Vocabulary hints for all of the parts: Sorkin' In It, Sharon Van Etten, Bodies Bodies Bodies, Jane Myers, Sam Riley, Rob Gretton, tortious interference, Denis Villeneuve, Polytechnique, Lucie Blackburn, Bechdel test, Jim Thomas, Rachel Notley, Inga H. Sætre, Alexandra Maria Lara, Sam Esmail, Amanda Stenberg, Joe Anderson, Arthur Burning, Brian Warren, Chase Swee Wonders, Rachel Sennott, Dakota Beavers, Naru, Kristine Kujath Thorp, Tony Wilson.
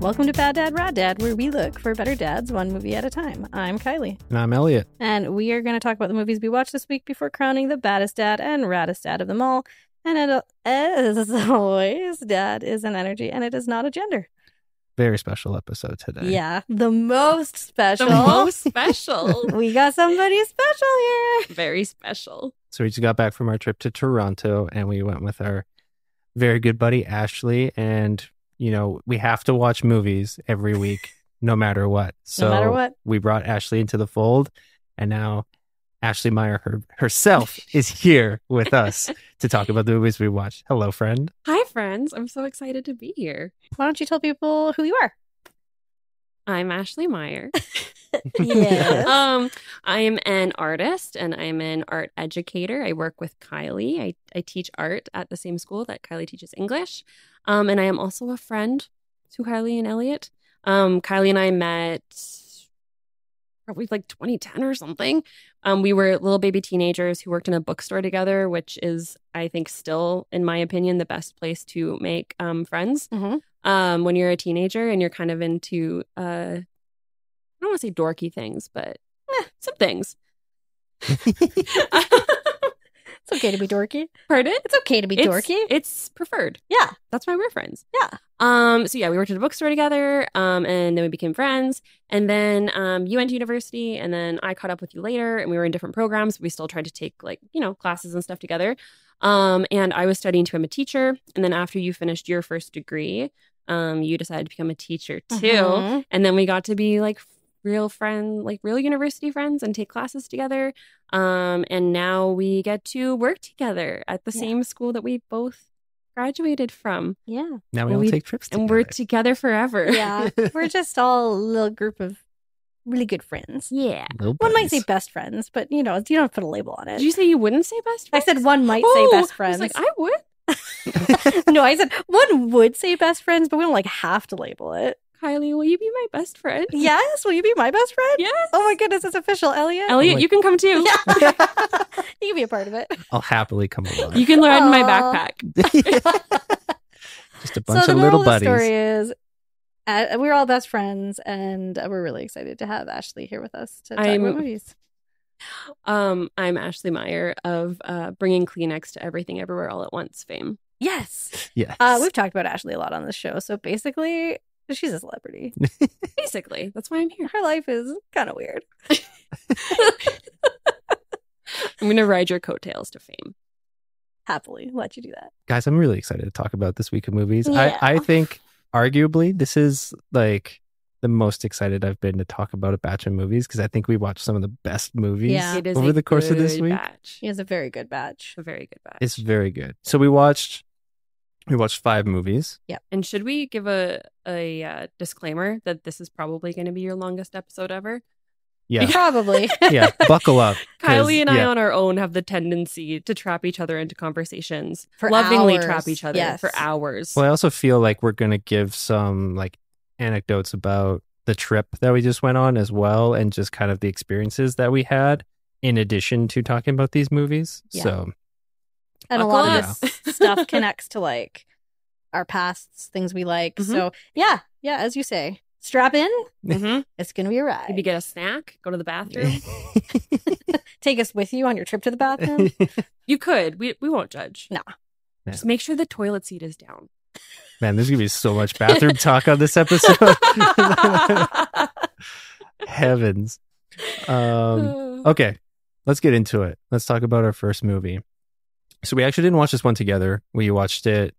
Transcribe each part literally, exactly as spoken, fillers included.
Welcome to Bad Dad, Rad Dad, where we look for better dads one movie at a time. I'm Kylie. And I'm Elliott. And we are going to talk about the movies we watched this week before crowning the baddest dad and raddest dad of them all. And as always, dad is an energy and it is not a gender. Very special episode today. Yeah, the most special. The most special. We got somebody special here. Very special. So we just got back from our trip to Toronto and we went with our very good buddy, Ashley, and... You know, we have to watch movies every week, no matter what. So no matter what. We brought Ashley into the fold, and now Ashley Meyer her, herself is here with us to talk about the movies we watched. Hello, friend. Hi, friends. I'm so excited to be here. Why don't you tell people who you are? I'm Ashley Meyer. Yes. Um, I am an artist and I'm an art educator. I work with Kylie. I, I teach art at the same school that Kylie teaches English. Um, and I am also a friend to Kylie and Elliott. Um, Kylie and I met probably like twenty ten or something. Um, we were little baby teenagers who worked in a bookstore together, which is, I think, still, in my opinion, the best place to make um, friends. Mm-hmm. Um, when you're a teenager and you're kind of into... Uh, I don't want to say dorky things, but eh, some things. It's okay to be dorky. Pardon? It's okay to be it's, dorky. It's preferred. Yeah. That's why we're friends. Yeah. Um. So yeah, we worked at a bookstore together, um, and then we became friends. And then um, you went to university, and then I caught up with you later, and we were in different programs. We still tried to take, like, you know, classes and stuff together. Um, and I was studying to become a teacher. And then after you finished your first degree, um, you decided to become a teacher too. Uh-huh. And then we got to be like real friend, like real university friends, and take classes together. Um, and now we get to work together at the yeah. same school that we both graduated from. Yeah. Now we all take trips together. And we're together forever. Yeah. We're just all a little group of really good friends. Yeah. One might say best friends, but you know, you don't put a label on it. Did you say you wouldn't say best friends? I said one might oh, say best friends. I was like, I would. No, I said one would say best friends, but we don't like have to label it. Kylie, will you be my best friend? Yes. Will you be my best friend? Yes. Oh my goodness, it's official, Elliott. Elliott, like, you can come too. Yeah. You can be a part of it. I'll happily come along. You can ride in my backpack. Just a bunch so of little buddies. The story is, uh, we're all best friends, and we're really excited to have Ashley here with us to talk I'm, about movies. Um, I'm Ashley Meyer of uh, Bringing Kleenex to Everything Everywhere All at Once fame. Yes. Yes. Uh, we've talked about Ashley a lot on this show, so basically... She's a celebrity. Basically. That's why I'm here. Her life is kind of weird. I'm going to ride your coattails to fame. Happily let you do that. Guys, I'm really excited to talk about this week of movies. Yeah. I, I think, arguably, this is like the most excited I've been to talk about a batch of movies, because I think we watched some of the best movies yeah. over the course of this week. Batch. It is a very good batch. A very good batch. It's very good. So we watched... We watched five movies. Yeah. And should we give a, a uh, disclaimer that this is probably going to be your longest episode ever? Yeah. Probably. Yeah. Buckle up. Kylie and yeah. I on our own have the tendency to trap each other into conversations. For lovingly hours. trap each other yes. for hours. Well, I also feel like we're going to give some like anecdotes about the trip that we just went on as well, and just kind of the experiences that we had in addition to talking about these movies. Yeah. So. And a lot of yeah. stuff connects to like our pasts, things we like. Mm-hmm. So yeah. Yeah. As you say. Strap in. Mm-hmm. It's going to be a ride. Maybe get a snack, go to the bathroom. Take us with you on your trip to the bathroom. You could. We we won't judge. Nah. No. Just make sure the toilet seat is down. Man, there's going to be so much bathroom talk on this episode. Heavens. Um, okay. Let's get into it. Let's talk about our first movie. So we actually didn't watch this one together. We watched it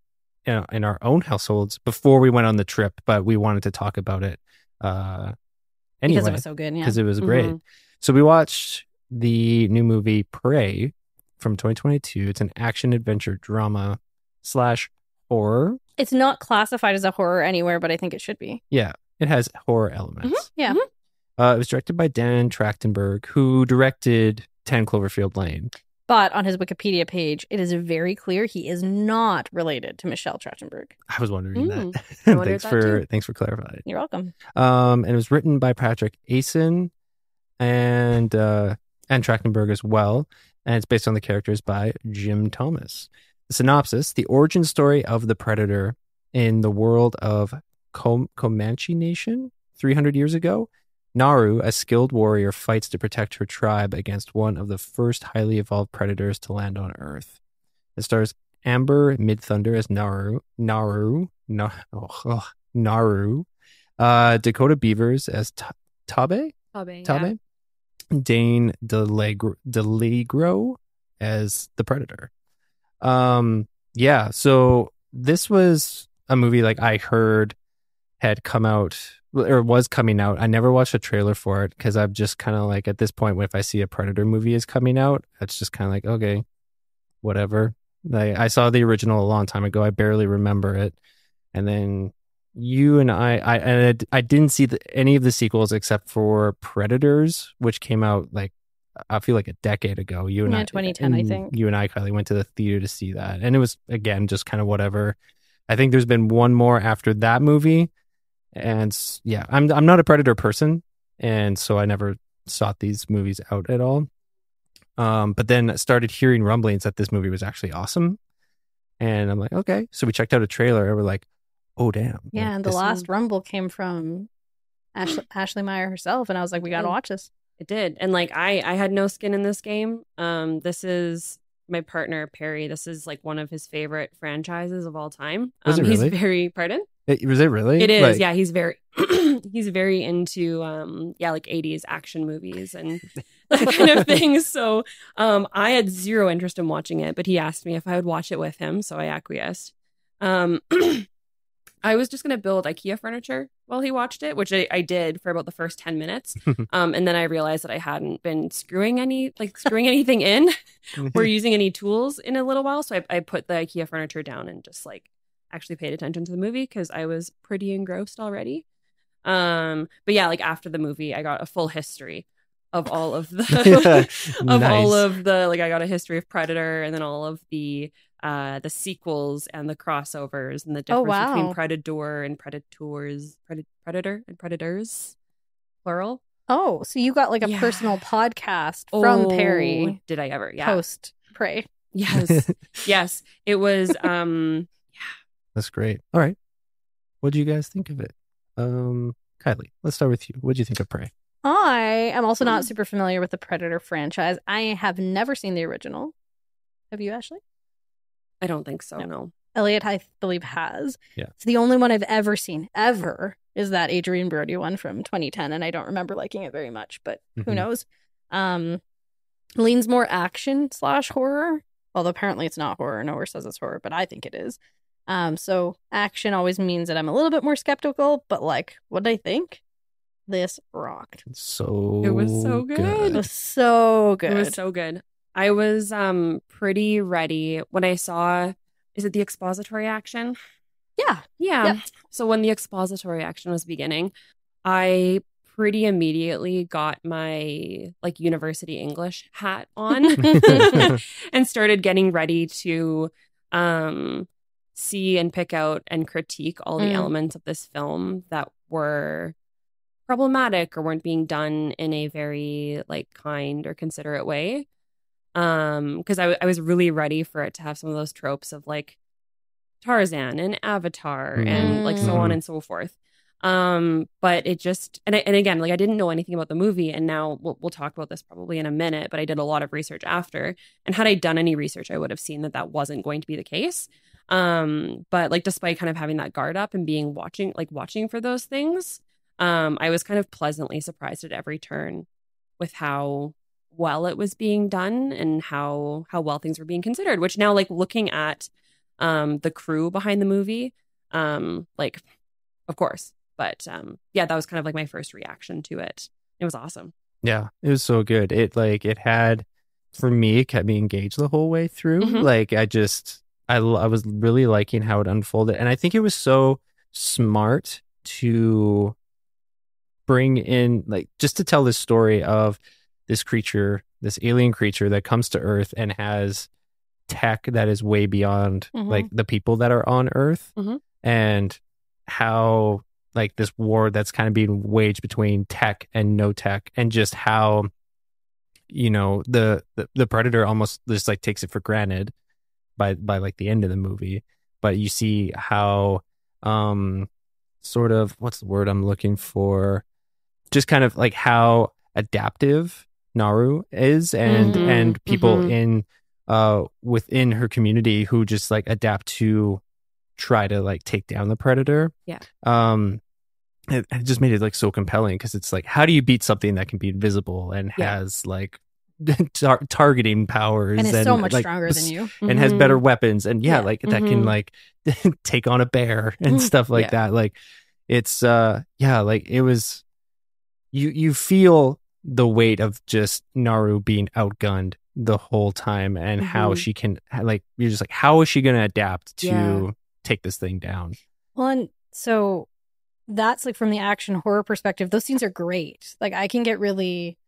in our own households before we went on the trip, but we wanted to talk about it uh, anyway. Because it was so good, yeah. Because it was great. Mm-hmm. So we watched the new movie Prey from twenty twenty-two. It's an action-adventure drama slash horror. It's not classified as a horror anywhere, but I think it should be. Yeah, it has horror elements. Mm-hmm. Yeah. Mm-hmm. Uh, it was directed by Dan Trachtenberg, who directed ten Cloverfield Lane. But on his Wikipedia page, it is very clear he is not related to Michelle Trachtenberg. I was wondering mm. that. thanks that for too. Thanks for clarifying. You're welcome. Um, and it was written by Patrick Asin and uh, and Trachtenberg as well. And it's based on the characters by Jim Thomas. The synopsis: the origin story of the Predator in the world of Com- Comanche Nation three hundred years ago. Naru, a skilled warrior, fights to protect her tribe against one of the first highly evolved predators to land on Earth. It stars Amber Midthunder as Naru, Naru, Naru, oh, Naru. Uh, Dakota Beavers as Ta- Tabe, Tabe, Tabe. Yeah. Dane DeLegro, DeLegro as the Predator. Um, yeah. So this was a movie like I heard had come out. Or was coming out. I never watched a trailer for it because I'm just kind of like, at this point, if I see a Predator movie is coming out, it's just kind of like, okay, whatever. Like, I saw the original a long time ago. I barely remember it. And then you and I, I, and I didn't see the, any of the sequels except for Predators, which came out like, I feel like a decade ago. You and yeah, I, twenty ten, and I think. You and I, Kylie, went to the theater to see that. And it was, again, just kind of whatever. I think there's been one more after that movie. And yeah, I'm I'm not a Predator person, and so I never sought these movies out at all. Um, but then I started hearing rumblings that this movie was actually awesome, and I'm like, okay. So we checked out a trailer, and we're like, oh damn! Yeah, like, and the last one... rumble came from Ashley, Ashley Meyer herself, and I was like, we gotta watch this. It did, and like I I had no skin in this game. Um, this is my partner Perry. This is like one of his favorite franchises of all time. Um, was it really? He's very pardon. It, was it really? It is, like, yeah. He's very, he's very into, um, yeah, like eighties action movies and that kind of thing. So, um, I had zero interest in watching it, but he asked me if I would watch it with him, so I acquiesced. Um, I was just gonna build IKEA furniture while he watched it, which I, I did for about the first ten minutes, um, and then I realized that I hadn't been screwing any, like screwing anything in, or using any tools in a little while. So I, I put the IKEA furniture down and just like. Actually paid attention to the movie because I was pretty engrossed already. Um, but yeah, like after the movie, I got a full history of all of the yeah, of nice. all of the like I got a history of Predator and then all of the uh, the sequels and the crossovers and the difference oh, wow. between Predator and Predators, Pred- Predator and Predators, plural. Oh, so you got like a yeah. personal podcast from oh, Perry? Did I ever? Yeah, post Prey. Yes, yes. It was. Um, That's great. All right. What do you guys think of it? Um, Kylie, let's start with you. What do you think of Prey? I am also not super familiar with the Predator franchise. I have never seen the original. Have you, Ashley? I don't think so, no. no. Elliott, I believe, has. Yeah. It's the only one I've ever seen, ever, is that Adrian Brody one from twenty ten, and I don't remember liking it very much, but mm-hmm. who knows? Um, leans more action slash horror, although apparently it's not horror. Nowhere says it's horror, but I think it is. Um, so action always means that I'm a little bit more skeptical, but like, what did I think? This rocked. So it was so good. good. It was so good. It was so good. I was um pretty ready when I saw. Is it the expository action? Yeah, yeah. Yep. So when the expository action was beginning, I pretty immediately got my like university English hat on and started getting ready to um, see and pick out and critique all the mm. elements of this film that were problematic or weren't being done in a very like kind or considerate way. Um, because I, w- I was really ready for it to have some of those tropes of like Tarzan and Avatar mm. and like so on and so forth. Um, but it just and I, and again, like I didn't know anything about the movie, and now we'll, we'll talk about this probably in a minute. But I did a lot of research after, and had I done any research, I would have seen that that wasn't going to be the case. Um, but like despite kind of having that guard up and being watching, like watching for those things, um, I was kind of pleasantly surprised at every turn with how well it was being done and how how well things were being considered. Which now, like looking at um the crew behind the movie, um, like of course. But um, yeah, that was kind of like my first reaction to it. It was awesome. Yeah, it was so good. It like it had for me it kept me engaged the whole way through. Mm-hmm. Like I just I I was really liking how it unfolded, and I think it was so smart to bring in like just to tell this story of this creature, this alien creature that comes to Earth and has tech that is way beyond mm-hmm. like the people that are on Earth, mm-hmm. and how. Like this war that's kind of being waged between tech and no tech, and just how, you know, the, the, the predator almost just like takes it for granted by, by like the end of the movie. But you see how um, sort of what's the word I'm looking for? Just kind of like how adaptive Naru is, and mm-hmm, and people mm-hmm. in uh within her community who just like adapt to try to like take down the predator. Yeah. Um, It, it just made it like so compelling, because it's like, how do you beat something that can be invisible and yeah. has like tar- targeting powers and is and, so much like, stronger than you and mm-hmm. has better weapons and yeah, yeah. like mm-hmm. that can like take on a bear and stuff like yeah. that. Like it's uh yeah like it was you you feel the weight of just Naru being outgunned the whole time, and mm-hmm. how she can like you're just like how is she going to adapt to yeah. take this thing down. Well, and so that's like from the action horror perspective, those scenes are great. Like I can get really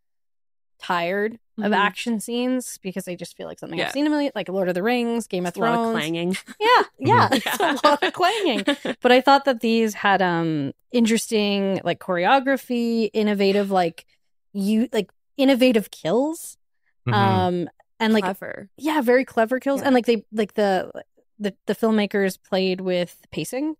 tired mm-hmm. of action scenes because I just feel like something yeah. I've seen a million, like Lord of the Rings, Game it's of Thrones. A lot of clanging. Yeah, yeah, yeah. It's a lot of clanging. But I thought that these had um interesting like choreography, innovative like you like innovative kills, mm-hmm. um and like clever. yeah, very clever kills, yeah. and like they like the the the filmmakers played with pacing.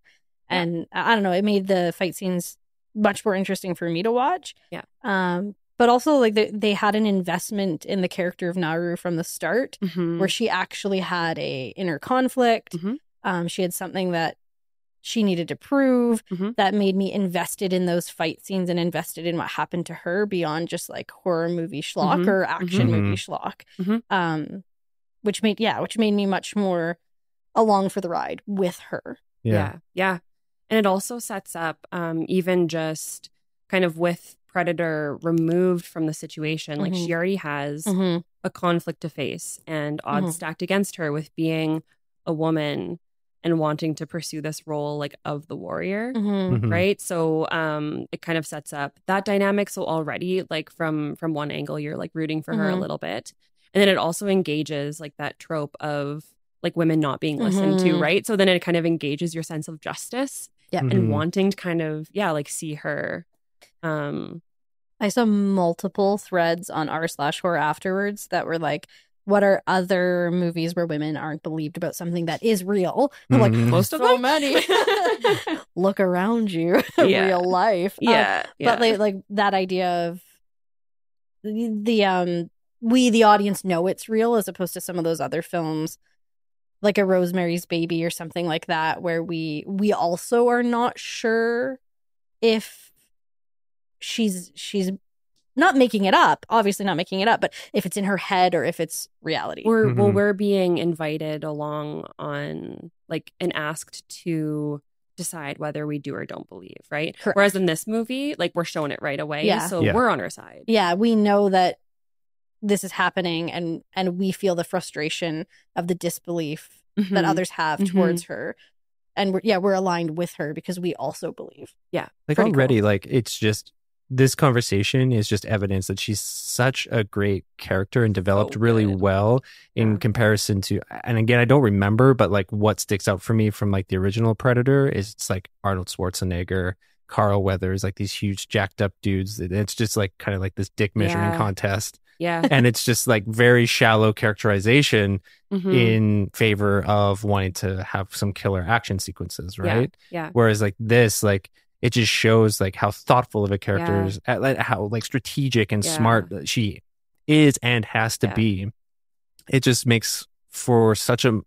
And I don't know, it made the fight scenes much more interesting for me to watch. Yeah. Um, but also, like, they, they had an investment in the character of Naru from the start, mm-hmm. where she actually had a inner conflict. Mm-hmm. Um, she had something that she needed to prove mm-hmm. that made me invested in those fight scenes and invested in what happened to her beyond just, like, horror movie schlock mm-hmm. or action mm-hmm. movie schlock, mm-hmm. um, which made, yeah, which made me much more along for the ride with her. Yeah. Yeah. yeah. And it also sets up, um, even just kind of with Predator removed from the situation, mm-hmm. like she already has mm-hmm. a conflict to face and odds mm-hmm. stacked against her with being a woman and wanting to pursue this role like of the warrior, mm-hmm. Mm-hmm. right? So um, it kind of sets up that dynamic. So already, like from from one angle, you're like rooting for mm-hmm. her a little bit, and then it also engages like that trope of like women not being listened mm-hmm. to, right? So then it kind of engages your sense of justice. Yeah, mm-hmm. and wanting to kind of, yeah, like see her. Um, I saw multiple threads on r slash horror afterwards that were like, what are other movies where women aren't believed about something that is real? Mm-hmm. Like, most of so them. many. Look around you, yeah. real life. Yeah, um, yeah. But like, like that idea of the, the, um, we, the audience, know it's real, as opposed to some of those other films. Like a Rosemary's Baby or something like that, where we we also are not sure if she's she's not making it up, obviously not making it up, but if it's in her head or if it's reality. We're mm-hmm. well, we're being invited along on like and asked to decide whether we do or don't believe, right? Correct. Whereas in this movie, like we're shown it right away, yeah. so yeah. we're on her side. Yeah, we know that. This is happening, and and we feel the frustration of the disbelief mm-hmm. that others have mm-hmm. towards her, and we're, yeah, we're aligned with her because we also believe. Yeah, like Pretty already, cool. like it's just this conversation is just evidence that she's such a great character and developed oh, really good. well in yeah. comparison to, and again, I don't remember, but like what sticks out for me from like the original Predator is it's like Arnold Schwarzenegger, Carl Weathers, like these huge jacked up dudes. It's just like kind of like this dick measuring yeah. contest. Yeah. And it's just like very shallow characterization mm-hmm. in favor of wanting to have some killer action sequences, right? Yeah. yeah. Whereas like this, like it just shows like how thoughtful of a character is, yeah. how like strategic and yeah. smart she is and has to yeah. be. It just makes for such a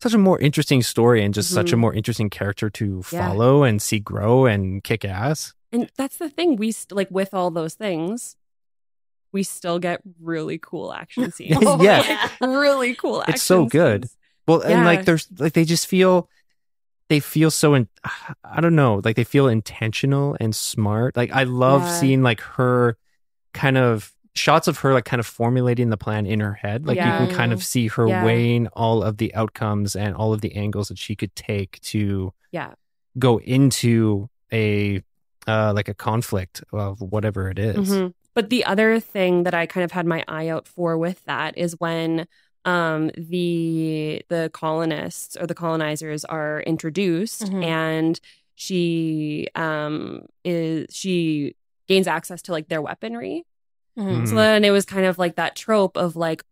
such a more interesting story and just mm-hmm. such a more interesting character to yeah. follow and see grow and kick ass. And that's the thing. We st- like with all those things, we still get really cool action scenes. oh, yeah. Like, really cool action It's so good. Scenes. Well, yeah. and like there's like they just feel they feel so in, I don't know, like they feel intentional and smart. Like I love yeah. seeing like her kind of shots of her like kind of formulating the plan in her head. Like yeah. you can kind of see her yeah. weighing all of the outcomes and all of the angles that she could take to yeah. go into a uh, like a conflict of whatever it is. Mm-hmm. But the other thing that I kind of had my eye out for with that is when um, the the colonists or the colonizers are introduced, mm-hmm. and she um, is she gains access to like their weaponry. Mm-hmm. So then it was kind of like that trope of like,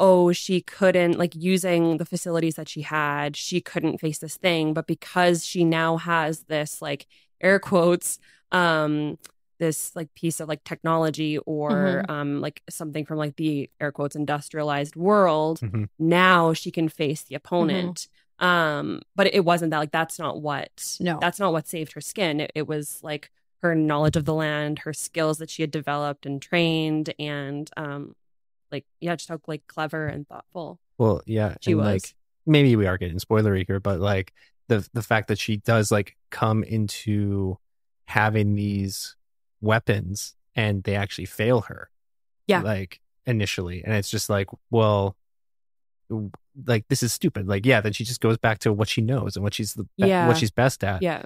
oh, she couldn't like using the facilities that she had, she couldn't face this thing, but because she now has this like air quotes. Um, this like piece of like technology or mm-hmm. um like something from like the air quotes industrialized world, mm-hmm. now she can face the opponent. Mm-hmm. Um but it wasn't that like that's not what no that's not what saved her skin. It, it was like her knowledge of the land, her skills that she had developed and trained, and um like yeah just how like clever and thoughtful well yeah she and, was like maybe we are getting spoilery here, but like the the fact that she does like come into having these weapons and they actually fail her yeah like initially, and it's just like, well, like this is stupid. Like yeah then she just goes back to what she knows and what she's the be- yeah. what she's best at. Yeah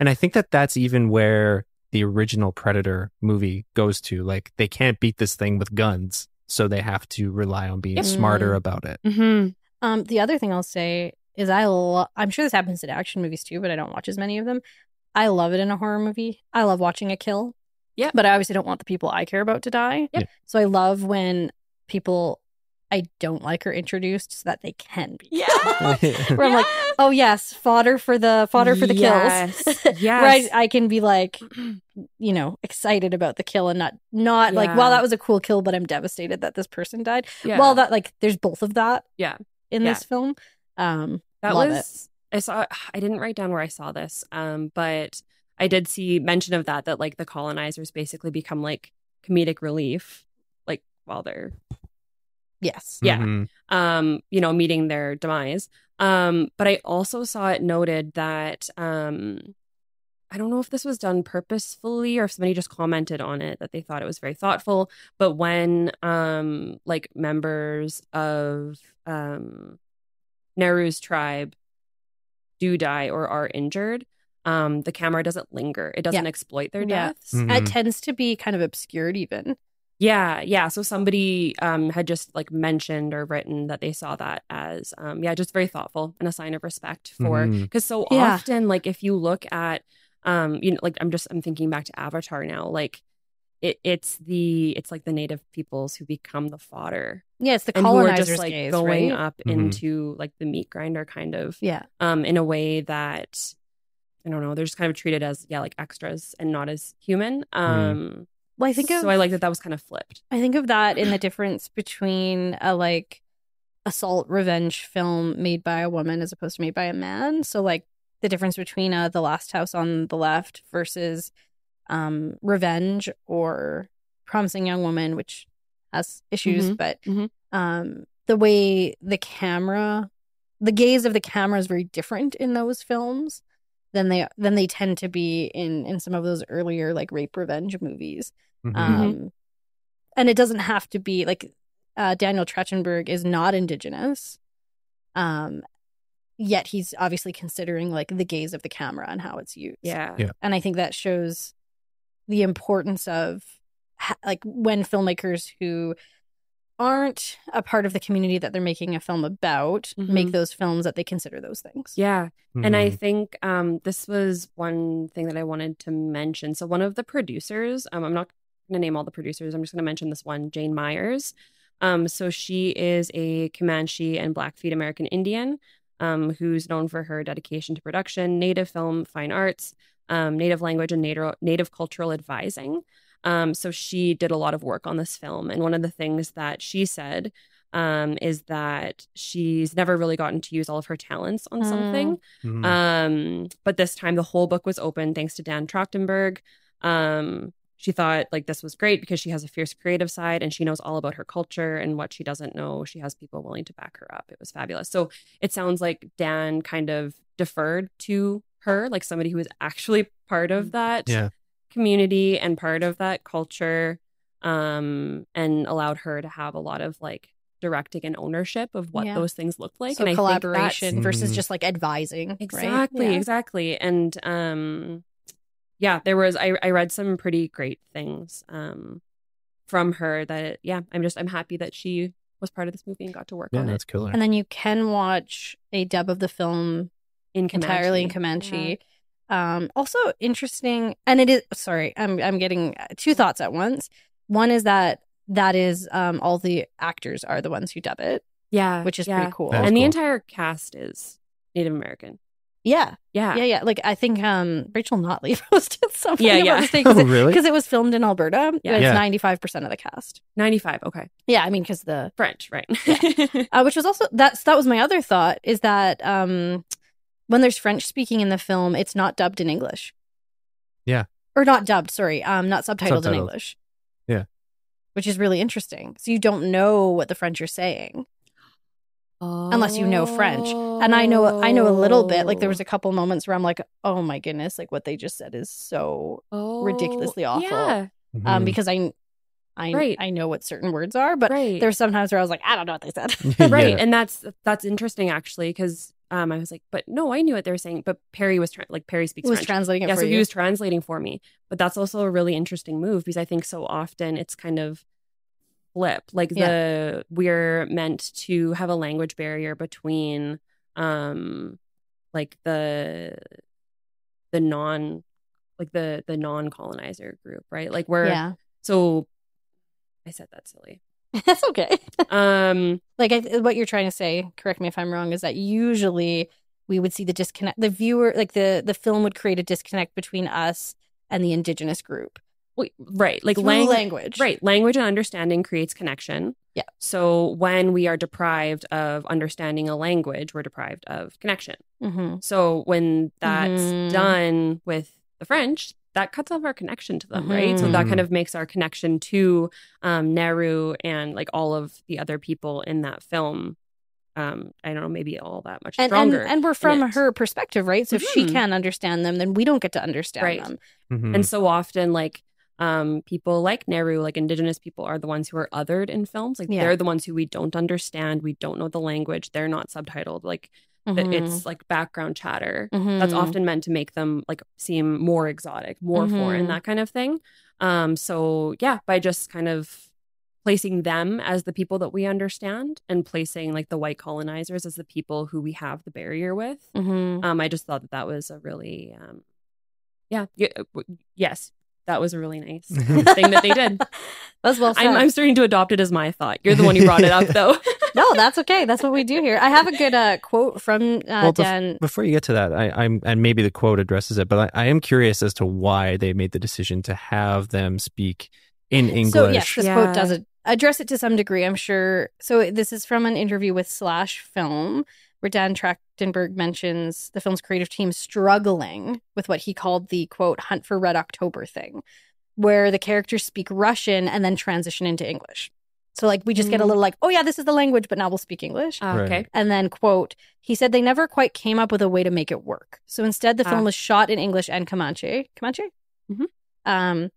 and I think that that's even where the original Predator movie goes to, like they can't beat this thing with guns, so they have to rely on being mm. smarter about it. mm-hmm. Um the other thing I'll say is I lo- I'm sure this happens in action movies too, but I don't watch as many of them. I love it in a horror movie. I love watching a kill. Yeah, but I obviously don't want the people I care about to die. Yep. So I love when people I don't like are introduced so that they can be. Yeah, where yes. I'm like, oh yes, fodder for the fodder for the yes. kills. Yes, where I, I can be like, you know, excited about the kill and not not yeah. like, wow, that was a cool kill, but I'm devastated that this person died. Yeah. Well, that like, there's both of that. Yeah, in yeah. this film, um, that love was. It. I saw. I didn't write down where I saw this, um, but. I did see mention of that, that like the colonizers basically become like comedic relief, like while they're, yes, yeah, mm-hmm. um, you know, meeting their demise. Um, but I also saw it noted that um, I don't know if this was done purposefully or if somebody just commented on it, that they thought it was very thoughtful. But when um, like members of um, Neru's tribe do die or are injured, Um, the camera doesn't linger. It doesn't yeah. exploit their deaths. Yeah. Mm-hmm. It tends to be kind of obscured even. Yeah, yeah. So somebody um, had just like mentioned or written that they saw that as, um, yeah, just very thoughtful and a sign of respect for, because mm-hmm. so yeah. often, like if you look at, um, you know, like I'm just, I'm thinking back to Avatar now, like it, it's the, it's like the native peoples who become the fodder. Yeah, it's the colonizers, and who are just like gaze, going right? up mm-hmm. into like the meat grinder kind of. Yeah. Um, in a way that, I don't know, they're just kind of treated as, yeah, like extras and not as human. Um, well, I think of, so I like that that was kind of flipped. I think of that in the difference between a, like, assault revenge film made by a woman as opposed to made by a man. So, like, the difference between uh, The Last House on the Left versus um, Revenge or Promising Young Woman, which has issues, mm-hmm. but mm-hmm. Um, the way the camera, the gaze of the camera is very different in those films. Than they than they tend to be in, in some of those earlier like rape revenge movies, mm-hmm. um, and it doesn't have to be like uh, Daniel Trachtenberg is not Indigenous, um, yet he's obviously considering like the gaze of the camera and how it's used. Yeah, yeah. And I think that shows the importance of, like, when filmmakers who aren't a part of the community that they're making a film about mm-hmm. make those films that they consider those things. Yeah. Mm-hmm. And I think um, this was one thing that I wanted to mention. So one of the producers, um, I'm not going to name all the producers. I'm just going to mention this one, Jane Myers. Um, so she is a Comanche and Blackfeet American Indian um, who's known for her dedication to production, Native film, fine arts, um, Native language, and native, native cultural advising. Um, so she did a lot of work on this film. And one of the things that she said um, is that she's never really gotten to use all of her talents on mm. something. Mm. Um, but this time the whole book was open thanks to Dan Trachtenberg. Um, she thought like this was great because she has a fierce creative side and she knows all about her culture, and what she doesn't know, she has people willing to back her up. It was fabulous. So it sounds like Dan kind of deferred to her, like somebody who was actually part of that. Yeah. community and part of that culture, um, and allowed her to have a lot of like directing and ownership of what yeah. those things looked like. So and collaboration I think versus mm. just like advising. Exactly, right? yeah. exactly. And um, yeah, there was I, I read some pretty great things um, from her that yeah, I'm just I'm happy that she was part of this movie and got to work yeah, on it. Yeah, that's killer. And then you can watch a dub of the film in entirely in Comanche. Yeah. Um, also interesting, and it is, sorry, I'm I'm getting two thoughts at once. One is that that is um, all the actors are the ones who dub it. Yeah. Which is yeah. pretty cool. And cool. the entire cast is Native American. Yeah. Yeah. Yeah, yeah. Like, I think um, Rachel Notley posted something yeah, yeah. about things. Oh, really? Because it was filmed in Alberta. Yeah. It's yeah. ninety-five percent of the cast. ninety-five, okay. Yeah, I mean, because the... French, right. yeah. uh, which was also, that's that was my other thought, is that... Um, when there's French speaking in the film, it's not dubbed in English. Yeah. Or not dubbed, sorry. Um, not subtitled, subtitled in English. Yeah. Which is really interesting. So you don't know what the French are saying. Oh. Unless you know French. And I know I know a little bit. Like, there was a couple moments where I'm like, oh my goodness, like what they just said is so oh, ridiculously awful. Yeah. Mm-hmm. Um, because I... I right. I know what certain words are, but right. there's sometimes where I was like, I don't know what they said. right. Yeah. And that's that's interesting, actually, because um, I was like, but no, I knew what they were saying. But Perry was tra- like Perry speaks was French. Translating it yeah, for so you. He was translating for me. But that's also a really interesting move, because I think so often it's kind of flip. Like yeah. the we're meant to have a language barrier between um like the the non like the the non-colonizer group, right? Like we're yeah. so I said that silly. That's okay. um, like I, what you're trying to say, correct me if I'm wrong, is that usually we would see the disconnect. The viewer, like the the film would create a disconnect between us and the indigenous group. Right. Like lang- language. Right. Language and understanding creates connection. Yeah. So when we are deprived of understanding a language, we're deprived of connection. Mm-hmm. So when that's mm-hmm. done with the French, that cuts off our connection to them, right? Mm. So that kind of makes our connection to um, Neru and like all of the other people in that film, um, I don't know, maybe all that much and, stronger. And, and we're from her perspective, right? So mm-hmm. if she can't understand them, then we don't get to understand right. them. Mm-hmm. And so often like um, people like Neru, like indigenous people, are the ones who are othered in films. Like yeah. they're the ones who we don't understand. We don't know the language. They're not subtitled. Like Mm-hmm. it's like background chatter mm-hmm. that's often meant to make them like seem more exotic, more mm-hmm. foreign, that kind of thing. Um, so yeah, by just kind of placing them as the people that we understand and placing like the white colonizers as the people who we have the barrier with. Mm-hmm. Um, I just thought that that was a really, um, yeah, y- yes, that was a really nice thing that they did. That was well said. I'm, I'm starting to adopt it as my thought. You're the one who brought it up, though. No, that's okay. That's what we do here. I have a good uh, quote from uh, well, Dan. Bef- before you get to that, I, I'm and maybe the quote addresses it, but I, I am curious as to why they made the decision to have them speak in English. So yes, this yeah. quote does address it to some degree, I'm sure. So this is from an interview with Slash Film, where Dan Trachtenberg mentions the film's creative team struggling with what he called the, quote, hunt for Red October thing, where the characters speak Russian and then transition into English. So, like, we just get a little like, oh, yeah, this is the language, but now we'll speak English. Uh, okay. And then, quote, he said they never quite came up with a way to make it work. So instead, the film uh, was shot in English and Comanche. Comanche? Mm-hmm. Um,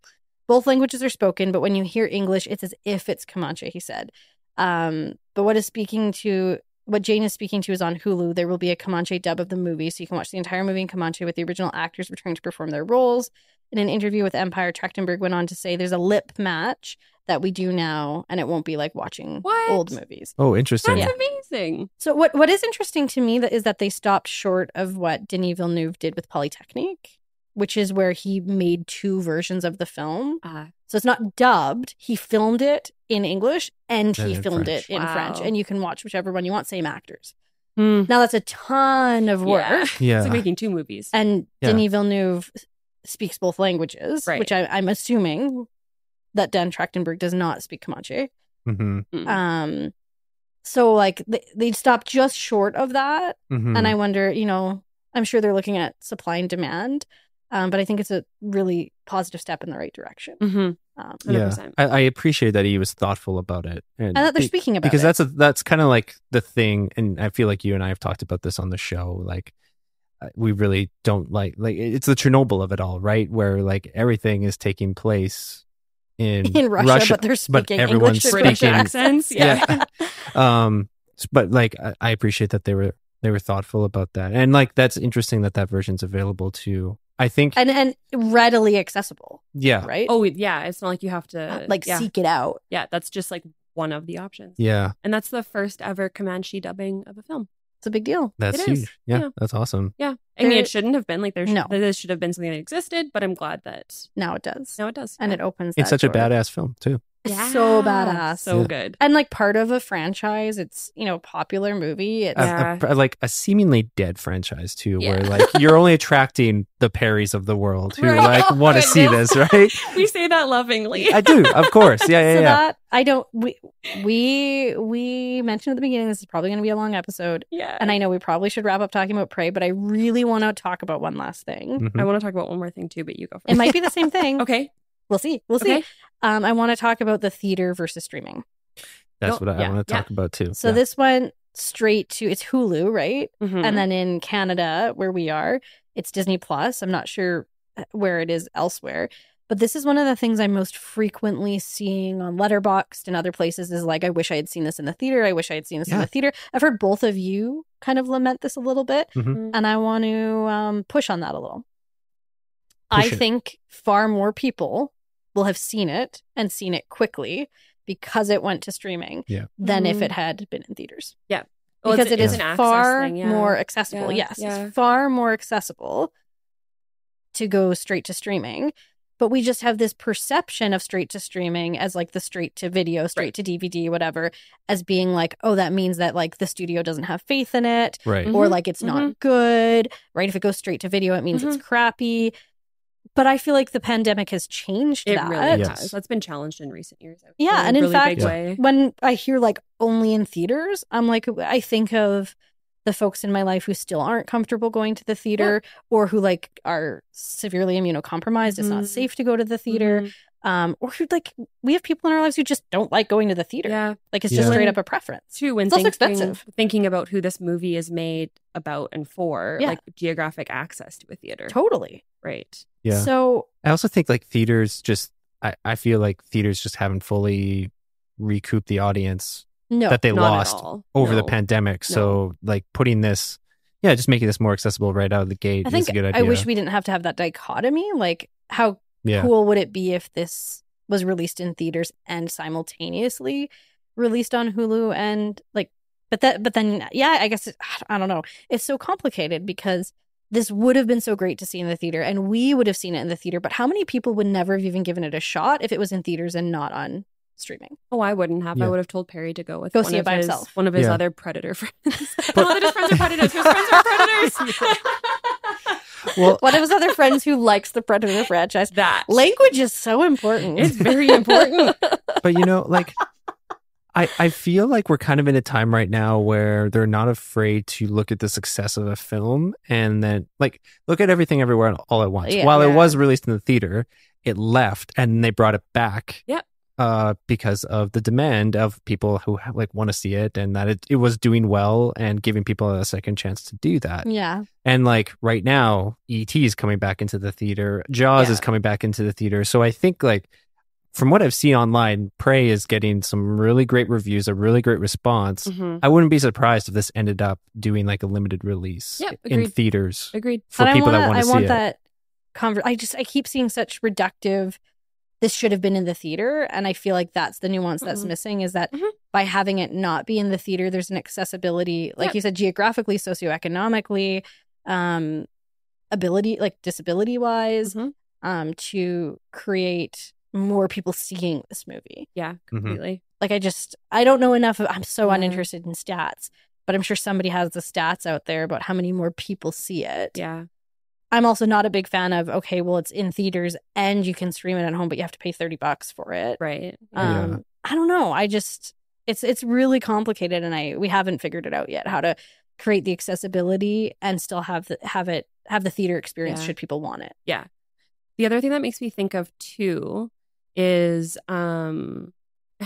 both languages are spoken, but when you hear English, it's as if it's Comanche, he said. Um, but what is speaking to what Jane is speaking to is on Hulu. There will be a Comanche dub of the movie, so you can watch the entire movie in Comanche with the original actors returning to perform their roles. In an interview with Empire, Trachtenberg went on to say there's a lip match that we do now, and it won't be like watching what? old movies. Oh, interesting. That's yeah. amazing. So what, what is interesting to me that is that they stopped short of what Denis Villeneuve did with Polytechnique, which is where he made two versions of the film. Uh, so it's not dubbed. He filmed it in English and he and filmed French. it in wow. French. And you can watch whichever one you want, same actors. Mm. Now that's a ton of work. Yeah. yeah. It's like making two movies. And yeah. Denis Villeneuve speaks both languages, right. which I, I'm assuming... that Dan Trachtenberg does not speak Comanche. Mm-hmm. Um, so, like, they, they'd stop just short of that. Mm-hmm. And I wonder, you know, I'm sure they're looking at supply and demand, um, but I think it's a really positive step in the right direction. Mm-hmm. Um, yeah. I, I appreciate that he was thoughtful about it. And, and that they're speaking about because it. Because that's, that's kind of like the thing, and I feel like you and I have talked about this on the show, like, we really don't like, like, it's the Chernobyl of it all, right? Where, like, everything is taking place In, in Russia, Russia, but they're speaking but English with British accents. Yeah. yeah. um, but like, I, I appreciate that they were they were thoughtful about that, and like, that's interesting that that version's available too. I think and and readily accessible. Yeah. Right. Oh yeah, it's not like you have to like yeah. seek it out. Yeah, that's just like one of the options. Yeah. And that's the first ever Comanche dubbing of a film. It's a big deal. That's it huge. Yeah, yeah, that's awesome. Yeah. I mean, it shouldn't have been like there. Sh- no. This should have been something that existed, but I'm glad that now it does. Now it does, and yeah. it opens. It's such door. a badass film too. Yeah. So badass, so yeah. good, and like part of a franchise. It's you know popular movie. It's a, yeah. a, like a seemingly dead franchise too, yeah. where like you're only attracting the Perrys of the world who right. like oh, want to see this, right? We say that lovingly. I do, of course. Yeah, yeah, so yeah. That, I don't. We we we mentioned at the beginning this is probably going to be a long episode. Yeah, and I know we probably should wrap up talking about Prey, but I really want to talk about one last thing. Mm-hmm. I want to talk about one more thing too, but you go first. It might be the same thing. Okay. We'll see. We'll okay. see. Um, I want to talk about the theater versus streaming. That's what I, yeah. I want to talk yeah. about too. So yeah. this went straight to, it's Hulu, right? Mm-hmm. And then in Canada, where we are, it's Disney Plus. I'm not sure where it is elsewhere. But this is one of the things I'm most frequently seeing on Letterboxd and other places is like, I wish I had seen this in the theater. I wish I had seen this yeah. in the theater. I've heard both of you kind of lament this a little bit. Mm-hmm. And I want to um, push on that a little. Push I it. think far more people will have seen it and seen it quickly because it went to streaming yeah. than mm-hmm. if it had been in theaters. Yeah. Well, because it is yeah. far thing, yeah. more accessible. Yeah. Yes. Yeah. It's far more accessible to go straight to streaming. But we just have this perception of straight to streaming as like the straight to video, straight right. to D V D, whatever, as being like, oh, that means that like the studio doesn't have faith in it right. or mm-hmm. like it's mm-hmm. not good. Right. If it goes straight to video, it means mm-hmm. it's crappy. But I feel like the pandemic has changed it that. It really yes. has. That's been challenged in recent years. I yeah, and in really fact, yeah. when I hear like only in theaters, I'm like, I think of the folks in my life who still aren't comfortable going to the theater yeah. or who like are severely immunocompromised. Mm-hmm. It's not safe to go to the theater. Mm-hmm. Um, or who like, we have people in our lives who just don't like going to the theater. Yeah. Like it's yeah. just straight up a preference. Too, when it's thinking, also expensive. Thinking about who this movie is made about and for, yeah. like geographic access to a theater. Totally. Right. Yeah. So I also think like theaters just I, I feel like theaters just haven't fully recouped the audience no, that they lost over no. the pandemic. No. So like putting this yeah, just making this more accessible right out of the gate I think is a good idea. I wish we didn't have to have that dichotomy. Like how yeah. cool would it be if this was released in theaters and simultaneously released on Hulu and like but that but then yeah, I guess it, I don't know. It's so complicated because this would have been so great to see in the theater, and we would have seen it in the theater, but how many people would never have even given it a shot if it was in theaters and not on streaming? Oh, I wouldn't have. Yeah. I would have told Perry to go with go one see of it by his, himself. One of his yeah. other predator friends. But- All of his friends are predators. His friends are predators. Well, one of his other friends who likes the Predator franchise. That language is so important. It's very important. But you know, like. I, I feel like we're kind of in a time right now where they're not afraid to look at the success of a film and then, like, look at Everything Everywhere All at Once. Yeah, While yeah. it was released in the theater, it left and they brought it back yeah. uh, because of the demand of people who, like, want to see it and that it, it was doing well and giving people a second chance to do that. Yeah. And, like, right now, E T is coming back into the theater. Jaws yeah. is coming back into the theater. So I think, like, from what I've seen online, Prey is getting some really great reviews, a really great response. Mm-hmm. I wouldn't be surprised if this ended up doing like a limited release yep, in theaters. Agreed. For and people I wanna, that want to see want it. That conver- I just I keep seeing such reductive. This should have been in the theater, and I feel like that's the nuance that's mm-hmm. missing. Is that mm-hmm. by having it not be in the theater, there's an accessibility, like yep. you said, geographically, socioeconomically, um, ability, like disability wise, mm-hmm. um, to create more people seeing this movie. Yeah, completely. Mm-hmm. Like I just, I don't know enough. Of, I'm so yeah. uninterested in stats, but I'm sure somebody has the stats out there about how many more people see it. Yeah. I'm also not a big fan of, okay, well, it's in theaters and you can stream it at home, but you have to pay thirty bucks for it. Right. Um, yeah. I don't know. I just, it's it's really complicated, and I we haven't figured it out yet how to create the accessibility and still have the, have it, have the theater experience yeah. should people want it. Yeah. The other thing that makes me think of too is, um,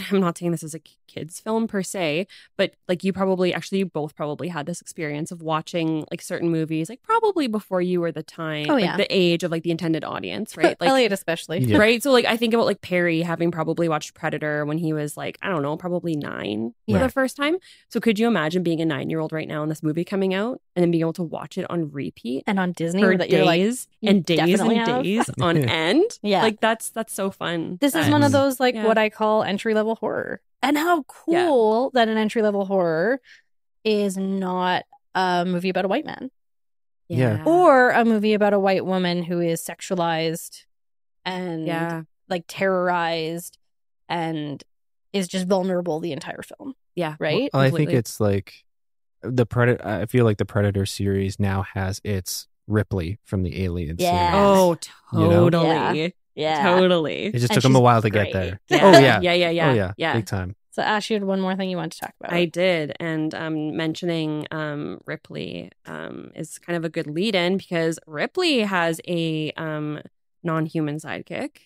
I'm not saying this is a kids film per se, but like you probably actually you both probably had this experience of watching like certain movies, like probably before you were the time, oh, yeah. like, the age of like the intended audience, right? Like Elliott especially, yeah. right? So like I think about like Perry having probably watched Predator when he was like, I don't know, probably nine yeah. for the first time. So could you imagine being a nine-year-old right now and this movie coming out and then being able to watch it on repeat and on Disney for that days you're like, you and days and have. days on end? Yeah, like that's that's so fun. This that, is one of those like yeah. what I call entry level. Level horror, and how cool yeah. that an entry level horror is not a movie about a white man, yeah, yeah. or a movie about a white woman who is sexualized and yeah. like terrorized and is just vulnerable the entire film. Yeah, right. Well, I Completely. think it's like the Predator. I feel like the Predator series now has its Ripley from the Alien yeah. series. Oh, totally. You know? yeah. Yeah, totally. It just and took them a while to great. get there. Yeah. Oh yeah, yeah, yeah, yeah. Oh yeah, yeah. Big time. So Ash, you had one more thing you wanted to talk about. I did, and um, mentioning um, Ripley um, is kind of a good lead-in because Ripley has a um, non-human sidekick.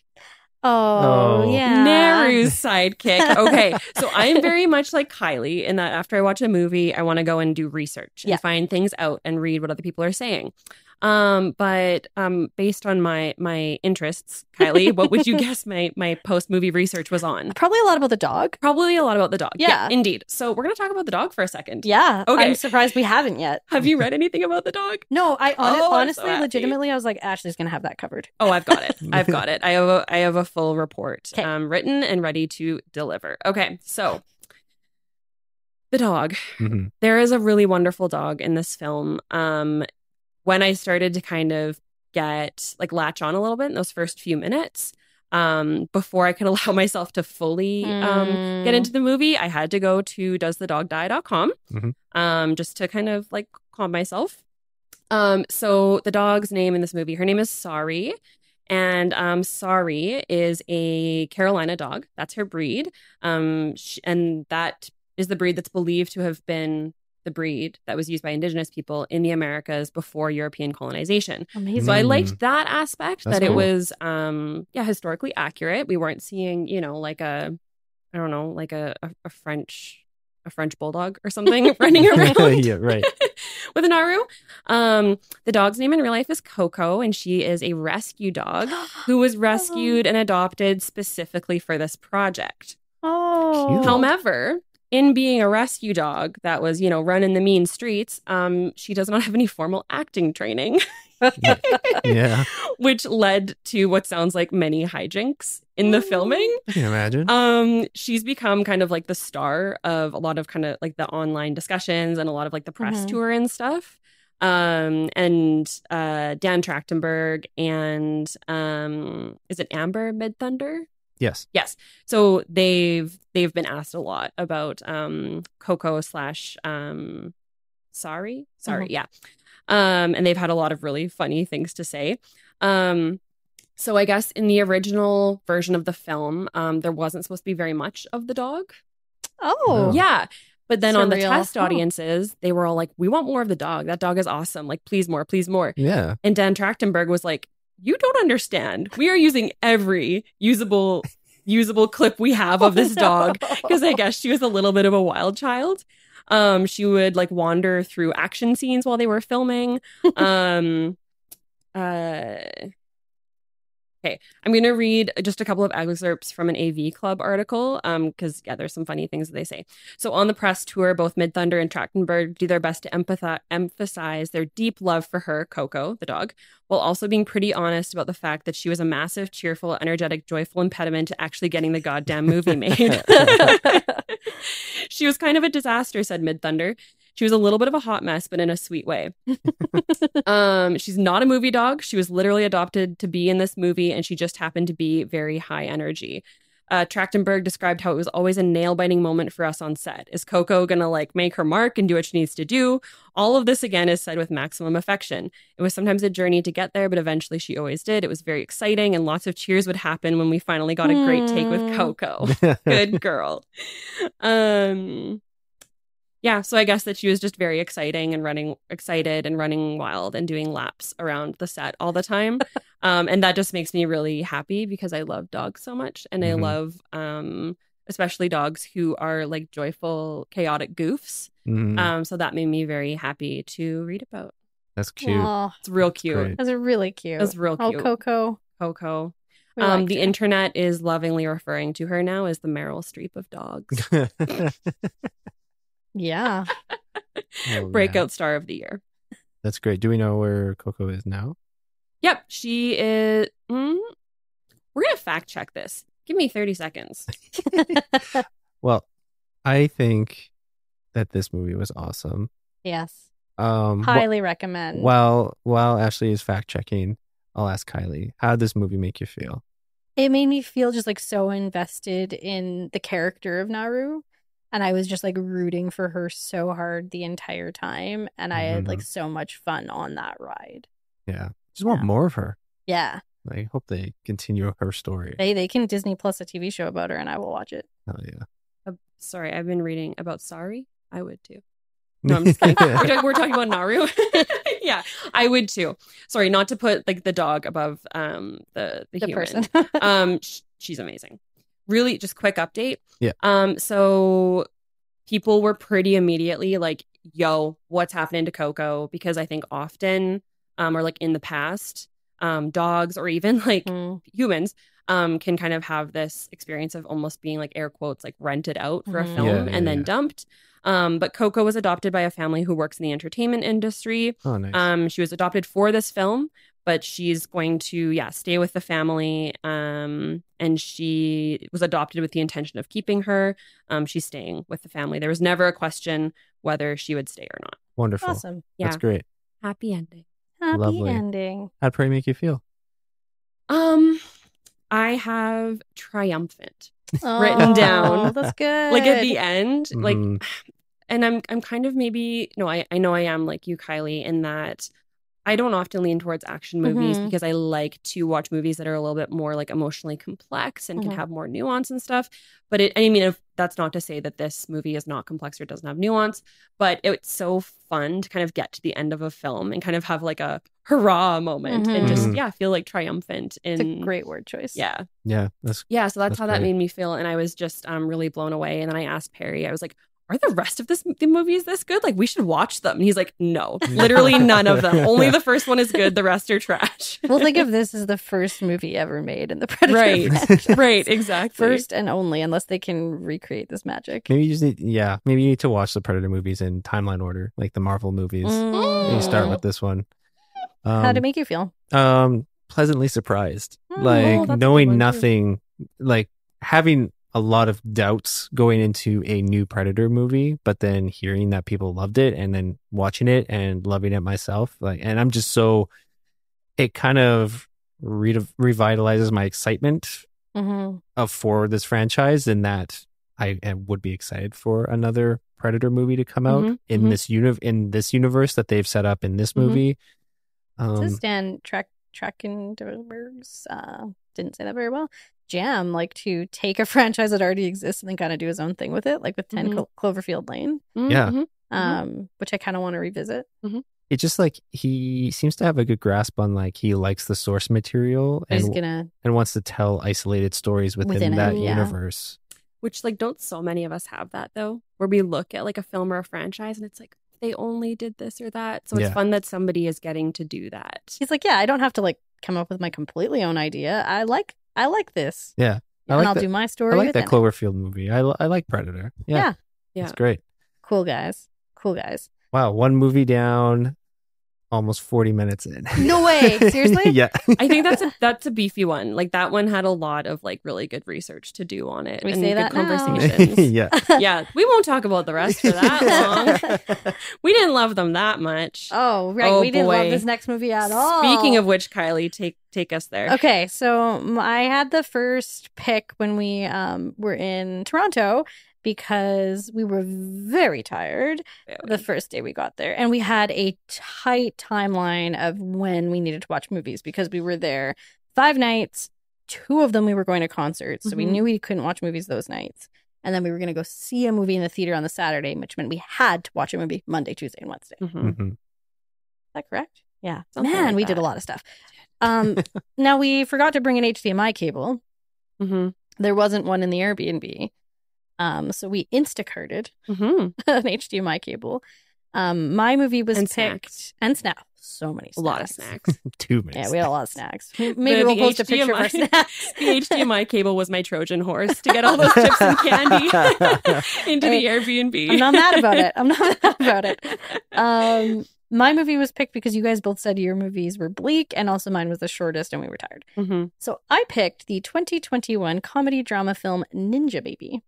Oh, oh yeah, Neru's sidekick. Okay, so I'm very much like Kylie in that after I watch a movie, I want to go and do research and yeah. find things out and read what other people are saying. Um, but um, based on my my interests, Kylie, what would you guess my my post movie research was on? Probably a lot about the dog. Probably a lot about the dog. Yeah, yeah indeed. So we're gonna talk about the dog for a second. Yeah. Okay. I'm surprised we haven't yet. Have you read anything about the dog? No. I honest, oh, honestly, so legitimately, I was like, Ashley's gonna have that covered. Oh, I've got it. I've got it. I have a, I have a full report, Kay. um, written and ready to deliver. Okay, so. The dog. Mm-hmm. There is a really wonderful dog in this film. Um. When I started to kind of get, like, latch on a little bit in those first few minutes, um, before I could allow myself to fully mm. um, get into the movie, I had to go to does the dog die dot com mm-hmm. um, just to kind of, like, calm myself. Um, so the dog's name in this movie, her name is Sari. And um, Sari is a Carolina dog. That's her breed. Um, sh- and that is the breed that's believed to have been the breed that was used by Indigenous people in the Americas before European colonization. Amazing. So I liked that aspect, That's that cool. it was, um, yeah, historically accurate. We weren't seeing, you know, like a, I don't know, like a, a, a French, a French bulldog or something running around. yeah, right. With an Naru. Um, the dog's name in real life is Coco, and she is a rescue dog who was rescued oh. and adopted specifically for this project. Oh. Cute. However, in being a rescue dog that was, you know, run in the mean streets, um, she does not have any formal acting training. yeah. Which led to what sounds like many hijinks in the filming. I can imagine. Um, she's become kind of like the star of a lot of kind of like the online discussions and a lot of like the press mm-hmm. tour and stuff. Um, and uh, Dan Trachtenberg and um, is it Amber Midthunder? Yes. Yes. So they've they've been asked a lot about um, Coco slash um, Sari. Sorry. Mm-hmm. Yeah. Um, and they've had a lot of really funny things to say. Um, so I guess in the original version of the film, um, there wasn't supposed to be very much of the dog. Oh. Yeah. But then Surreal. on the test audiences, they were all like, we want more of the dog. That dog is awesome. Like, please more, please more. Yeah. And Dan Trachtenberg was like, you don't understand. We are using every usable usable clip we have of this dog because I guess she was a little bit of a wild child. Um, she would like wander through action scenes while they were filming. Um, uh, Okay, I'm going to read just a couple of excerpts from an A V Club article because, um, yeah, there's some funny things that they say. So on the press tour, both Midthunder and Trachtenberg do their best to empathi- emphasize their deep love for her, Coco, the dog, while also being pretty honest about the fact that she was a massive, cheerful, energetic, joyful impediment to actually getting the goddamn movie made. She was kind of a disaster, said Midthunder. She was a little bit of a hot mess, but in a sweet way. um, she's not a movie dog. She was literally adopted to be in this movie, and she just happened to be very high energy. Uh, Trachtenberg described how it was always a nail-biting moment for us on set. Is Coco going to, like, make her mark and do what she needs to do? All of this, again, is said with maximum affection. It was sometimes a journey to get there, but eventually she always did. It was very exciting, and lots of cheers would happen when we finally got a great take with Coco. Good girl. Um... Yeah, so I guess that she was just very exciting and running excited and running wild and doing laps around the set all the time. um, and that just makes me really happy because I love dogs so much. And mm-hmm. I love um, especially dogs who are like joyful, chaotic goofs. Mm-hmm. Um, so that made me very happy to read about. That's cute. Aww. It's real cute. That's, That's really cute. That's real cute. Oh, Coco. Coco. Um, like the it. internet is lovingly referring to her now as the Meryl Streep of dogs. Yeah. Oh, breakout yeah. star of the year. That's great. Do we know where Coco is now? Yep. She is. Mm, we're going to fact check this. Give me thirty seconds. Well, I think that this movie was awesome. Yes. Um, Highly wh- recommend. While, while Ashley is fact checking, I'll ask Kylie, how did this movie make you feel? It made me feel just like so invested in the character of Naru. And I was just like rooting for her so hard the entire time. And I mm-hmm. had like so much fun on that ride. Yeah. Just want yeah. more of her. Yeah. I hope they continue her story. They they can Disney Plus a T V show about her and I will watch it. Oh, yeah. Uh, sorry. I've been reading about Sari. I would too. No, I'm just kidding. we're, talk- we're talking about Naru. Yeah, I would too. Sorry, not to put like the dog above um the, the, the human. person. um, sh- She's amazing. Really, just quick update. Yeah. Um. So people were pretty immediately like, yo, what's happening to Coco? Because I think often um, or like in the past, um, dogs or even like mm. humans um, can kind of have this experience of almost being like air quotes, like rented out for mm-hmm. a film yeah, yeah, and then yeah. dumped. Um, but Coco was adopted by a family who works in the entertainment industry. Oh, nice. Um, she was adopted for this film. But she's going to, yeah, stay with the family. Um, and she was adopted with the intention of keeping her. Um, she's staying with the family. There was never a question whether she would stay or not. Wonderful. Awesome. Yeah. That's great. Happy ending. Happy Lovely. ending. How'd Prey make you feel? Um, I have triumphant oh, written down. That's good. Like at the end, mm. like, and I'm, I'm kind of maybe, no, I, I know I am like you, Kylie, in that. I don't often lean towards action movies mm-hmm. because I like to watch movies that are a little bit more like emotionally complex and mm-hmm. can have more nuance and stuff. But it, I mean, if, that's not to say that this movie is not complex or doesn't have nuance, but it, it's so fun to kind of get to the end of a film and kind of have like a hurrah moment mm-hmm. and just, yeah, feel like triumphant. In, it's a great word choice. Yeah. Yeah. That's, yeah. So that's, that's how great. that made me feel. And I was just um, really blown away. And then I asked Perry, I was like, are the rest of this the movies this good? Like, we should watch them. And he's like, no, literally none of them. Only the first one is good. The rest are trash. Well, think of this as the first movie ever made in the Predator Right, franchise. Right, exactly. First and only, unless they can recreate this magic. Maybe you just need, yeah, maybe you need to watch the Predator movies in timeline order, like the Marvel movies. Mm. You start with this one. Um, How'd it make you feel? Um, pleasantly surprised. Mm, like, oh, knowing nothing, too. like, having... a lot of doubts going into a new Predator movie, but then hearing that people loved it and then watching it and loving it myself. Like, and I'm just so, it kind of re- revitalizes my excitement mm-hmm. of for this franchise, and that I, I would be excited for another Predator movie to come out mm-hmm. in mm-hmm. this uni- in this universe that they've set up in this movie. Mm-hmm. Um, this is Dan Trachtenberg's, uh, didn't say that very well. Jam, like to take a franchise that already exists and then kind of do his own thing with it, like with ten mm-hmm. Clo- Cloverfield Lane. Yeah. Um, mm-hmm. Which I kind of want to revisit. Mm-hmm. It just like he seems to have a good grasp on like he likes the source material and, gonna... and wants to tell isolated stories within, within that it, yeah. universe. Which like don't so many of us have that though, where we look at like a film or a franchise and it's like they only did this or that. So it's yeah. fun that somebody is getting to do that. He's like, yeah, I don't have to like come up with my completely own idea. I like I like this. Yeah. I like and I'll that. do my story. I like that Cloverfield it. movie. I, I like Predator. Yeah. Yeah. yeah. It's great. Cool, guys. Cool, guys. Wow. One movie down, almost forty minutes in. No way. Seriously? Yeah. I think that's a, that's a beefy one. Like, that one had a lot of, like, really good research to do on it. We and say good that conversations. Yeah. Yeah. We won't talk about the rest for that long. We didn't love them that much. Oh, right. Oh, we boy. didn't love this next movie at all. Speaking of which, Kylie, take Take us there. Okay, so I had the first pick when we um, were in Toronto because we were very tired really? the first day we got there. And we had a tight timeline of when we needed to watch movies because we were there five nights. Two of them we were going to concerts. So mm-hmm. we knew we couldn't watch movies those nights. And then we were going to go see a movie in the theater on the Saturday, which meant we had to watch a movie Monday, Tuesday, and Wednesday. Mm-hmm. Mm-hmm. Is that correct? Yeah. Something Man, like we that. did a lot of stuff. Um, now, we forgot to bring an H D M I cable. Mm-hmm. There wasn't one in the Airbnb. Um, so we Instacarted mm-hmm. an H D M I cable. Um, my movie was and picked. Snacks. And snacks. So many snacks. A lot of snacks. Too many Yeah, we had a lot of snacks. Maybe the, we'll the post H D M I, a picture of our snacks. The H D M I cable was my Trojan horse to get all those chips and candy into I mean, the Airbnb. I'm not mad about it. I'm not mad about it. Um... My movie was picked because you guys both said your movies were bleak, and also mine was the shortest, and we were tired. Mm-hmm. So I picked the twenty twenty-one comedy drama film Ninjababy.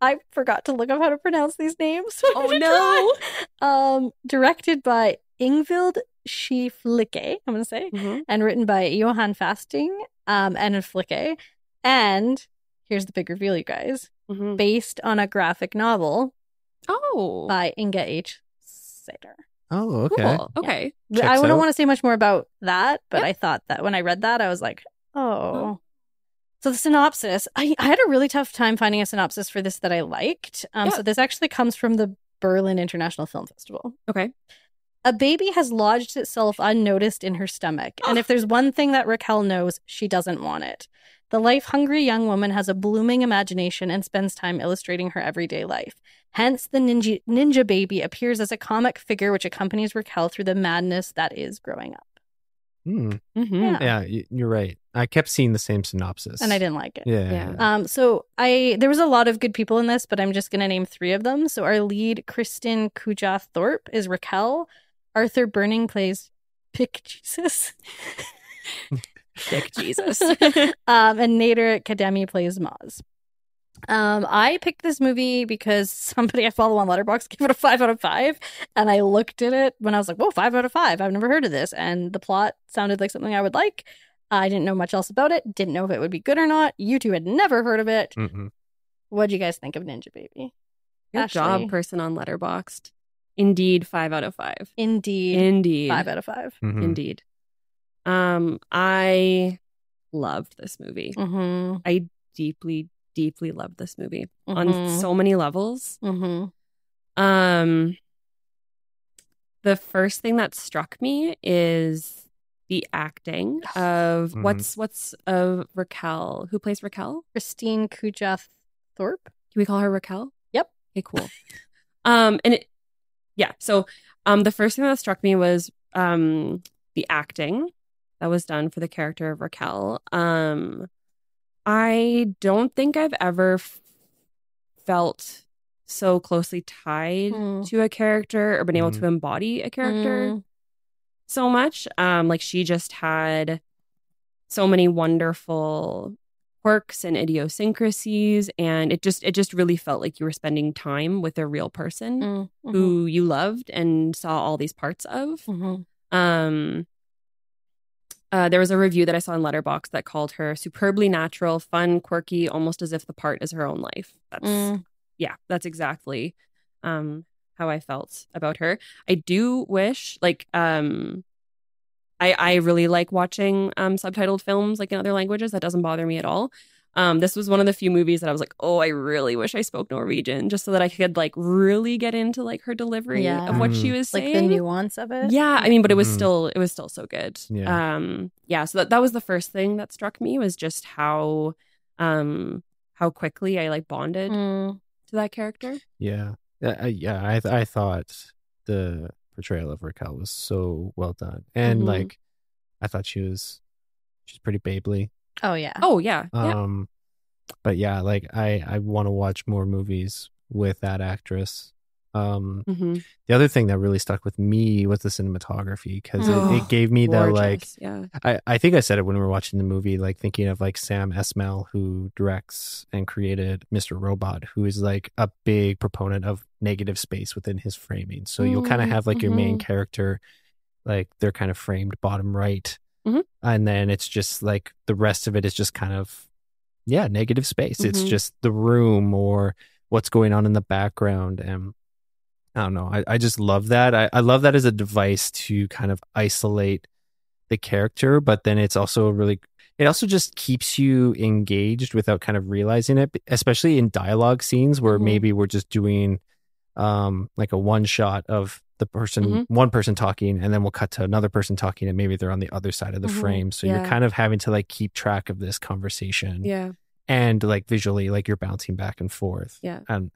I forgot to look up how to pronounce these names. Oh, no. Um, directed by Ingvild Schieflick, I'm going to say, mm-hmm. and written by Johan Fasting um, and Flicke. And here's the big reveal, you guys. Mm-hmm. Based on a graphic novel oh. by Inga H. Sætre. Oh, okay. Cool. Okay. Yeah. I don't out. want to say much more about that, but yep. I thought that when I read that, I was like, oh. oh. So the synopsis, I, I had a really tough time finding a synopsis for this that I liked. Um, yeah. So this actually comes from the Berlin International Film Festival. Okay. A baby has lodged itself unnoticed in her stomach. Oh. And if there's one thing that Raquel knows, she doesn't want it. The life-hungry young woman has a blooming imagination and spends time illustrating her everyday life. Hence, the ninja, ninja baby appears as a comic figure which accompanies Raquel through the madness that is growing up. Mm. Mm-hmm. Yeah. yeah, you're right. I kept seeing the same synopsis. And I didn't like it. Yeah. yeah. Um. So I there was a lot of good people in this, but I'm just going to name three of them. So our lead, Kristine Kujath Thorp, is Raquel. Arthur Burning plays Pick Jesus. Dick Jesus. um, and Nader Kademi plays Maz. Um, I picked this movie because somebody I follow on Letterboxd gave it a five out of five. And I looked at it when I was like, whoa, five out of five. I've never heard of this. And the plot sounded like something I would like. I didn't know much else about it. Didn't know if it would be good or not. You two had never heard of it. Mm-hmm. What'd you guys think of Ninjababy? Good Ashley. job, person on Letterboxd. Indeed, five out of five. Indeed. Indeed. five out of five. Mm-hmm. Indeed. Um, I loved this movie. Mm-hmm. I deeply, deeply loved this movie mm-hmm. on so many levels. Mm-hmm. Um, the first thing that struck me is the acting of mm-hmm. what's what's of Raquel. Who plays Raquel? Kristine Kujath Thorp. Can we call her Raquel? Yep. Okay, cool. um, and it, yeah. So, um, the first thing that struck me was um the acting that was done for the character of Raquel. Um, I don't think I've ever f- felt so closely tied mm. to a character or been able mm. to embody a character mm. so much. Um, like, she just had so many wonderful quirks and idiosyncrasies, and it just it just really felt like you were spending time with a real person mm. mm-hmm. who you loved and saw all these parts of. Mm-hmm. Um. Uh, there was a review that I saw in Letterboxd that called her superbly natural, fun, quirky, almost as if the part is her own life. That's mm. yeah, that's exactly um, how I felt about her. I do wish, like, um, I I really like watching um, subtitled films, like, in other languages. That doesn't bother me at all. Um, this was one of the few movies that I was like, oh, I really wish I spoke Norwegian, just so that I could, like, really get into, like, her delivery yeah. of what mm. she was saying, like the nuance of it. Yeah, I mean, but it was mm. still it was still so good. Yeah, um, yeah. So that that was the first thing that struck me, was just how um, how quickly I, like, bonded mm. to that character. Yeah, uh, yeah. I th- I thought the portrayal of Raquel was so well done, and mm-hmm. like, I thought she was She's pretty babely. Oh yeah. Oh yeah. Um, yeah. But yeah, like I, I want to watch more movies with that actress. Um, mm-hmm. The other thing that really stuck with me was the cinematography, because oh, it, it gave me gorgeous. the like. Yeah. I, I think I said it when we were watching the movie, like thinking of like Sam Esmail, who directs and created Mister Robot, who is like a big proponent of negative space within his framing. So mm-hmm. you'll kind of have like your mm-hmm. main character, like they're kind of framed bottom right, mm-hmm. and then it's just like the rest of it is just kind of yeah negative space. Mm-hmm. It's just the room or what's going on in the background. And I don't know. I, I just love that. I, I love that as a device to kind of isolate the character, but then it's also really, it also just keeps you engaged without kind of realizing it, especially in dialogue scenes where mm-hmm. maybe we're just doing um, like a one shot of the person, mm-hmm. one person talking, and then we'll cut to another person talking and maybe they're on the other side of the mm-hmm. frame. So yeah. you're kind of having to like keep track of this conversation. Yeah. And like visually, like you're bouncing back and forth. Yeah. And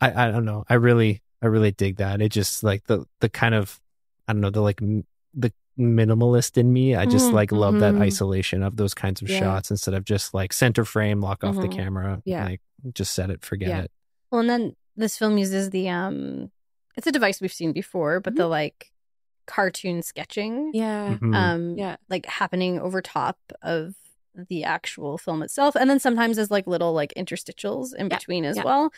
I, I don't know. I really, I really dig that. It just like the the kind of, I don't know, the like m- the minimalist in me. I just like love mm-hmm. that isolation of those kinds of yeah. shots instead of just like center frame, lock off mm-hmm. the camera. Yeah. Like just set it, forget yeah. it. Well, and then this film uses the, um, it's a device we've seen before, but mm-hmm. the like cartoon sketching. Yeah. Mm-hmm. Um, yeah. Like happening over top of the actual film itself. And then sometimes there's like little like interstitials in yeah. between as yeah. well.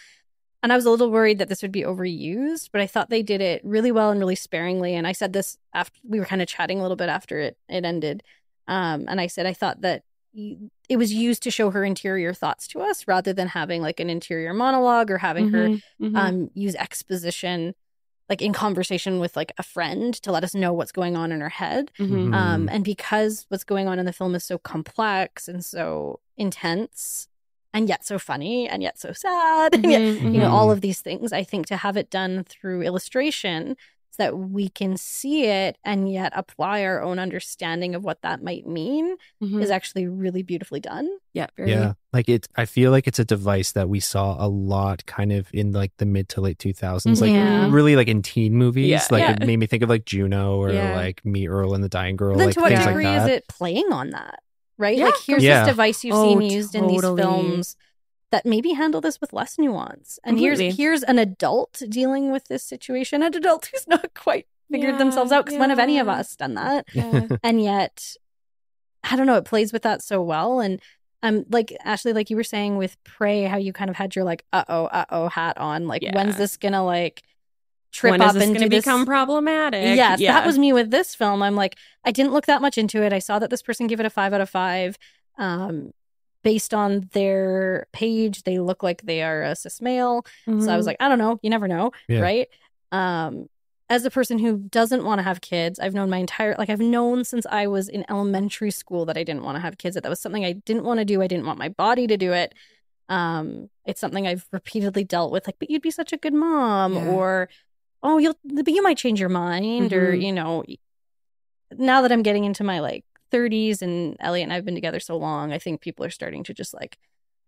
And I was a little worried that this would be overused, but I thought they did it really well and really sparingly. And I said this after we were kind of chatting a little bit after it, it ended. Um, and I said I thought that it was used to show her interior thoughts to us rather than having like an interior monologue or having mm-hmm, her mm-hmm. Um, use exposition like in conversation with like a friend to let us know what's going on in her head. Mm-hmm. Um, and because what's going on in the film is so complex and so intense, and yet so funny, and yet so sad, and yet, mm-hmm. you know, all of these things. I think to have it done through illustration so that we can see it and yet apply our own understanding of what that might mean mm-hmm. is actually really beautifully done. Yeah. Very. Yeah. Like it, I feel like it's a device that we saw a lot kind of in like the mid to late two thousands, like yeah. really like in teen movies. Yeah. Like yeah. it made me think of like Juno or yeah. like Me, Earl and the Dying Girl. Then like to what things degree like that. Is it playing on that? Right? Yeah. Like, here's yeah. this device you've oh, seen used totally. in these films that maybe handle this with less nuance. And Completely. here's here's an adult dealing with this situation, an adult who's not quite figured yeah, themselves out, because yeah. when have any of us done that? Yeah. And yet, I don't know, it plays with that so well. And um, like, Ashley, like you were saying with Prey, how you kind of had your, like, uh-oh, uh-oh hat on. Like, yeah. when's this gonna, like... trip when up is this going to become this... problematic? Yes, yeah. That was me with this film. I'm like, I didn't look that much into it. I saw that this person gave it a five out of five. Um, based on their page, they look like they are a cis male. Mm-hmm. So I was like, I don't know. You never know, yeah. right? Um, as a person who doesn't want to have kids, I've known my entire, like I've known since I was in elementary school that I didn't want to have kids. That that was something I didn't want to do. I didn't want my body to do it. Um, it's something I've repeatedly dealt with. Like, but you'd be such a good mom, yeah. or oh, you'll, but you might change your mind, mm-hmm. or, you know, now that I'm getting into my, like, thirties and Elliott and I have been together so long, I think people are starting to just, like,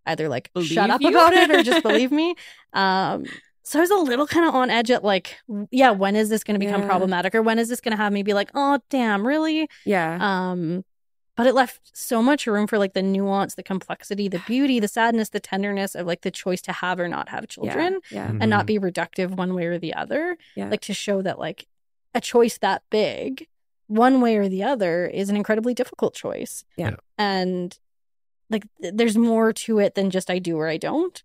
either, like, believe shut up you? about it or just believe me. Um, so I was a little kind of on edge at, like, yeah, when is this going to become yeah. problematic, or when is this going to have me be like, oh, damn, really? Yeah. Um, but it left so much room for, like, the nuance, the complexity, the beauty, the sadness, the tenderness of, like, the choice to have or not have children, yeah, yeah. and mm-hmm. not be reductive one way or the other. Yeah. Like, to show that, like, a choice that big, one way or the other, is an incredibly difficult choice. Yeah. yeah. And, like, th- there's more to it than just I do or I don't.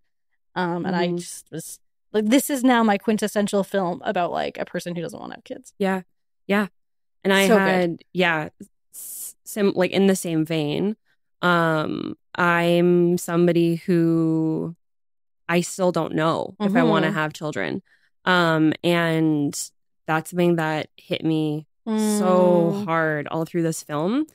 Um, and mm-hmm. I just was, like, this is now my quintessential film about, like, a person who doesn't want to have kids. Yeah. Yeah. And I so had, good. yeah. Sim, like in the same vein, um, I'm somebody who I still don't know mm-hmm. if I want to have children. Um, and that's something that hit me mm. so hard all through this film,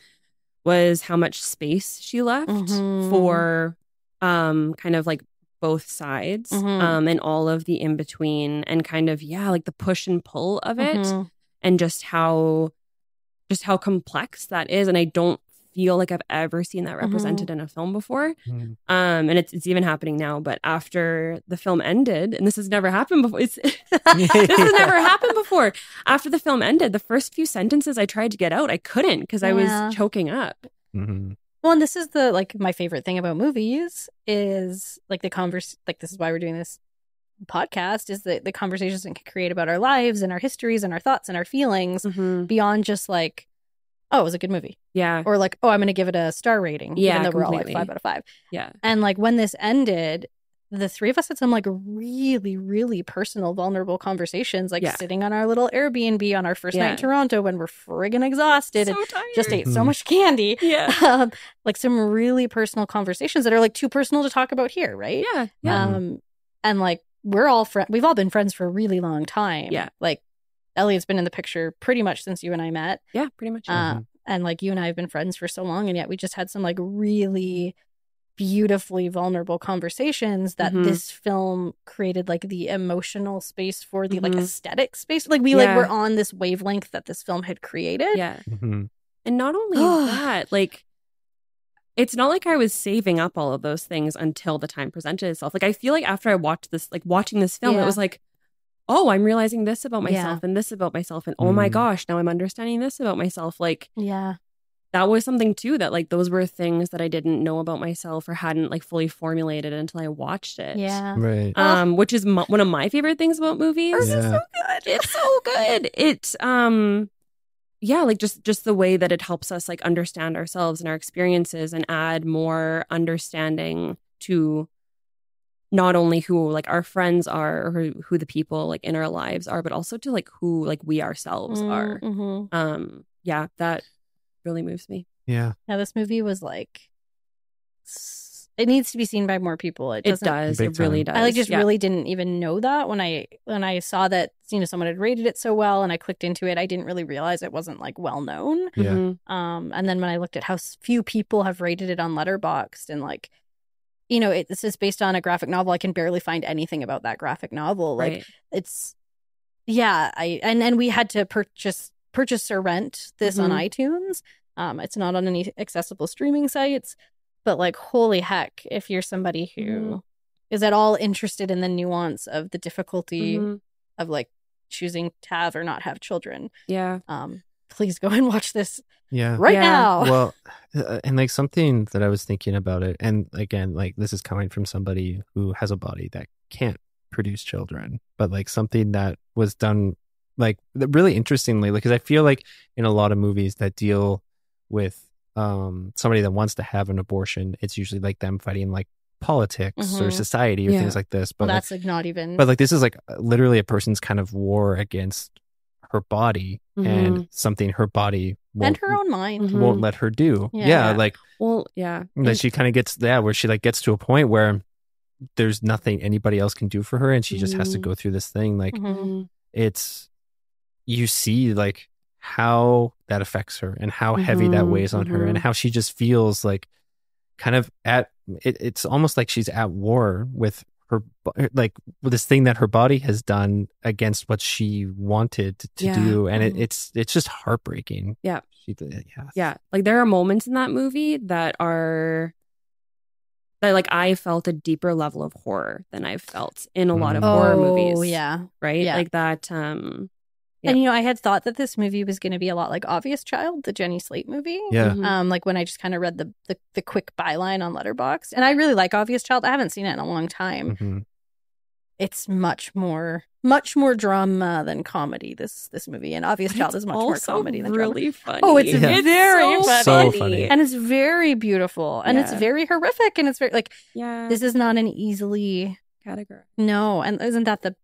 was how much space she left mm-hmm. for um, kind of like both sides mm-hmm. um, and all of the in between, and kind of, yeah, like the push and pull of it mm-hmm. and just how... just how complex that is. And I don't feel like I've ever seen that represented mm-hmm. in a film before. Mm-hmm. Um, and it's, it's even happening now. But after the film ended, and this has never happened before. It's, this has never happened before. After the film ended, the first few sentences I tried to get out, I couldn't, because yeah. I was choking up. Mm-hmm. Well, and this is the, like, my favorite thing about movies is, like, the converse, like, this is why we're doing this podcast, is that the conversations we can create about our lives and our histories and our thoughts and our feelings mm-hmm. beyond just, like, oh, it was a good movie. Yeah. Or, like, oh, I'm going to give it a star rating. Yeah, even though completely. We're all, like, five out of five. Yeah. And, like, when this ended, the three of us had some, like, really, really personal, vulnerable conversations, like yeah. sitting on our little Airbnb on our first yeah. night in Toronto when we're friggin' exhausted so and tired. Just ate mm-hmm. so much candy. Yeah. Um, like, some really personal conversations that are, like, too personal to talk about here, right? Yeah. yeah. Um, and, like, we're all friends. We've all been friends for a really long time. Yeah. Like, Elliott's been in the picture pretty much since you and I met. Yeah, pretty much. Uh, mm-hmm. And, like, you and I have been friends for so long, and yet we just had some, like, really beautifully vulnerable conversations that mm-hmm. this film created, like, the emotional space for, the mm-hmm. like, aesthetic space, like we yeah. like were on this wavelength that this film had created. Yeah. Mm-hmm. And not only that, like, it's not like I was saving up all of those things until the time presented itself. Like, I feel like after I watched this, like, watching this film yeah. it was like, oh, I'm realizing this about myself yeah. and this about myself and mm. oh my gosh, now I'm understanding this about myself. Like, yeah, that was something, too, that, like, those were things that I didn't know about myself or hadn't, like, fully formulated until I watched it. Yeah. Right. Um, which is mo- one of my favorite things about movies. Yeah. It's so good. It's so good. It's, um, yeah, like, just, just the way that it helps us, like, understand ourselves and our experiences and add more understanding to not only who, like, our friends are or who, who the people, like, in our lives are, but also to, like, who, like, we ourselves mm, are. Mm-hmm. Um, yeah, that really moves me. Yeah. Now, this movie was like, it needs to be seen by more people. It, it does. It really does. I like just yeah. really didn't even know that when I when I saw that, you know, someone had rated it so well and I clicked into it. I didn't really realize it wasn't, like, well known. Yeah. Mm-hmm. Um, and then when I looked at how few people have rated it on Letterboxd and, like, you know, it, this is based on a graphic novel. I can barely find anything about that graphic novel. Like right. it's yeah. I and and we had to purchase. Purchase or rent this mm-hmm. on iTunes. Um, it's not on any accessible streaming sites, but, like, holy heck, if you're somebody who mm-hmm. is at all interested in the nuance of the difficulty mm-hmm. of, like, choosing to have or not have children, yeah, um, please go and watch this. Yeah, right yeah. now. Well, and, like, something that I was thinking about it, and again, like, this is coming from somebody who has a body that can't produce children, but, like, something that was done, like, really interestingly, because I feel like in a lot of movies that deal with um, somebody that wants to have an abortion, it's usually, like, them fighting, like, politics mm-hmm. or society or yeah. things like this. But, well, that's, like, like, not even. But, like, this is, like, literally a person's kind of war against her body mm-hmm. and something her body won't, and her own mind mm-hmm. won't let her do. Yeah, yeah, yeah. like, well, yeah, that she kind of gets that yeah, where she, like, gets to a point where there's nothing anybody else can do for her, and she just mm-hmm. has to go through this thing. Like, mm-hmm. it's. You see, like, how that affects her and how heavy mm-hmm, that weighs on mm-hmm. her and how she just feels, like, kind of at it, it's almost like she's at war with her, like, this thing that her body has done against what she wanted to yeah. do. And it, it's it's just heartbreaking. Yeah. She, yeah. Yeah. Like, there are moments in that movie that are that, like, I felt a deeper level of horror than I've felt in a lot of oh, horror movies. Yeah. Right. Yeah. Like that. Um, Yeah. And, you know, I had thought that this movie was going to be a lot like Obvious Child, the Jenny Slate movie. Yeah. Mm-hmm. Um, like when I just kind of read the, the the quick byline on Letterboxd. And I really like Obvious Child. I haven't seen it in a long time. Mm-hmm. It's much more, much more drama than comedy, this this movie. And Obvious Child is much more comedy than drama. It's really funny. Oh, it's yeah. very so funny. So funny. And it's very beautiful. And yeah. it's very horrific. And it's very, like, yeah. this is not an easily category. No. And isn't that the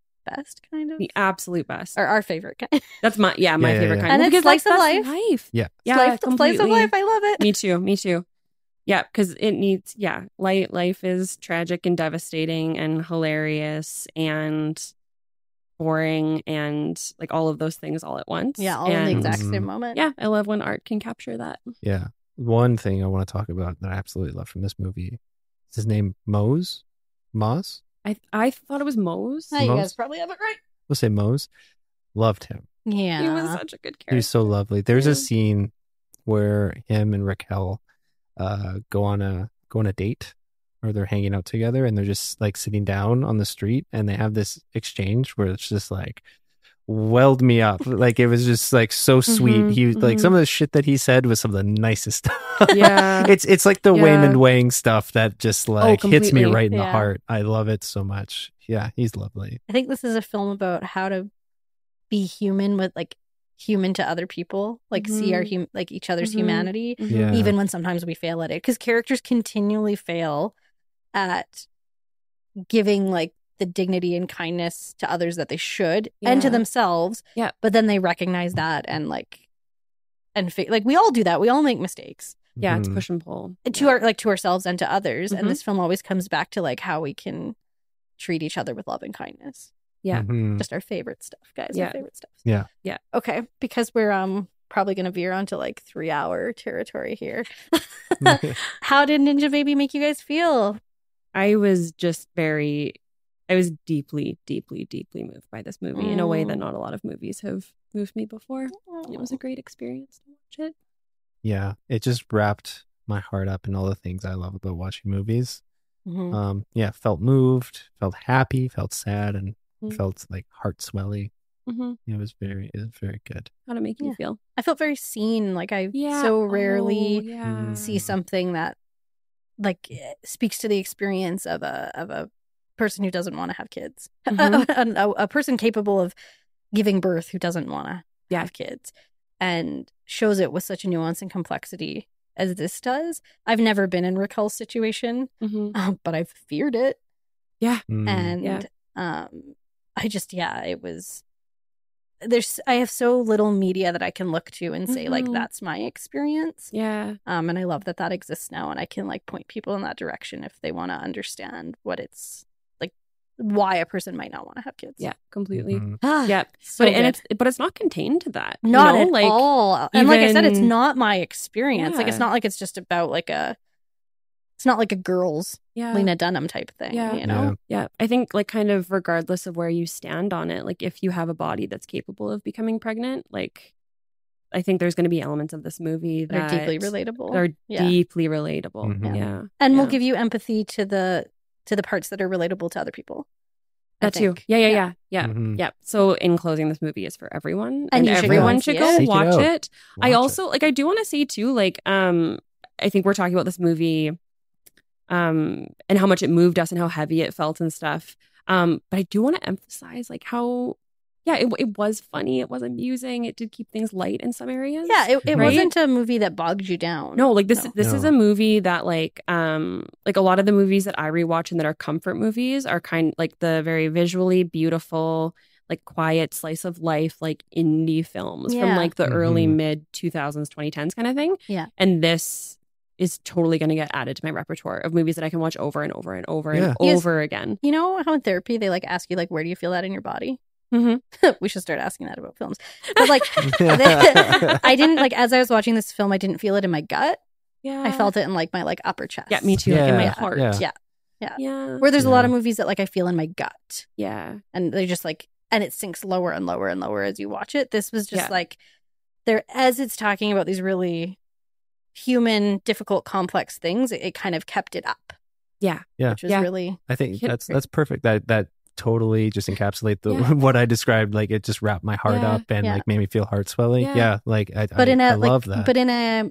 best kind of the absolute best or our favorite kind? That's my yeah my yeah, favorite yeah, yeah. kind, and well, it's slice of life. life yeah yeah life, slice of life. I love it. Me too me too yeah, because it needs yeah light life is tragic and devastating and hilarious and boring and, like, all of those things all at once. Yeah, all and, in the exact mm-hmm. same moment. Yeah, I love when art can capture that. Yeah. One thing I want to talk about that I absolutely love from this movie is his name, Mose Moss. I th- I thought it was Mose. Yeah, you guys probably have it right. We'll say Mose. Loved him. Yeah. He was such a good character. He was so lovely. There's yeah. a scene where him and Raquel uh, go on a go on a date, or they're hanging out together, and they're just, like, sitting down on the street, and they have this exchange where it's just like, welled me up. Like, it was just like so sweet. Mm-hmm, he mm-hmm. like some of the shit that he said was some of the nicest stuff. Yeah. it's it's like the yeah. Wayman Wang stuff that just like oh, hits me right in yeah. the heart. I love it so much. Yeah, he's lovely. I think this is a film about how to be human with like human to other people, like mm-hmm. see our hum- like each other's mm-hmm. humanity, mm-hmm. Yeah. even when sometimes we fail at it, because characters continually fail at giving like the dignity and kindness to others that they should yeah. and to themselves. Yeah. But then they recognize that and like, and fi- like we all do that. We all make mistakes. Yeah. Mm-hmm. It's push and pull and to yeah. our, like to ourselves and to others. Mm-hmm. And this film always comes back to like how we can treat each other with love and kindness. Yeah. Mm-hmm. Just our favorite stuff, guys. Yeah. Our favorite stuff. Yeah. Yeah. Okay. Because we're um probably going to veer onto like three hour territory here. How did Ninjababy make you guys feel? I was just very, I was deeply, deeply, deeply moved by this movie mm. in a way that not a lot of movies have moved me before. Mm. It was a great experience to watch it. Yeah. It just wrapped my heart up in all the things I love about watching movies. Mm-hmm. Um, yeah. Felt moved, felt happy, felt sad, and mm-hmm. felt like heart swelly. Mm-hmm. It was very, it was very good. How did it make you yeah. feel? I felt very seen. Like I yeah. so rarely oh, yeah. see something that like speaks to the experience of a, of a, person who doesn't want to have kids, mm-hmm. a, a, a person capable of giving birth who doesn't want to yeah. have kids, and shows it with such a nuance and complexity as this does. I've never been in Raquel's situation, mm-hmm. um, but I've feared it. Yeah. Mm. And yeah. Um, I just, yeah, it was, there's, I have so little media that I can look to and say, mm-hmm. like, that's my experience. Yeah. Um, and I love that that exists now, and I can, like, point people in that direction if they want to understand what it's, why a person might not want to have kids. Yeah, completely. Mm-hmm. yeah. So but, and it's, but it's not contained to that. Not you know? at like, all. Even... And like I said, it's not my experience. Yeah. Like, it's not like it's just about like a, it's not like a girls yeah. Lena Dunham type thing, yeah. you know? Yeah. yeah. I think like kind of regardless of where you stand on it, like if you have a body that's capable of becoming pregnant, like I think there's going to be elements of this movie that, that are deeply relatable. Are yeah. deeply relatable. Mm-hmm. Yeah. yeah. And yeah. we'll give you empathy to the, to the parts that are relatable to other people. That too. Yeah, yeah, yeah. Yeah. yeah. Mm-hmm. yeah. So in closing, this movie is for everyone. And, and everyone should go it. watch it. it. Watch I also, it. like, I do want to say too, like, um, I think we're talking about this movie um, and how much it moved us and how heavy it felt and stuff. Um, but I do want to emphasize, like, how... Yeah, it, it was funny. It was amusing. It did keep things light in some areas. Yeah, it, it right? wasn't a movie that bogged you down. No, like this no. this no. is a movie that like um like a lot of the movies that I rewatch and that are comfort movies are kind like the very visually beautiful, like quiet slice of life, like indie films yeah. from like the mm-hmm. early mid two thousands, twenty tens kind of thing. Yeah. And this is totally going to get added to my repertoire of movies that I can watch over and over and over yeah. and yes. over again. You know how in therapy they like ask you like, where do you feel that in your body? Mm-hmm. We should start asking that about films. But like, they, I didn't like as I was watching this film, I didn't feel it in my gut. Yeah, I felt it in like my like upper chest. Yeah, me too. Yeah. Like in my heart. Yeah, yeah, yeah. yeah. Where there's yeah. a lot of movies that like I feel in my gut. Yeah, and they just like and it sinks lower and lower and lower as you watch it. This was just yeah. like there as it's talking about these really human, difficult, complex things. It, it kind of kept it up. Yeah, yeah, which was yeah. really. I think hit- that's that's perfect. That that. Totally just encapsulate the yeah. what I described, like it just wrapped my heart yeah, up and yeah. like made me feel heart swelly. Yeah. yeah, like I, but I, in a, I love like, that. But in a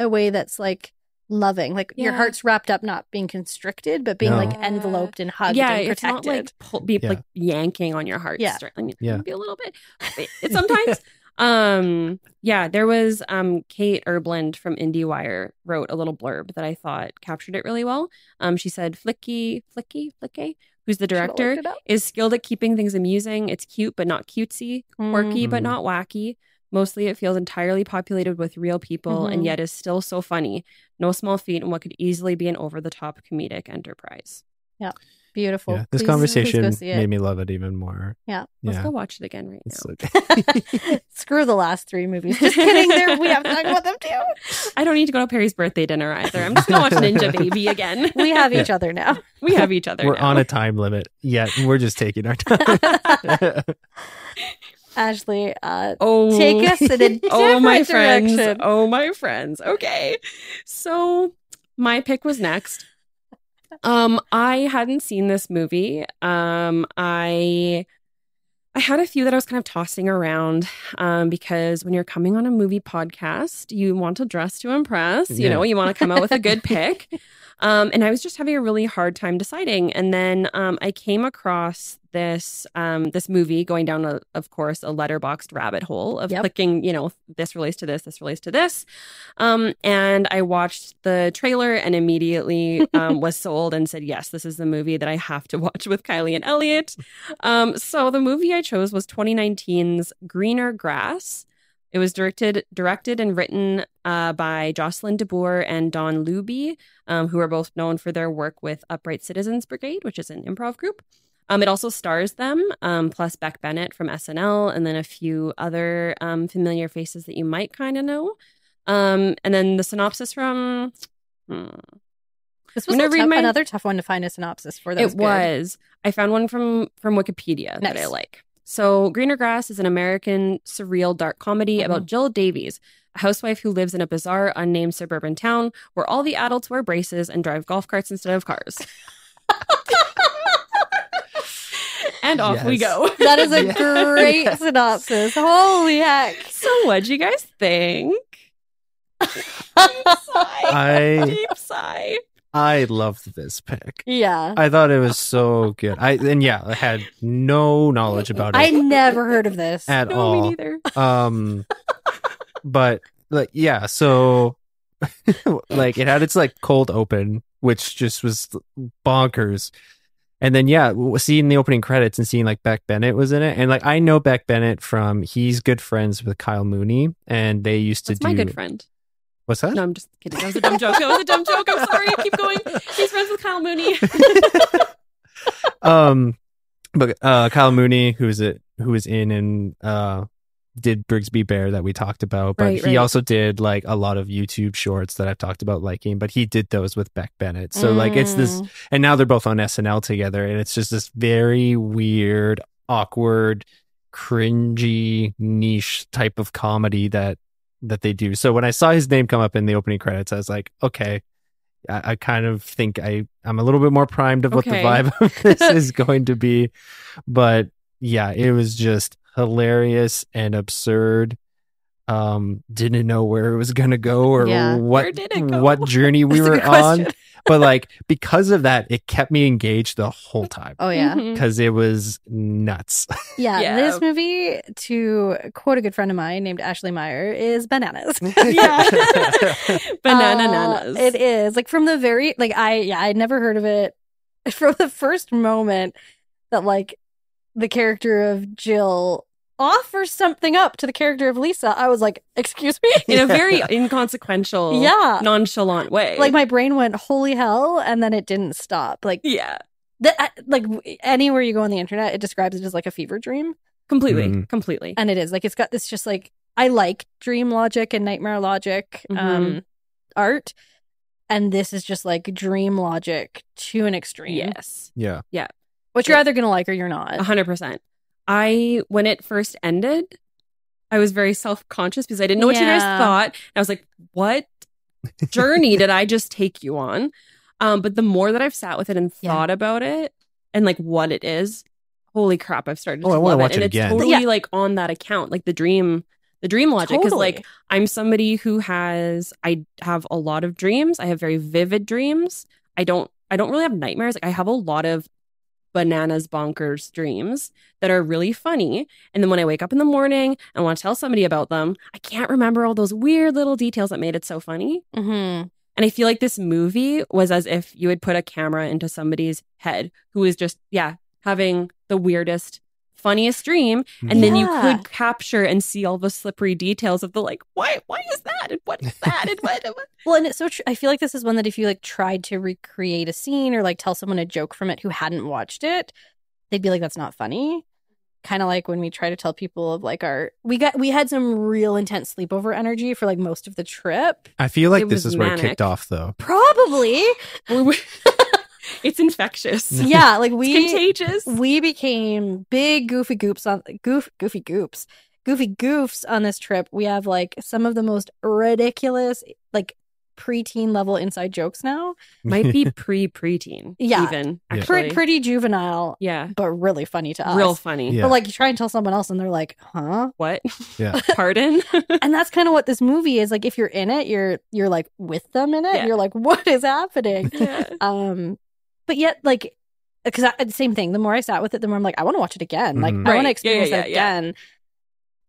a way that's like loving, like yeah. your heart's wrapped up, not being constricted, but being no. like enveloped and hugged yeah, and protected. Yeah, it's not like pull, be yeah. like yanking on your heart. Yeah, I mean, yeah. maybe a little bit. It sometimes. Um, yeah, there was um, Kate Erblund from IndieWire wrote a little blurb that I thought captured it really well. Um, she said, Flicky, Flicky, Flicky, who's the director, is skilled at keeping things amusing. It's cute, but not cutesy, quirky, mm-hmm. but not wacky. Mostly it feels entirely populated with real people mm-hmm. and yet is still so funny. No small feat in what could easily be an over-the-top comedic enterprise. Yeah. Beautiful. Yeah, this please, conversation please made me love it even more. Yeah. Let's yeah. go watch it again right now. So Screw the last three movies. Just kidding. There, we have to talk about them too. I don't need to go to Perry's birthday dinner either. I'm just going to watch Ninjababy again. We have yeah. each other now. We have each other we're now. On a time limit. Yeah. We're just taking our time. Ashley, uh, oh. take us in a different oh, my friends. direction. Oh, my friends. Okay. So my pick was next. Um, I hadn't seen this movie. Um, I I had a few that I was kind of tossing around um, because when you're coming on a movie podcast, you want to dress to impress. Yeah. You know, you want to come out with a good pick. Um, and I was just having a really hard time deciding. And then um, I came across this um, this movie going down, a, of course, a letterboxed rabbit hole of yep. clicking, you know, this relates to this, this relates to this. Um, and I watched the trailer and immediately um, was sold and said, yes, this is the movie that I have to watch with Kylie and Elliott. Um, so the movie I chose was twenty nineteen's Greener Grass. It was directed directed and written uh, by Jocelyn DeBoer and Don Luby, um, who are both known for their work with Upright Citizens Brigade, which is an improv group. Um, it also stars them, um, plus Beck Bennett from S N L, and then a few other um, familiar faces that you might kind of know. Um, and then the synopsis from... Hmm. This was a tough, my... another tough one to find a synopsis for. That it was. was. I found one from, from Wikipedia nice. that I like. So Greener Grass is an American surreal dark comedy mm-hmm. about Jill Davies, a housewife who lives in a bizarre, unnamed suburban town where all the adults wear braces and drive golf carts instead of cars. And off yes. we go. That is a yes. great yes. synopsis. Holy heck. So what'd you guys think? Deep sigh. I... Deep sigh. I loved this pick. Yeah. I thought it was so good. I And yeah, I had no knowledge about it. I never heard of this. At no, all. Me neither. Um, but, like, yeah, so, like, it had its, like, cold open, which just was bonkers. And then, yeah, seeing the opening credits and seeing, like, Beck Bennett was in it. And, like, I know Beck Bennett from, he's good friends with Kyle Mooney, and they used to That's do... my good friend. What's that? No, I'm just kidding. That was a dumb joke. That was a dumb joke. I'm sorry. Keep going. She's friends with Kyle Mooney. um, but uh, Kyle Mooney, who is it? Who is in and uh, did Brigsby Bear that we talked about, but right, he right. also did like a lot of YouTube shorts that I've talked about liking. But he did those with Beck Bennett, so mm. like it's this. And now they're both on S N L together, and it's just this very weird, awkward, cringy niche type of comedy that. that they do. So when I saw his name come up in the opening credits, I was like, okay, I, I kind of think I, I'm a little bit more primed of what okay. the vibe of this is going to be. But yeah, it was just hilarious and absurd. Um, didn't know where it was going to go or yeah. what, go? what journey we That's were on. But like, because of that, it kept me engaged the whole time. Oh yeah. Because mm-hmm. it was nuts. Yeah, yeah. This movie, to quote a good friend of mine named Ashley Meyer, is bananas. yeah. Banananas. Uh, it is. Like from the very, like I, yeah, I'd never heard of it. From the first moment that like the character of Jill offers something up to the character of Lisa, I was like, excuse me? In a very inconsequential, yeah. nonchalant way. Like, my brain went, holy hell, and then it didn't stop. Like, yeah. Th- like, anywhere you go on the internet, it describes it as, like, a fever dream. Completely. Mm. Completely. And it is. Like, it's got this just, like, I like dream logic and nightmare logic mm-hmm. um, art, and this is just, like, dream logic to an extreme. Yes. Yeah. Yeah. Which yeah. you're either going to like or you're not. one hundred percent. I, when it first ended, I was very self-conscious because I didn't know what yeah. you guys thought. And I was like, what journey did I just take you on? Um, but the more that I've sat with it and thought yeah. about it and like what it is, holy crap, I've started to oh, love it. it. And again. It's totally yeah. like on that account, like the dream, the dream logic. Because totally. like I'm somebody who has, I have a lot of dreams. I have very vivid dreams. I don't, I don't really have nightmares. Like I have a lot of bananas bonkers dreams that are really funny, and then when I wake up in the morning and want to tell somebody about them, I can't remember all those weird little details that made it so funny. Mm-hmm. And I feel like this movie was as if you had put a camera into somebody's head who is just yeah having the weirdest, funniest dream, and yeah. then you could capture and see all the slippery details of the like why why is that and what is that and what, and what? Well, and it's so tr- I feel like this is one that if you like tried to recreate a scene or like tell someone a joke from it who hadn't watched it, they'd be like, that's not funny. Kind of like when we try to tell people of like our we got we had some real intense sleepover energy for like most of the trip. I feel like it this is manic. Where it kicked off though, probably. It's infectious. Yeah, like we it's contagious. We became big goofy goops on goof goofy goops. Goofy goofs on this trip. We have like some of the most ridiculous like preteen level inside jokes now. Might be pre-preteen. Yeah. Even. Yeah. Pre- pretty juvenile. Yeah. But really funny to us. Real funny. Yeah. But like you try and tell someone else and they're like, huh? What? Yeah. Pardon? And that's kind of what this movie is. Like if you're in it, you're you're like with them in it. Yeah. You're like, what is happening? Yeah. Um, but yet like, because same thing, the more I sat with it, the more I'm like, I want to watch it again. Like mm. I right. want to experience yeah, yeah, that yeah, again. Yeah.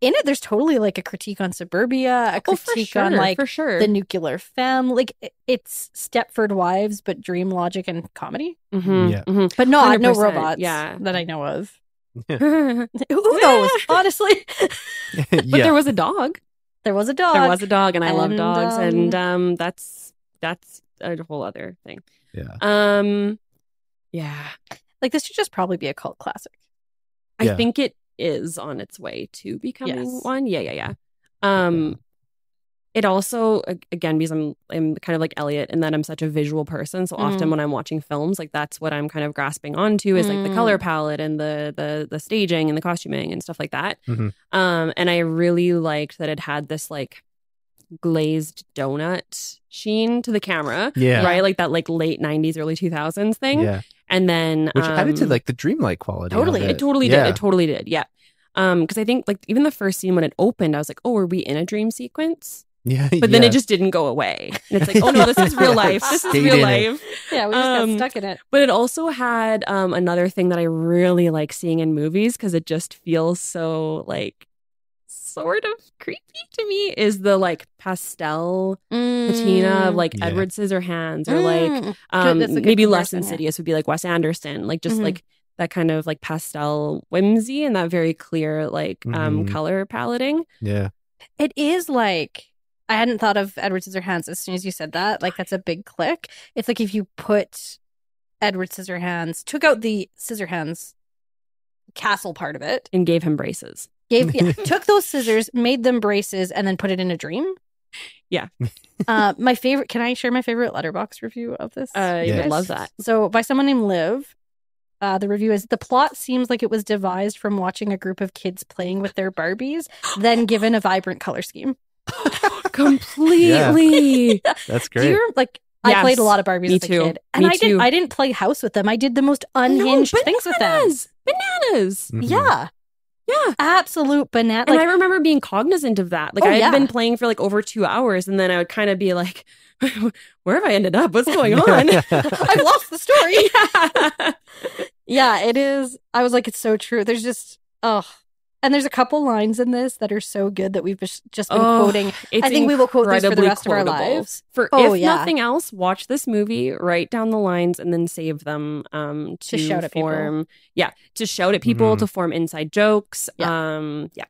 In it, there's totally like a critique on suburbia, a critique oh, for sure, on like for sure. the nuclear family. Like it's Stepford Wives, but dream logic and comedy. Mm-hmm. Yeah. Mm-hmm. But not no robots yeah. that I know of. Who knows? Honestly. yeah. But there was a dog. There was a dog. There was a dog, and I and, love dogs, um, and um, that's that's a whole other thing. Yeah. Um. Yeah. Like this should just probably be a cult classic. Yeah. I think it. Is on its way to becoming yes. one. Yeah, yeah, yeah. Um, it also, again, because I'm I'm kind of like Elliott in that I'm such a visual person. So mm. often when I'm watching films, like that's what I'm kind of grasping onto is mm. like the color palette and the the the staging and the costuming and stuff like that. Mm-hmm. Um, and I really liked that it had this like glazed donut sheen to the camera. Yeah. Right? Like that like late nineties, early two thousands thing. Yeah. And then which um, added to like the dreamlike quality. Totally, of it. it totally yeah. did. It totally did. Yeah, um, because I think like even the first scene when it opened, I was like, "Oh, are we in a dream sequence?" Yeah, but yeah. then it just didn't go away. And it's like, "Oh no, this is real life. This Stayed is real life." It. Yeah, we just um, got stuck in it. But it also had um, another thing that I really like seeing in movies because it just feels so like sort of creepy to me. Is the like pastel mm. patina of like yeah. Edward Scissorhands or mm. like um, maybe less insidious yeah. would be like Wes Anderson, like just mm-hmm. like that kind of like pastel whimsy and that very clear like um mm. color paletting. Yeah, it is like I hadn't thought of Edward Scissorhands as soon as you said that. Like that's a big click. It's like if you put Edward Scissorhands, took out the Scissorhands castle part of it, and gave him braces. Gave, yeah, took those scissors, made them braces, and then put it in a dream. Yeah. uh, my favorite. Can I share my favorite Letterboxd review of this? Uh, yes. I love that. So by someone named Liv, uh, the review is, the plot seems like it was devised from watching a group of kids playing with their Barbies, then given a vibrant color scheme. Completely. Yeah. That's great. Do you remember, like, yes. I played a lot of Barbies me as too. a kid. And me I, too. Didn't, I didn't play house with them. I did the most unhinged no, things with them. Bananas. Mm-hmm. Yeah. Yeah. Absolute banana. And like, I remember being cognizant of that. Like, oh, I had yeah. been playing for like over two hours, and then I would kind of be like, where have I ended up? What's going on? I've lost the story. Yeah. yeah, it is. I was like, it's so true. There's just, oh. And there's a couple lines in this that are so good that we've just been oh, quoting. I think we will quote these for the rest quotable. of our lives. For oh, if yeah. nothing else, watch this movie, write down the lines, and then save them um, to, to shout form, at people. Yeah, to shout at people, mm. to form inside jokes. Yeah. Um, yeah,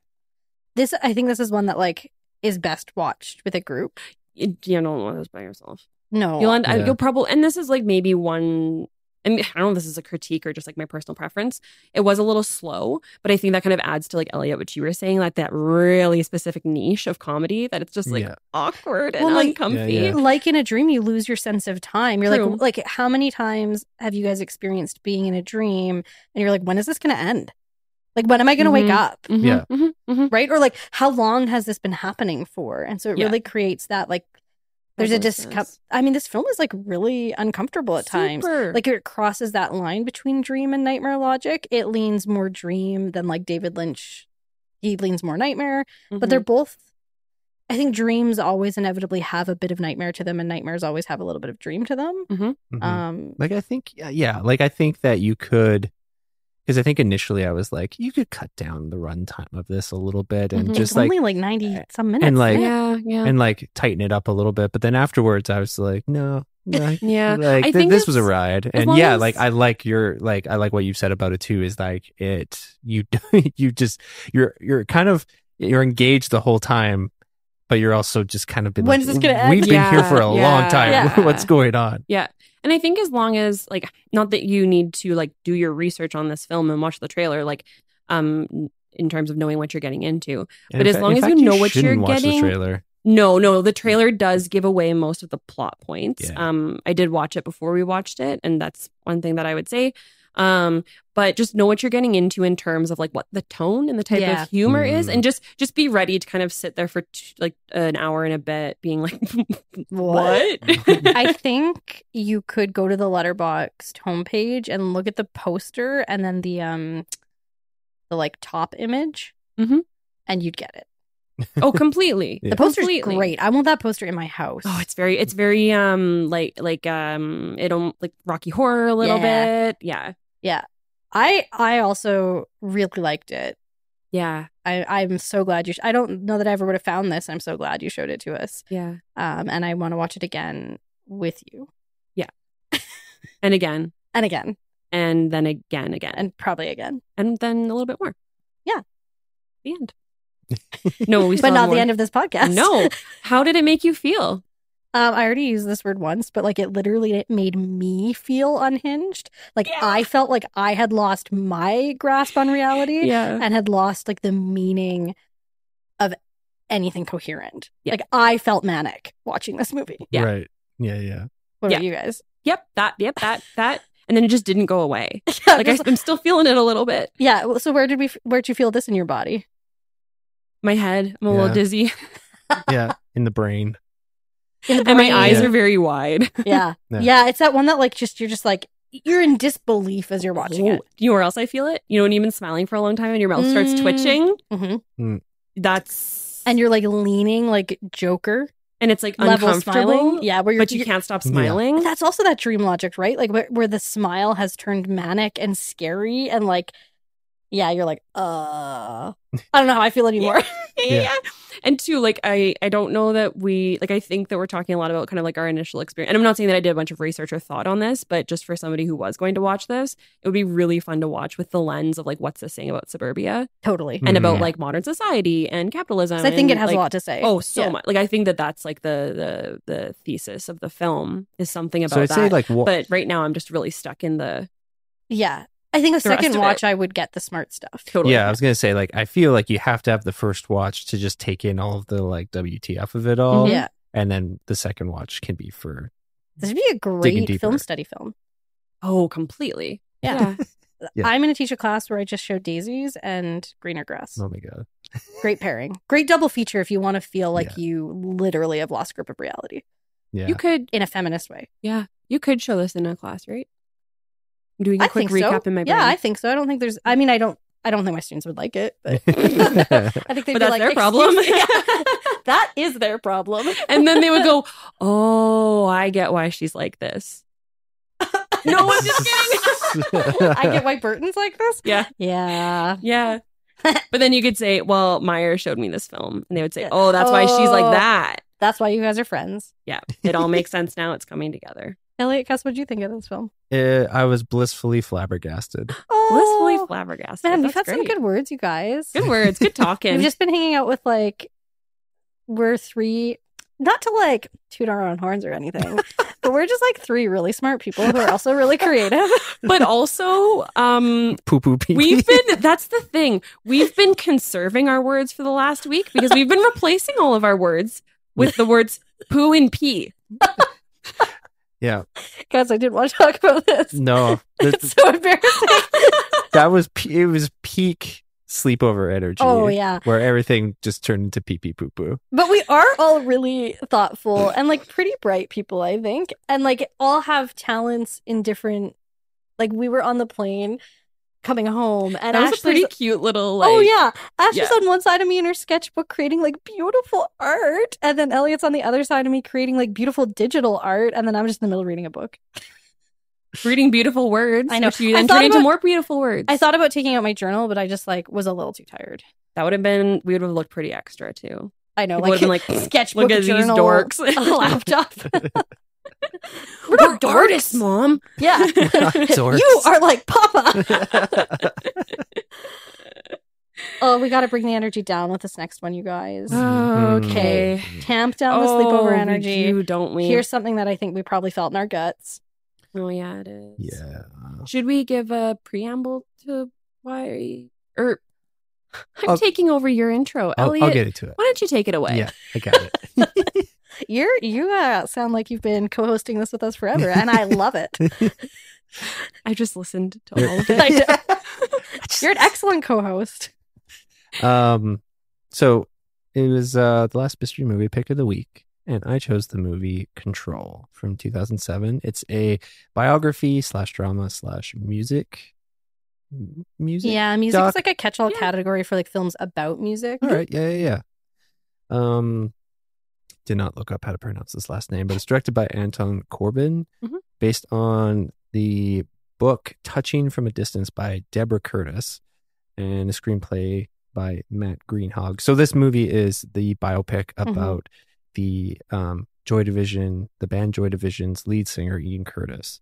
this I think this is one that like is best watched with a group. You, you don't want this by yourself. No, you'll end, yeah. you'll probably. And this is like maybe one. I mean, I don't know if this is a critique or just like my personal preference. It was a little slow, but I think that kind of adds to like Elliott, what you were saying, like that really specific niche of comedy that it's just like yeah. awkward and well, like, uncomfy. Yeah, yeah. Like in a dream, you lose your sense of time. You're True. like, like how many times have you guys experienced being in a dream? And you're like, when is this going to end? Like, when am I going to mm-hmm. wake up? Mm-hmm. Yeah. Mm-hmm. Mm-hmm. Right. Or like, how long has this been happening for? And so it yeah. really creates that like. There's a discom- I mean, this film is like really uncomfortable at times. Super. Like it crosses that line between dream and nightmare logic. It leans more dream than like David Lynch. He leans more nightmare, mm-hmm. but they're both. I think dreams always inevitably have a bit of nightmare to them, and nightmares always have a little bit of dream to them. Mm-hmm. Mm-hmm. Um, like I think, yeah, like I think that you could. Because I think initially I was like, you could cut down the runtime of this a little bit and mm-hmm. just it's like only like ninety some minutes, and like yeah, yeah. and like tighten it up a little bit. But then afterwards, I was like, no, like, yeah, like I th- think this was a ride, and yeah, as... like I like your like I like what you said about it too. Is like it you you just you're you're kind of you're engaged the whole time, but you're also just kind of been when's like, this gonna end? We've yeah, been here for a yeah, long time. Yeah. What's going on? Yeah. And I think as long as, like, not that you need to, like, do your research on this film and watch the trailer, like, um, in terms of knowing what you're getting into. And but in as fact, long as you know you what you're watch getting. The trailer. No, no, the trailer does give away most of the plot points. Yeah. Um, I did watch it before we watched it, and that's one thing that I would say. Um, but just know what you're getting into in terms of like what the tone and the type yeah. of humor mm. is, and just just be ready to kind of sit there for t- like an hour and a bit being like, what? I think you could go to the Letterboxd homepage and look at the poster and then the um the like top image mm-hmm. and you'd get it. Oh, completely. Yeah. The poster's completely. Great. I want that poster in my house. Oh, it's very, it's very, um, like, like, um, it'll like Rocky Horror a little yeah. bit. Yeah, yeah. I, I also really liked it. Yeah, I, I'm so glad you. Sh- I don't know that I ever would have found this. I'm so glad you showed it to us. Yeah. Um, and I want to watch it again with you. Yeah. And again, and again, and then again, again, and probably again, and then a little bit more. Yeah. The end. No, we but not more. The end of this podcast. No. How did it make you feel? Um, I already used this word once, but like it literally it made me feel unhinged. Like yeah. I felt like I had lost my grasp on reality yeah. and had lost like the meaning of anything coherent. Yeah. Like I felt manic watching this movie. Yeah. Right. Yeah. Yeah. What yeah. about you guys? Yep. That. Yep. That. That. And then it just didn't go away. Yeah, like I, I'm still feeling it a little bit. Yeah. So where did we? Where'd you feel this in your body? My head, I'm a yeah. little dizzy. Yeah, in the brain. In the brain. And my eyes yeah. are very wide. Yeah. yeah. Yeah, it's that one that like just, you're just like, you're in disbelief as you're watching Ooh. It. You know where else I feel it? You know when you've been smiling for a long time and your mouth mm. starts twitching? Mm-hmm. Mm. That's... And you're like leaning like Joker. And it's like uncomfortable. Smiling. Yeah, where you're, but you you're, can't stop smiling. Yeah. That's also that dream logic, right? Like where, where the smile has turned manic and scary and like... Yeah, you're like, uh, I don't know how I feel anymore. yeah. yeah. And two, like, I, I don't know that we, like, I think that we're talking a lot about kind of like our initial experience. And I'm not saying that I did a bunch of research or thought on this, but just for somebody who was going to watch this, it would be really fun to watch with the lens of like, what's this saying about suburbia? Totally. And mm-hmm. about yeah. like modern society and capitalism. I think and, it has like, a lot to say. Oh, so yeah. much. Like, I think that that's like the, the, the thesis of the film is something about so I'd that. Say, like, wh- but right now I'm just really stuck in the. Yeah. I think a second watch, I would get the smart stuff. Totally. Yeah, I was going to say, like, I feel like you have to have the first watch to just take in all of the, like, W T F of it all. Yeah. And then the second watch can be for... This would be a great film study film. Oh, completely. Yeah. yeah. yeah. I'm going to teach a class where I just show daisies and greener grass. Oh, my God. Great pairing. Great double feature if you want to feel like yeah. you literally have lost grip of reality. Yeah. You could... In a feminist way. Yeah. You could show this in a class, right? I'm doing a I quick recap so. In my brain. Yeah, I think so. I don't think there's... I mean, I don't I don't think my students would like it, but... I think they'd but be that's like, their problem. Yeah, that is their problem. And then they would go, oh, I get why she's like this. No, I'm just kidding. I get why Burton's like this? Yeah. Yeah. Yeah. But then you could say, well, Meyer showed me this film. And they would say, oh, that's oh, why she's like that. That's why you guys are friends. Yeah. It all makes sense now. It's coming together. Elliott, Cass, what'd you think of this film? Uh, I was blissfully flabbergasted. Oh, blissfully flabbergasted. Man, we've had great. Some good words, you guys. Good words, good talking. We've just been hanging out with like, we're three, not to like toot our own horns or anything, but we're just like three really smart people who are also really creative. But also, um, poo poo pee. We've been, that's the thing, we've been conserving our words for the last week because we've been replacing all of our words with the words poo and pee. Yeah. Guys, I didn't want to talk about this. No. This, it's so embarrassing. That was, it was peak sleepover energy. Oh, yeah. Where everything just turned into pee pee poo poo. But we are all really thoughtful and like pretty bright people, I think. And like all have talents in different, like we were on the plane coming home and that was Ash a pretty was, cute little like, oh yeah Ash yeah. was on one side of me in her sketchbook creating like beautiful art, and then Elliott's on the other side of me creating like beautiful digital art, and then I'm just in the middle of reading a book reading beautiful words. I know, which you then turn into more beautiful words. I thought about taking out my journal, but I just like was a little too tired. That would have been we would have looked pretty extra too. I know, it like, been, like sketchbook, look at journal, these dorks, a laptop. We're not dorks. Artists, Mom. Yeah. You are like Papa. Oh, we got to bring the energy down with this next one, you guys. Oh, okay. Mm-hmm. Tamp down the oh, sleepover energy. You don't we? Here's something that I think we probably felt in our guts. Oh, yeah, it is. Yeah. Should we give a preamble to why? Or I'm I'll, taking over your intro, I'll, Elliott. I'll get into it. Why don't you take it away? Yeah, I got it. You're, you uh, sound like you've been co-hosting this with us forever, and I love it. I just listened to You're, all of it. Yeah. You're an excellent co-host. Um, so it was uh, the last mystery movie pick of the week, and I chose the movie Control from two thousand seven. It's a biography slash drama slash music. Music? Yeah, music doc. is like a catch-all yeah. category for like films about music. All right, yeah, yeah, yeah. Um, did not look up how to pronounce this last name, but it's directed by Anton Corbijn, mm-hmm. based on the book Touching from a Distance by Deborah Curtis, and a screenplay by Matt Greenhog. So this movie is the biopic about mm-hmm. the um, Joy Division, the band Joy Division's lead singer, Ian Curtis.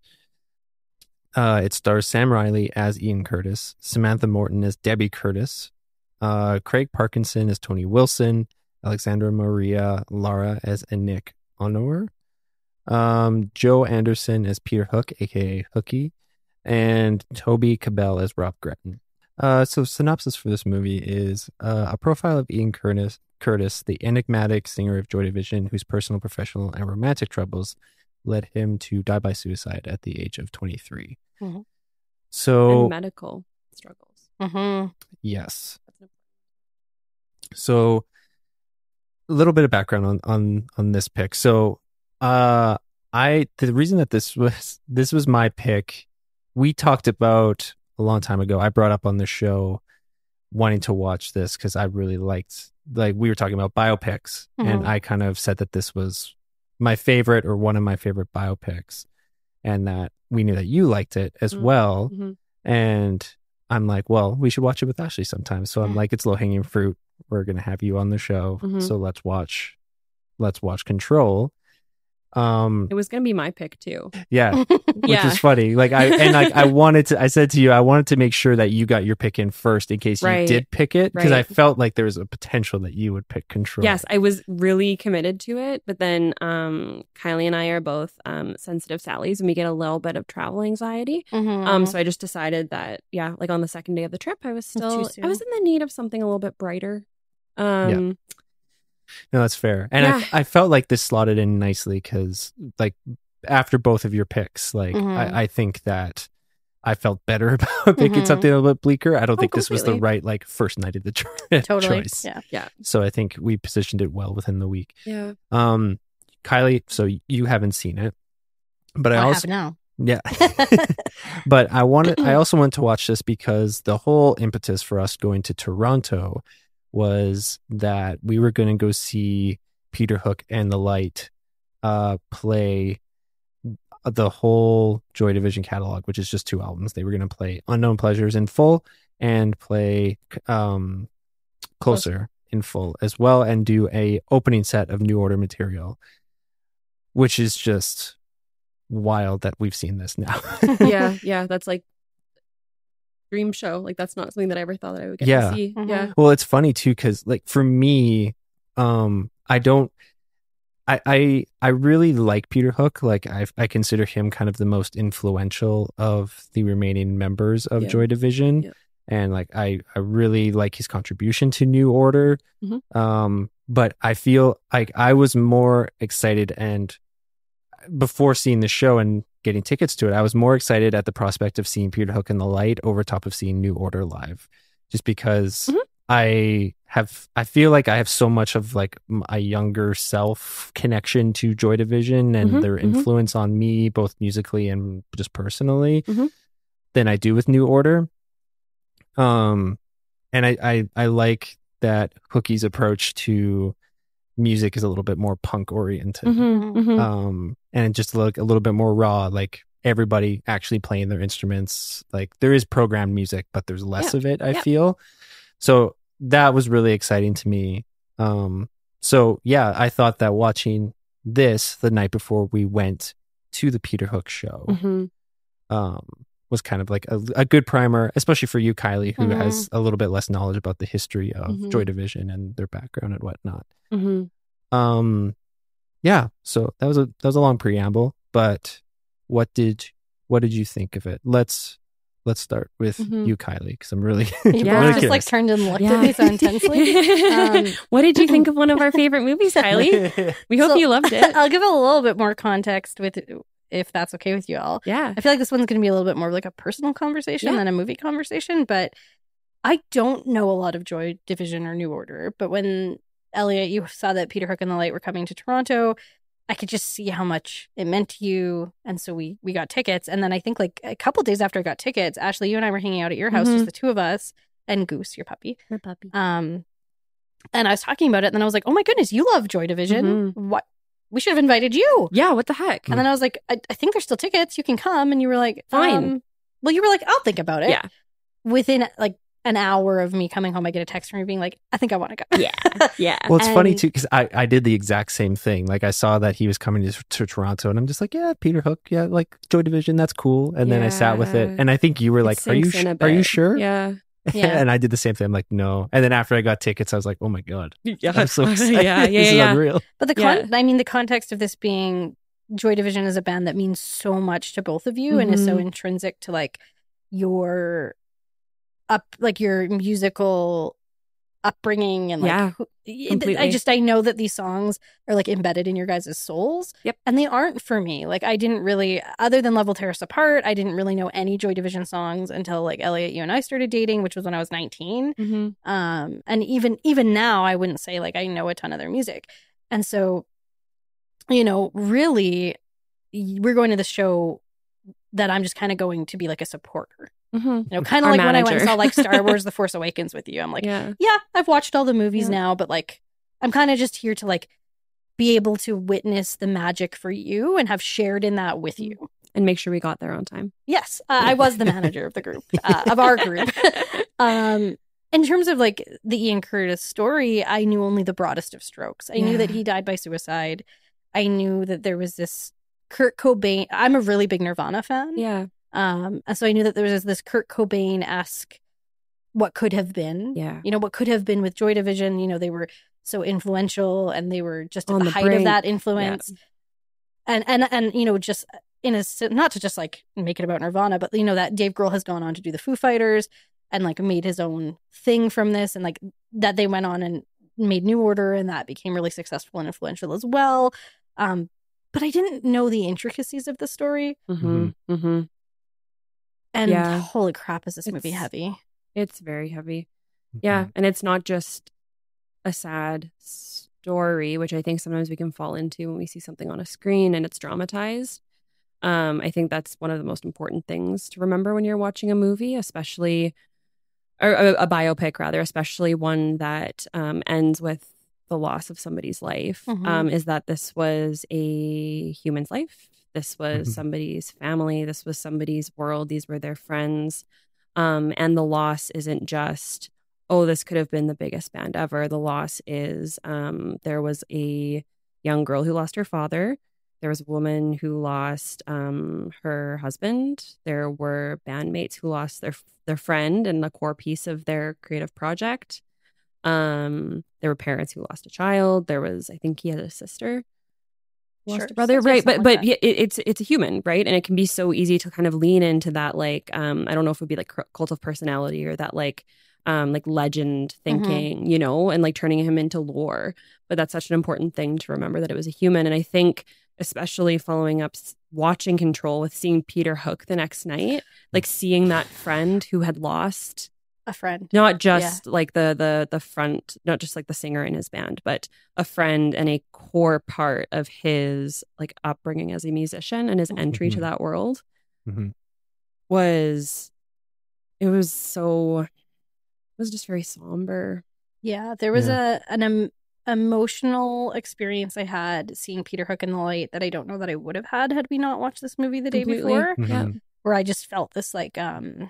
Uh, it stars Sam Riley as Ian Curtis, Samantha Morton as Debbie Curtis, uh, Craig Parkinson as Tony Wilson, Alexandra Maria Lara as Anik Honor, um, Joe Anderson as Peter Hook, a k a. Hookie, and Toby Cabell as Rob Gretton. Uh, so synopsis for this movie is uh, a profile of Ian Curtis, Curtis, the enigmatic singer of Joy Division, whose personal, professional, and romantic troubles led him to die by suicide at the age of twenty-three. Mm-hmm. So and medical struggles. Mm-hmm. Yes. So a little bit of background on on on this pick. So uh, I the reason that this was this was my pick. We talked about a long time ago. I brought up on the show wanting to watch this because I really liked, like we were talking about biopics, mm-hmm. and I kind of said that this was my favorite or one of my favorite biopics, and that we knew that you liked it as mm-hmm. well. Mm-hmm. And I'm like, well, we should watch it with Ashley sometime. So I'm like, it's low hanging fruit. We're going to have you on the show. Mm-hmm. So let's watch, let's watch Control. Um, it was going to be my pick too. Yeah. yeah. Which is funny. Like I, and like I wanted to, I said to you, I wanted to make sure that you got your pick in first in case right. you did pick it. Right. Cause I felt like there was a potential that you would pick Control. Yes. I was really committed to it, but then, um, Kylie and I are both, um, sensitive Sallies, and we get a little bit of travel anxiety. Mm-hmm. Um, so I just decided that, yeah, like on the second day of the trip, I was still, I was in the need of something a little bit brighter. Um, yeah. No, that's fair. And yeah. I, I felt like this slotted in nicely because, like, after both of your picks, like, mm-hmm. I, I think that I felt better about picking mm-hmm. something a little bit bleaker. I don't oh, think completely. This was the right, like, first night of the cho- totally. Choice. Yeah. Yeah. So I think we positioned it well within the week. Yeah. Um, Kylie, so you haven't seen it, but I, I also. Have now. Yeah. But I wanted, I also wanted to watch this because the whole impetus for us going to Toronto was that we were going to go see Peter Hook and the Light uh, play the whole Joy Division catalog, which is just two albums. They were going to play Unknown Pleasures in full and play um, Closer Close. in full as well, and do a opening set of New Order material, which is just wild that we've seen this now. yeah, yeah, that's like dream show. Like that's not something that I ever thought that I would get yeah. to see. Mm-hmm. Yeah. Well, it's funny too because, like, for me, um, I don't, I, I, I really like Peter Hook. Like, I, I consider him kind of the most influential of the remaining members of yeah. Joy Division, yeah. and like I, I really like his contribution to New Order. Mm-hmm. Um, but I feel like I was more excited and before seeing the show and getting tickets to it, I was more excited at the prospect of seeing Peter Hook and the Light over top of seeing New Order live, just because mm-hmm. I have, I feel like I have so much of like a younger self connection to Joy Division and mm-hmm. their mm-hmm. influence on me, both musically and just personally, mm-hmm. than I do with New Order. Um, and I, I, I like that Hookie's approach to music is a little bit more punk oriented. Mm-hmm, mm-hmm. Um, and just like a little bit more raw, like everybody actually playing their instruments. Like there is programmed music, but there's less yeah. of it, I yeah. feel. So that was really exciting to me. Um, so yeah, I thought that watching this the night before we went to the Peter Hook show mm-hmm. um, was kind of like a, a good primer, especially for you, Kylie, who mm-hmm. has a little bit less knowledge about the history of mm-hmm. Joy Division and their background and whatnot. Mm-hmm. Um, yeah, so that was a that was a long preamble, but what did what did you think of it? Let's let's start with mm-hmm. you, Kylie, because I'm really yeah. really I just curious. Like turned and looked yeah. at me so intensely. Um, what did you think of one of our favorite movies, Kylie? We hope so, you loved it. I'll give a little bit more context with if that's okay with you all. Yeah. I feel like this one's going to be a little bit more like a personal conversation yeah. than a movie conversation, but I don't know a lot of Joy Division or New Order, but when, Elliott, you saw that Peter Hook and the Light were coming to Toronto, I could just see how much it meant to you, and so we we got tickets, and then I think like a couple days after I got tickets, Ashley, you and I were hanging out at your house, mm-hmm. just the two of us, and Goose, your puppy. My puppy. Um, and I was talking about it, and then I was like, oh my goodness, you love Joy Division. Mm-hmm. What? We should have invited you. Yeah, what the heck? And then I was like, I, I think there's still tickets. You can come. And you were like, fine. Um, well, you were like, I'll think about it. Yeah. Within like an hour of me coming home, I get a text from you being like, I think I want to go. Yeah. Yeah. Well, it's and... funny too, because I, I did the exact same thing. Like I saw that he was coming to, to Toronto and I'm just like, yeah, Peter Hook. Yeah. Like Joy Division. That's cool. And yeah. then I sat with it. And I think you were like, are you, sh- are you sure? Yeah. Yeah. And I did the same thing. I'm like, no. And then after I got tickets, I was like, oh my God. Yeah. I'm so excited. yeah, yeah, this is yeah. unreal. But the con- yeah. I mean, the context of this being Joy Division is a band that means so much to both of you mm-hmm. and is so intrinsic to like your up, like your musical upbringing and like yeah, who- it, I just I know that these songs are like embedded in your guys' souls. Yep. And they aren't for me. Like I didn't really, other than Love Will Tear Us Apart, I didn't really know any Joy Division songs until like Elliott, you and I started dating, which was when I was nineteen. Mm-hmm. Um, and even even now I wouldn't say like I know a ton of their music. And so, you know, really we're going to the show that I'm just kind of going to be like a supporter. Mm-hmm. You know, kind of like manager. When I went and saw like Star Wars The Force Awakens with you, I'm like, yeah, yeah I've watched all the movies yeah. now, but like I'm kind of just here to like be able to witness the magic for you and have shared in that with you. And make sure we got there on time. Yes, uh, I was the manager of the group, uh, of our group. um, in terms of like the Ian Curtis story, I knew only the broadest of strokes. I yeah. knew that he died by suicide. I knew that there was this Kurt Cobain. I'm a really big Nirvana fan. Yeah. Um, and so I knew that there was this Kurt Cobain-esque what could have been. Yeah. You know, what could have been with Joy Division. You know, they were so influential and they were just at the, the height brink. Of that influence. Yeah. And, and, and, you know, just in a, not to just like make it about Nirvana, but you know, that Dave Grohl has gone on to do the Foo Fighters and like made his own thing from this and like that they went on and made New Order and that became really successful and influential as well. Um, but I didn't know the intricacies of the story. Mm-hmm. Mm-hmm. And yeah. holy crap, is this it's, movie heavy? It's very heavy. Yeah. And it's not just a sad story, which I think sometimes we can fall into when we see something on a screen and it's dramatized. Um, I think that's one of the most important things to remember when you're watching a movie, especially, or a, a biopic rather, especially one that um, ends with the loss of somebody's life, mm-hmm. um, is that this was a human's life. This was mm-hmm. somebody's family. This was somebody's world. These were their friends. Um, and the loss isn't just, oh, this could have been the biggest band ever. The loss is um, there was a young girl who lost her father. There was a woman who lost um, her husband. There were bandmates who lost their their friend and the core piece of their creative project. Um, there were parents who lost a child. There was, I think he had a sister. Lost sure. a brother, so right? But but yeah, it, it's it's a human, right? And it can be so easy to kind of lean into that, like um, I don't know if it would be like cult of personality or that like um, like legend thinking, mm-hmm. you know, and like turning him into lore. But that's such an important thing to remember that it was a human. And I think especially following up, watching Control with seeing Peter Hook the next night, like seeing that friend who had lost a friend, not just yeah. like the the the front, not just like the singer in his band, but a friend and a core part of his like upbringing as a musician and his entry mm-hmm. to that world mm-hmm. was it was so it was just very somber. Yeah, there was yeah. a an um, emotional experience I had seeing Peter Hook in the Light that I don't know that I would have had had we not watched this movie the Completely. Day before. Mm-hmm. Yeah, where I just felt this like um.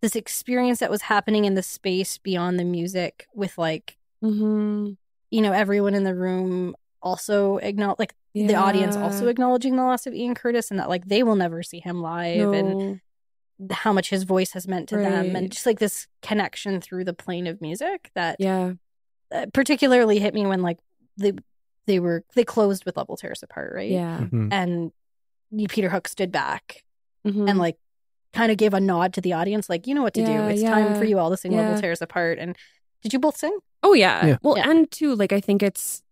this experience that was happening in the space beyond the music with like, mm-hmm. you know, everyone in the room also acknowledge, like yeah. the audience also acknowledging the loss of Ian Curtis and that like they will never see him live no. and how much his voice has meant to right. them and just like this connection through the plane of music that yeah, uh, particularly hit me when like they, they were, they closed with Love Will Tear Us Apart, right? Yeah. Mm-hmm. And Peter Hook stood back mm-hmm. and like, kind of gave a nod to the audience, like, you know what to yeah, do. It's yeah, time for you all to sing yeah. Love Will Tear Us Apart. And did you both sing? Oh, yeah. yeah. Well, yeah. and too, like, I think it's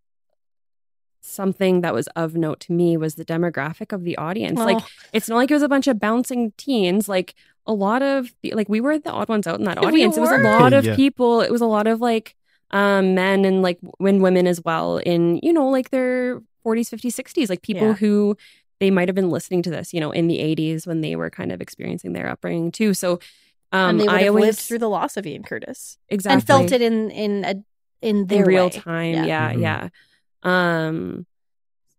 something that was of note to me was the demographic of the audience. Oh. Like, it's not like it was a bunch of bouncing teens. Like, a lot of, like, we were the odd ones out in that audience. We it was a lot of yeah. people. It was a lot of, like, um, men and, like, and women as well in, you know, like, their forties, fifties, sixties. Like, people yeah. who they might have been listening to this, you know, in the eighties when they were kind of experiencing their upbringing, too. So, um, and they would I have always lived through the loss of Ian Curtis. Exactly. And felt it in, in, a, in their in real way. time. Yeah, yeah. Mm-hmm. yeah. Um,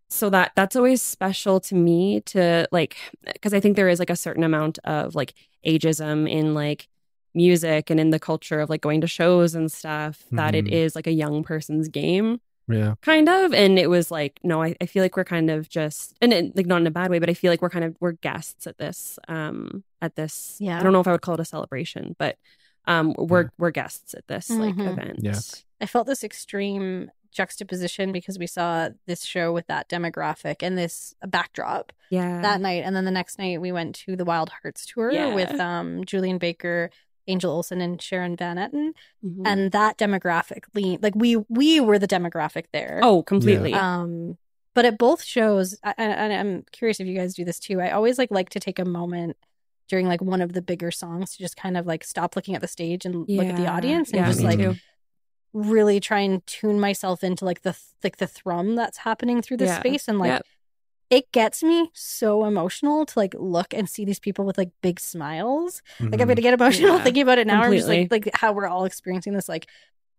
so that that's always special to me to like, because I think there is like a certain amount of like ageism in like music and in the culture of like going to shows and stuff mm-hmm. that it is like a young person's game. Yeah. Kind of. And it was like, no, I, I feel like we're kind of just, and it, like not in a bad way, but I feel like we're kind of, we're guests at this, um, at this, yeah. I don't know if I would call it a celebration, but, um, we're, yeah. we're guests at this mm-hmm. like event. Yeah. I felt this extreme juxtaposition because we saw this show with that demographic and this backdrop yeah. that night, and then the next night we went to the Wild Hearts tour yeah. with um Julian Baker, Angel Olsen, and Sharon Van Etten, mm-hmm. and that demographic lean like we we were the demographic there. Oh, completely. Yeah. Um, but at both shows, I, and I'm curious if you guys do this too. I always like like to take a moment during like one of the bigger songs to just kind of like stop looking at the stage and yeah. look at the audience and yeah, just like. Too. Really try and tune myself into like the like the thrum that's happening through this yeah. space, and like yep. it gets me so emotional to like look and see these people with like big smiles. Mm-hmm. Like I'm gonna get emotional yeah. thinking about it now. Completely. I'm just like like how we're all experiencing this like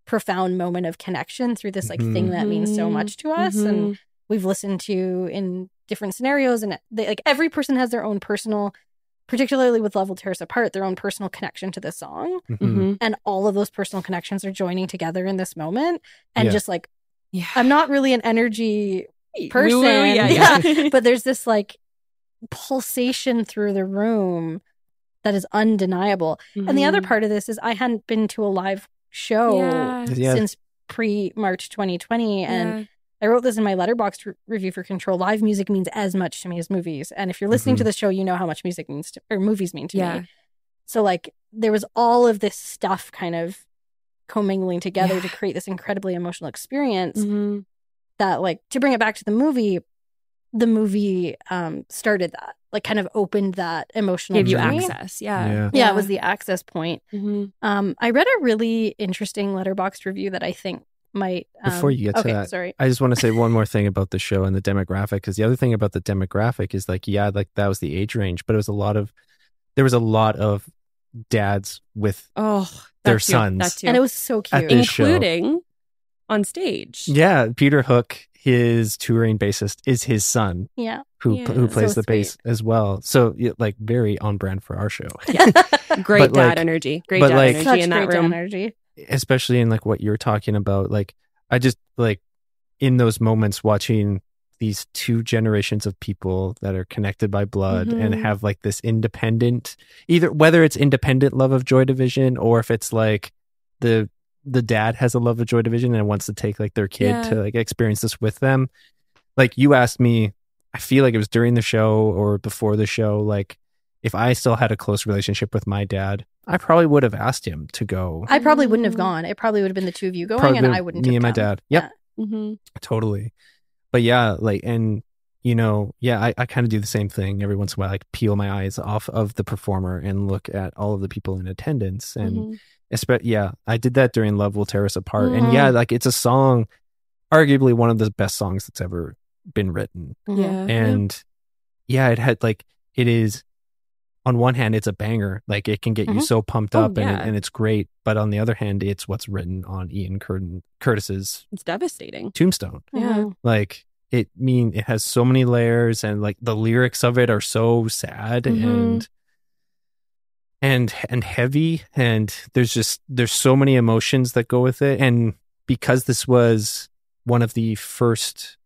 profound moment of connection through this like mm-hmm. thing that means so much to us, mm-hmm. and we've listened to in different scenarios, and they, like every person has their own personal. Particularly with Love Will Tear Us Apart, their own personal connection to this song. Mm-hmm. And all of those personal connections are joining together in this moment. And yeah. just like, yeah. I'm not really an energy person, Ooh, yeah, yeah. Yeah. but there's this like pulsation through the room that is undeniable. Mm-hmm. And the other part of this is I hadn't been to a live show yeah. Yeah. since pre-March twenty twenty. And yeah. I wrote this in my Letterboxd re- review for Control. Live music means as much to me as movies. And if you're listening mm-hmm. to the show, you know how much music means to, or movies mean to yeah. me. So like there was all of this stuff kind of commingling together yeah. to create this incredibly emotional experience mm-hmm. that like, to bring it back to the movie, the movie um, started that, like kind of opened that emotional Gave journey. you access. Yeah. yeah. Yeah. It was the access point. Mm-hmm. Um, I read a really interesting Letterboxd review that I think might um, before you get to okay, that sorry. I just want to say one more thing about the show and the demographic, because the other thing about the demographic is like yeah like that was the age range, but it was a lot of there was a lot of dads with oh their cute. sons, and it was so cute, including show. on stage. Yeah Peter Hook, his touring bassist, is his son yeah who yeah, who plays so the sweet. bass as well, so like very on brand for our show. yeah. Great but, dad like, energy great dad like, energy in that room energy. Especially in like what you're talking about, like I just like in those moments watching these two generations of people that are connected by blood mm-hmm. and have like this independent, either whether it's independent love of Joy Division or if it's like the the dad has a love of Joy Division and wants to take like their kid yeah. to like experience this with them. Like you asked me, I feel like it was during the show or before the show, like if I still had a close relationship with my dad, I probably would have asked him to go. I probably wouldn't have gone. It probably would have been the two of you going probably and I wouldn't have Me and my gone. dad. Yep. Yeah. Mm-hmm. Totally. But yeah, like, and you know, yeah, I, I kind of do the same thing every once in a while. I like peel my eyes off of the performer and look at all of the people in attendance. And mm-hmm. especially, yeah, I did that during Love Will Tear Us Apart. Mm-hmm. And yeah, like it's a song, arguably one of the best songs that's ever been written. Yeah. And yeah, it had like, it is, on one hand, it's a banger. Like, it can get mm-hmm. you so pumped up oh, yeah. and, it, and it's great. But on the other hand, it's what's written on Ian Curtin, Curtis's it's devastating. tombstone. Yeah. Like, it mean it has so many layers, and like the lyrics of it are so sad mm-hmm. and and and heavy. And there's just, there's so many emotions that go with it. And because this was one of the first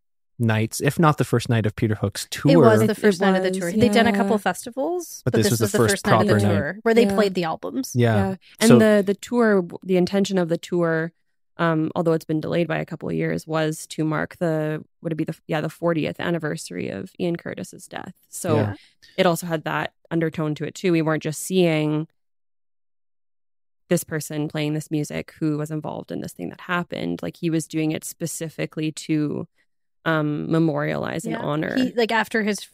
nights, if not the first night of Peter Hook's tour. It was the first it night was, of the tour. Yeah. They've done a couple of festivals, but, but this, this was, was the first, first night of the tour night. where they yeah. played the albums. Yeah. yeah. And so, the, the tour, the intention of the tour, um, although it's been delayed by a couple of years, was to mark the, would it be the, yeah, the fortieth anniversary of Ian Curtis's death. So yeah. it also had that undertone to it too. We weren't just seeing this person playing this music who was involved in this thing that happened. Like he was doing it specifically to um, memorialize and yeah. honor. He, like after his,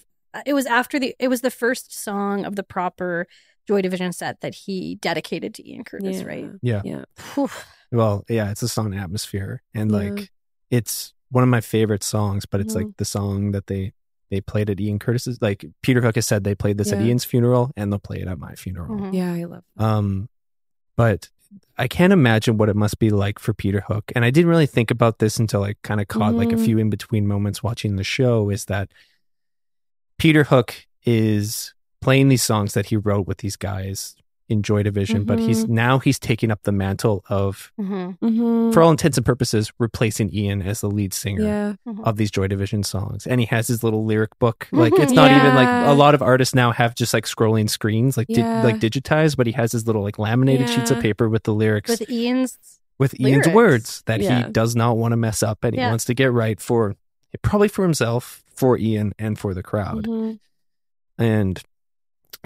it was after the, it was the first song of the proper Joy Division set that he dedicated to Ian Curtis, yeah. right? Yeah. yeah. Well, yeah, it's a song Atmosphere. And yeah. like, it's one of my favorite songs, but it's yeah. like the song that they, they played at Ian Curtis's, like Peter Hook has said, they played this yeah. at Ian's funeral and they'll play it at my funeral. Mm-hmm. Yeah, I love that. Um, but I can't imagine what it must be like for Peter Hook. And I didn't really think about this until I kind of caught mm-hmm. like a few in-between moments watching the show, is that Peter Hook is playing these songs that he wrote with these guys in Joy Division, mm-hmm. but he's now he's taking up the mantle of, mm-hmm. Mm-hmm. for all intents and purposes, replacing Ian as the lead singer yeah. mm-hmm. of these Joy Division songs. And he has his little lyric book. Like it's not yeah. even like a lot of artists now have just like scrolling screens, like yeah. di- like digitized, but he has his little like laminated yeah. sheets of paper with the lyrics. With Ian's With lyrics. Ian's words that yeah. he does not want to mess up and yeah. he wants to get right for, probably for himself, for Ian, and for the crowd. Mm-hmm. And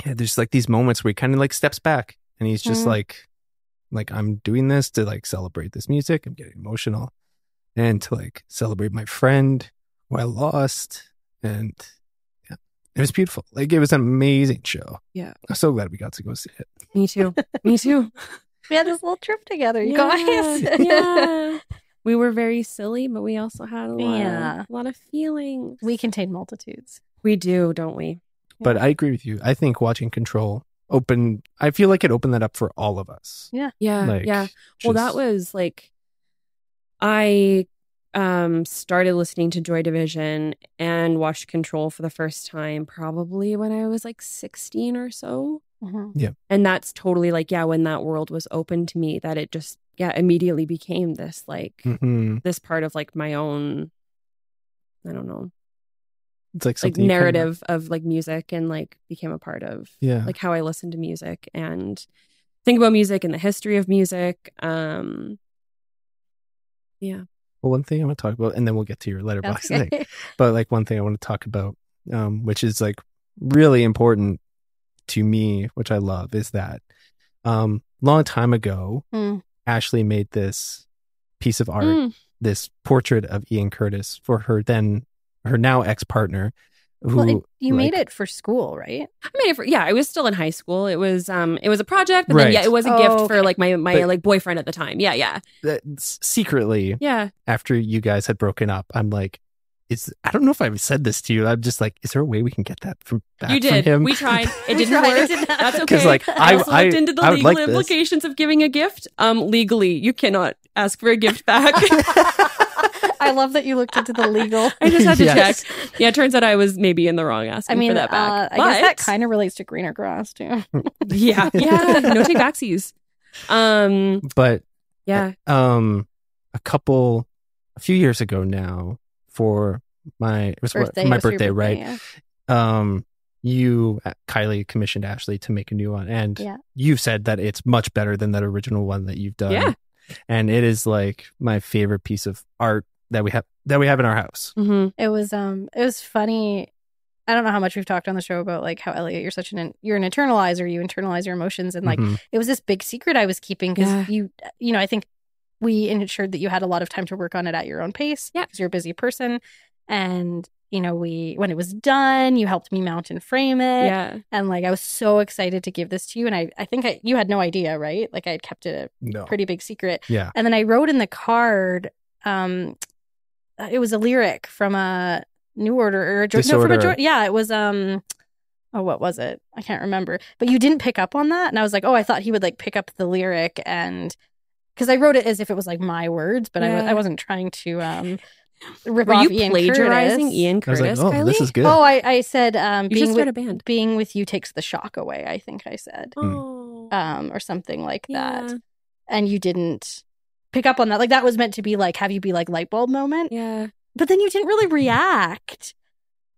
yeah, there's like these moments where he kind of like steps back and he's just mm-hmm. like, like I'm doing this to like celebrate this music. I'm getting emotional and to like celebrate my friend who I lost. And yeah, it was beautiful. Like it was an amazing show. Yeah. I'm so glad we got to go see it. Me too. Me too. We had this little trip together, you yeah. guys. yeah. We were very silly, but we also had a lot, yeah. of, a lot of feelings. We contain multitudes. We do, don't we? But I agree with you. I think watching Control open, I feel like it opened that up for all of us. Yeah. Yeah. Like, yeah. Just... Well, that was like, I um, started listening to Joy Division and watched Control for the first time probably when I was like sixteen or so. Mm-hmm. Yeah. And that's totally like, yeah, when that world was open to me, that it just, yeah, immediately became this like, mm-hmm. this part of like my own, I don't know. It's like, like narrative kind of... of like music and like became a part of yeah. like how I listen to music and think about music and the history of music. Um, yeah. Well, one thing I want to talk about, and then we'll get to your letterbox okay. thing. But like one thing I want to talk about, um, which is like really important to me, which I love, is that um, long time ago, mm. Ashley made this piece of art, mm. this portrait of Ian Curtis for her then. Her now ex-partner. Who, well, it, you like, made it for school, right? I made it for yeah. I was still in high school. It was um, it was a project, but right. then yeah, it was a oh, gift okay. for like my my but, like boyfriend at the time. Yeah, yeah. That, secretly, yeah. After you guys had broken up, I'm like, it's. I don't know if I've said this to you. I'm just like, is there a way we can get that from back you did. From him? We tried. It didn't work. It did That's okay. Because like I, I also I, looked into the I legal like implications this. Of giving a gift. Um, legally, you cannot ask for a gift back. I love that you looked into the legal. I just had to yes. check. Yeah, it turns out I was maybe in the wrong asking I mean, for that back. Uh, I but... guess that kind of relates to Greener Grass, too. yeah. Yeah. No take backsies. Um, but yeah. Um, a couple, a few years ago now for my, it was birthday, what, my birthday, birthday, right? Yeah. Um, you, Kylie, commissioned Ashley to make a new one. And yeah. you've said that it's much better than that original one that you've done. Yeah. And it is like my favorite piece of art that we have that we have in our house. Mm-hmm. It was um it was funny. I don't know how much we've talked on the show about like how Elliott, you're such an you're an internalizer. You internalize your emotions, and like mm-hmm. it was this big secret I was keeping because yeah. you you know I think we ensured that you had a lot of time to work on it at your own pace. Yeah, because you're a busy person, and you know we when it was done, you helped me mount and frame it. Yeah, and like I was so excited to give this to you, and I I think I, you had no idea, right? Like I had kept it a no. pretty big secret. Yeah, and then I wrote in the card. Um, It was a lyric from a New Order or a Joy. No, from a Joy. Yeah, it was. Um, oh, what was it? I can't remember. But you didn't pick up on that, and I was like, oh, I thought he would like pick up the lyric, and because I wrote it as if it was like my words, but yeah. I, I wasn't trying to. Um, rip Were off you Ian plagiarizing Curtis. Ian Curtis? I was like, oh, Kylie? This is good. Oh, I, I said, um, you being with a band. Being with you takes the shock away. I think I said, oh. um, or something like yeah. that, and you didn't. Pick up on that. Like that was meant to be like have you be like light bulb moment. Yeah. But then you didn't really react.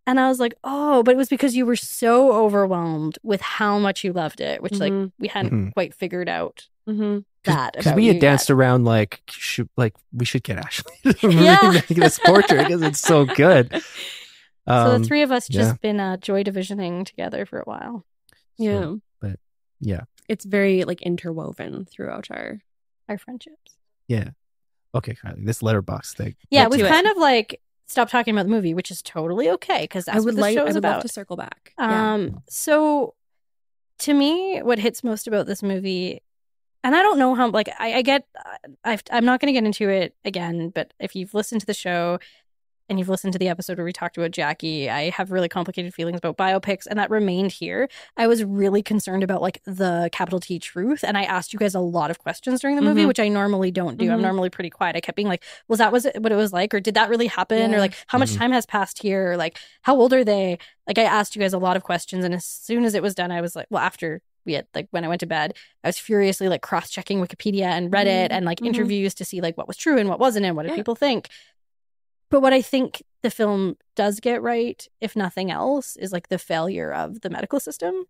And I was like, oh, but it was because you were so overwhelmed with how much you loved it, which mm-hmm. like we hadn't mm-hmm. quite figured out mm-hmm. that. Because we had danced yet. Around like should, like we should get Ashley to make this portrait because it's so good. Um, so the three of us yeah. just been uh, Joy Divisioning together for a while. So, yeah. But yeah. It's very like interwoven throughout our our friendships. Yeah. Okay, Kylie, this letterbox thing. Yeah, we've kind of like stop talking about the movie, which is totally okay, because that's I would what the like, show is I would about. Love to circle back. Um, yeah. So to me, what hits most about this movie, and I don't know how, like, I, I get, I've, I'm not going to get into it again, but if you've listened to the show and you've listened to the episode where we talked about Jackie, I have really complicated feelings about biopics, and that remained here. I was really concerned about, like, the capital T truth, and I asked you guys a lot of questions during the mm-hmm. movie, which I normally don't do. Mm-hmm. I'm normally pretty quiet. I kept being like, was that was it what it was like, or did that really happen, yeah. or, like, how much mm-hmm. time has passed here, or, like, how old are they? Like, I asked you guys a lot of questions, and as soon as it was done, I was like, well, after we had, like, when I went to bed, I was furiously, like, cross-checking Wikipedia and Reddit mm-hmm. and, like, mm-hmm. interviews to see, like, what was true and what wasn't and what did yeah. people think. But what I think the film does get right, if nothing else, is, like, the failure of the medical system,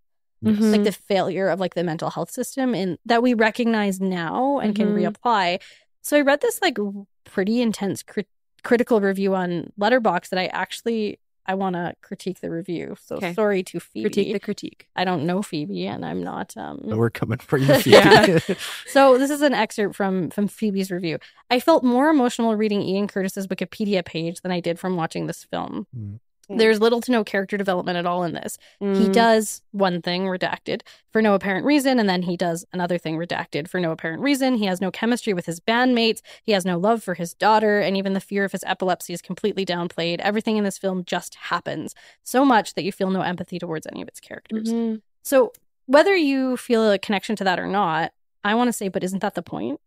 mm-hmm. like the failure of, like, the mental health system, and that we recognize now and mm-hmm. can reapply. So I read this, like, pretty intense crit- critical review on Letterboxd that I actually I want to critique the review. So okay. sorry to Phoebe. Critique the critique. I don't know Phoebe, and I'm not. Um... But we're coming for you, Phoebe. yeah. So this is an excerpt from from Phoebe's review. I felt more emotional reading Ian Curtis's Wikipedia page than I did from watching this film. Mm. There's little to no character development at all in this. Mm. He does one thing, redacted, for no apparent reason, and then he does another thing, redacted, for no apparent reason. He has no chemistry with his bandmates. He has no love for his daughter, and even the fear of his epilepsy is completely downplayed. Everything in this film just happens so much that you feel no empathy towards any of its characters. Mm-hmm. So whether you feel a connection to that or not, I want to say, but isn't that the point?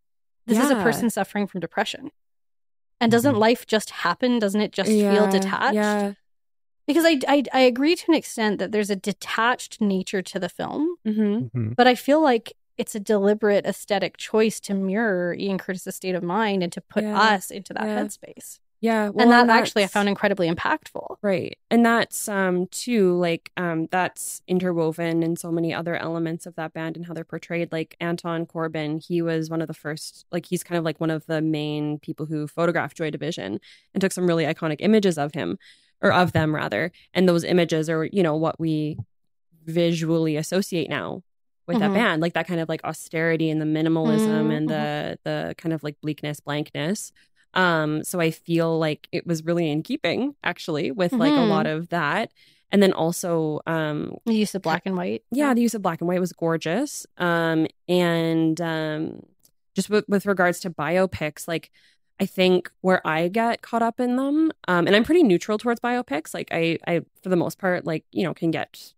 This yeah. is a person suffering from depression. And doesn't mm-hmm. life just happen? Doesn't it just yeah, feel detached? Yeah. Because I, I, I agree to an extent that there's a detached nature to the film, mm-hmm. Mm-hmm. but I feel like it's a deliberate aesthetic choice to mirror Ian Curtis's state of mind and to put yeah. us into that yeah. headspace. Yeah. Well, and that and actually I found incredibly impactful. Right. And that's, um, too, like, um, that's interwoven in so many other elements of that band and how they're portrayed. Like, Anton Corbijn, he was one of the first, like, he's kind of like one of the main people who photographed Joy Division and took some really iconic images of him. Or of them, rather. And those images are, you know, what we visually associate now with mm-hmm. that band. Like, that kind of, like, austerity and the minimalism mm-hmm. and the the kind of, like, bleakness, blankness. Um, so I feel like it was really in keeping, actually, with, mm-hmm. like, a lot of that. And then also... Um, the use of black and white. Yeah, the use of black and white was gorgeous. Um, and um, just w- with regards to biopics, like... I think where I get caught up in them, um, and I'm pretty neutral towards biopics. Like, I, I, for the most part, like, you know, can get,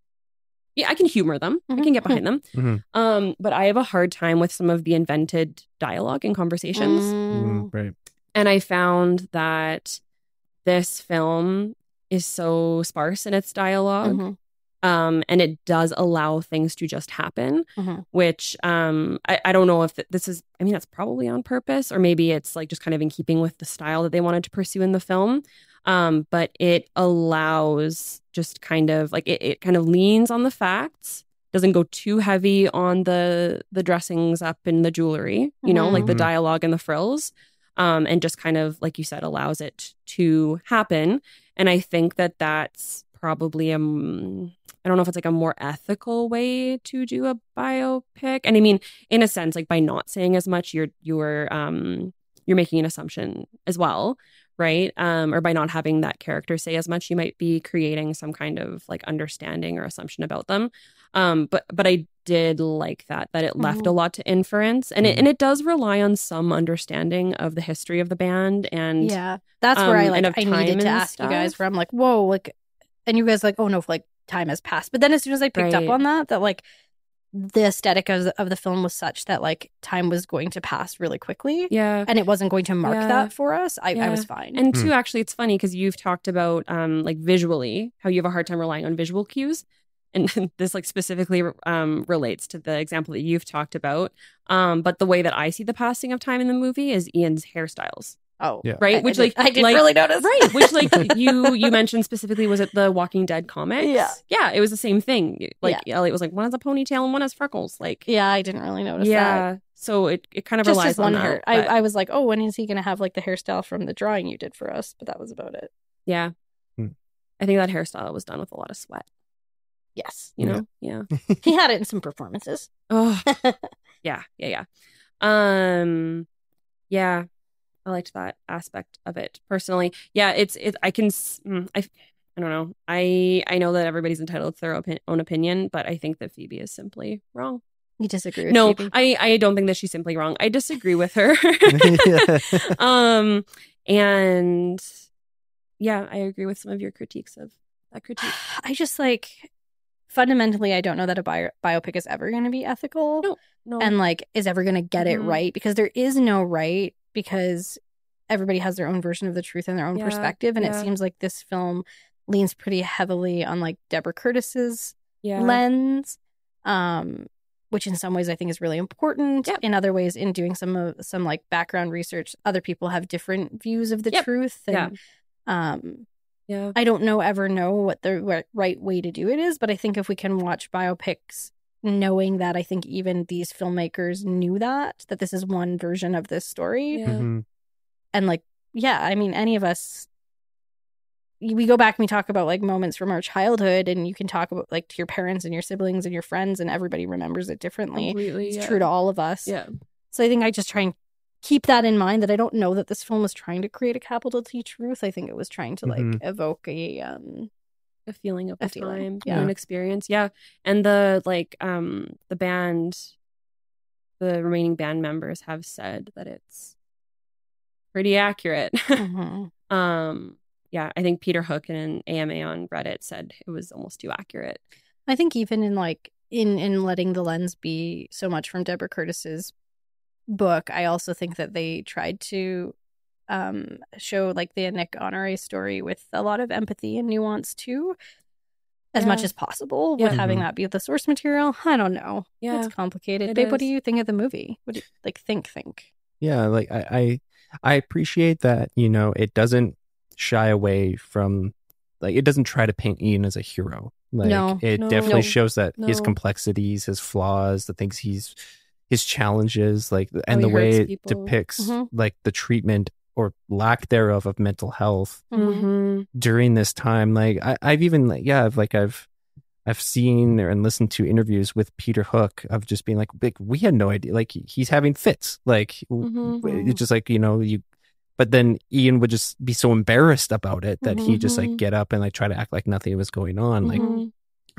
yeah, I can humor them. Mm-hmm. I can get behind them. Mm-hmm. Um, but I have a hard time with some of the invented dialogue and conversations. Mm. Mm, right. And I found that this film is so sparse in its dialogue. Mm-hmm. Um, and it does allow things to just happen, mm-hmm. which um, I, I don't know if th- this is, I mean, that's probably on purpose, or maybe it's, like, just kind of in keeping with the style that they wanted to pursue in the film. Um, but it allows just kind of like it, it kind of leans on the facts, doesn't go too heavy on the the dressings up and the jewelry, you know, mm-hmm. like the dialogue and the frills, um, and just kind of, like you said, allows it to happen. And I think that that's probably a, I don't know if it's, like, a more ethical way to do a biopic. And I mean, in a sense, like, by not saying as much, you're you're um you're making an assumption as well, right? Um, or by not having that character say as much, you might be creating some kind of, like, understanding or assumption about them. Um, but but I did like that that it left mm-hmm. a lot to inference, and it and it does rely on some understanding of the history of the band and yeah, that's um, where I like I needed to ask stuff. You guys where I'm like, whoa, like. And you guys are like, oh, no, like, time has passed. But then as soon as I picked right. up on that, that, like, the aesthetic of the, of the film was such that, like, time was going to pass really quickly. Yeah. And it wasn't going to mark yeah. that for us. I, yeah. I was fine. And, mm. too, actually, it's funny because you've talked about, um, like, visually, how you have a hard time relying on visual cues. And this, like, specifically um, relates to the example that you've talked about. Um, but the way that I see the passing of time in the movie is Ian's hairstyles. Oh, yeah. Right. Which, I, like, I didn't like, really notice. Right. Which, like, you you mentioned specifically, was it the Walking Dead comics? Yeah. Yeah. It was the same thing. Like, yeah. Elliott was like, one has a ponytail and one has freckles. Like, yeah, I didn't really notice yeah. that. Yeah. So it, it kind of just relies his on one that. Hair. I, I was like, oh, when is he going to have, like, the hairstyle from the drawing you did for us? But that was about it. Yeah. Hmm. I think that hairstyle was done with a lot of sweat. Yes. You know? Yeah. yeah. He had it in some performances. Oh. yeah. Yeah. Yeah. Um, yeah. I liked that aspect of it personally. Yeah, it's it. I can. I, I don't know. I I know that everybody's entitled to their opi- own opinion, but I think that Phoebe is simply wrong. You disagree with no, Phoebe? No, I, I don't think that she's simply wrong. I disagree with her. um, and yeah, I agree with some of your critiques of that critique. I just like fundamentally, I don't know that a bi- biopic is ever going to be ethical. No, no. And like, is ever going to get it mm-hmm. right, because there is no right, because everybody has their own version of the truth and their own yeah, perspective. And yeah. it seems like this film leans pretty heavily on like Deborah Curtis's yeah. lens. Um, Which in some ways I think is really important. Yep. In other ways, in doing some of some like background research, other people have different views of the yep. truth. And, yeah. Um, yeah. I don't know ever know what the right way to do it is, but I think if we can watch biopics knowing that, I think even these filmmakers knew that that this is one version of this story, yeah. mm-hmm. and like yeah, I mean, any of us. We go back and we talk about like moments from our childhood, and you can talk about like to your parents and your siblings and your friends, and everybody remembers it differently. Completely, it's yeah. true to all of us. Yeah. So I think I just try and keep that in mind, that I don't know that this film was trying to create a capital T truth. I think it was trying to like mm-hmm. evoke a um a feeling of a time, feeling. Yeah. an experience. Yeah. And the like um the band, the remaining band members have said that it's pretty accurate. Mm-hmm. um Yeah, I think Peter Hook and A M A on Reddit said it was almost too accurate. I think even in like in in letting the lens be so much from Deborah Curtis's book, I also think that they tried to um, show like the Nick Honoré story with a lot of empathy and nuance too, as yeah. much as possible, yeah. with mm-hmm. having that be the source material. I don't know. Yeah, it's complicated. It Babe, is. What do you think of the movie? What do you, like think think? Yeah, like I, I I appreciate that, you know, it doesn't shy away from like it doesn't try to paint Ian as a hero. Like no, it no, definitely no, shows that no. his complexities, his flaws, the things he's his challenges, like and oh, the way it depicts mm-hmm. like the treatment or lack thereof of mental health mm-hmm. during this time. Like I, I've even like yeah, I've like I've I've seen and listened to interviews with Peter Hook of just being like, like we had no idea, like he's having fits. Like mm-hmm. it's just like, you know, you But then Ian would just be so embarrassed about it that mm-hmm. he'd just like get up and like try to act like nothing was going on. Like mm-hmm.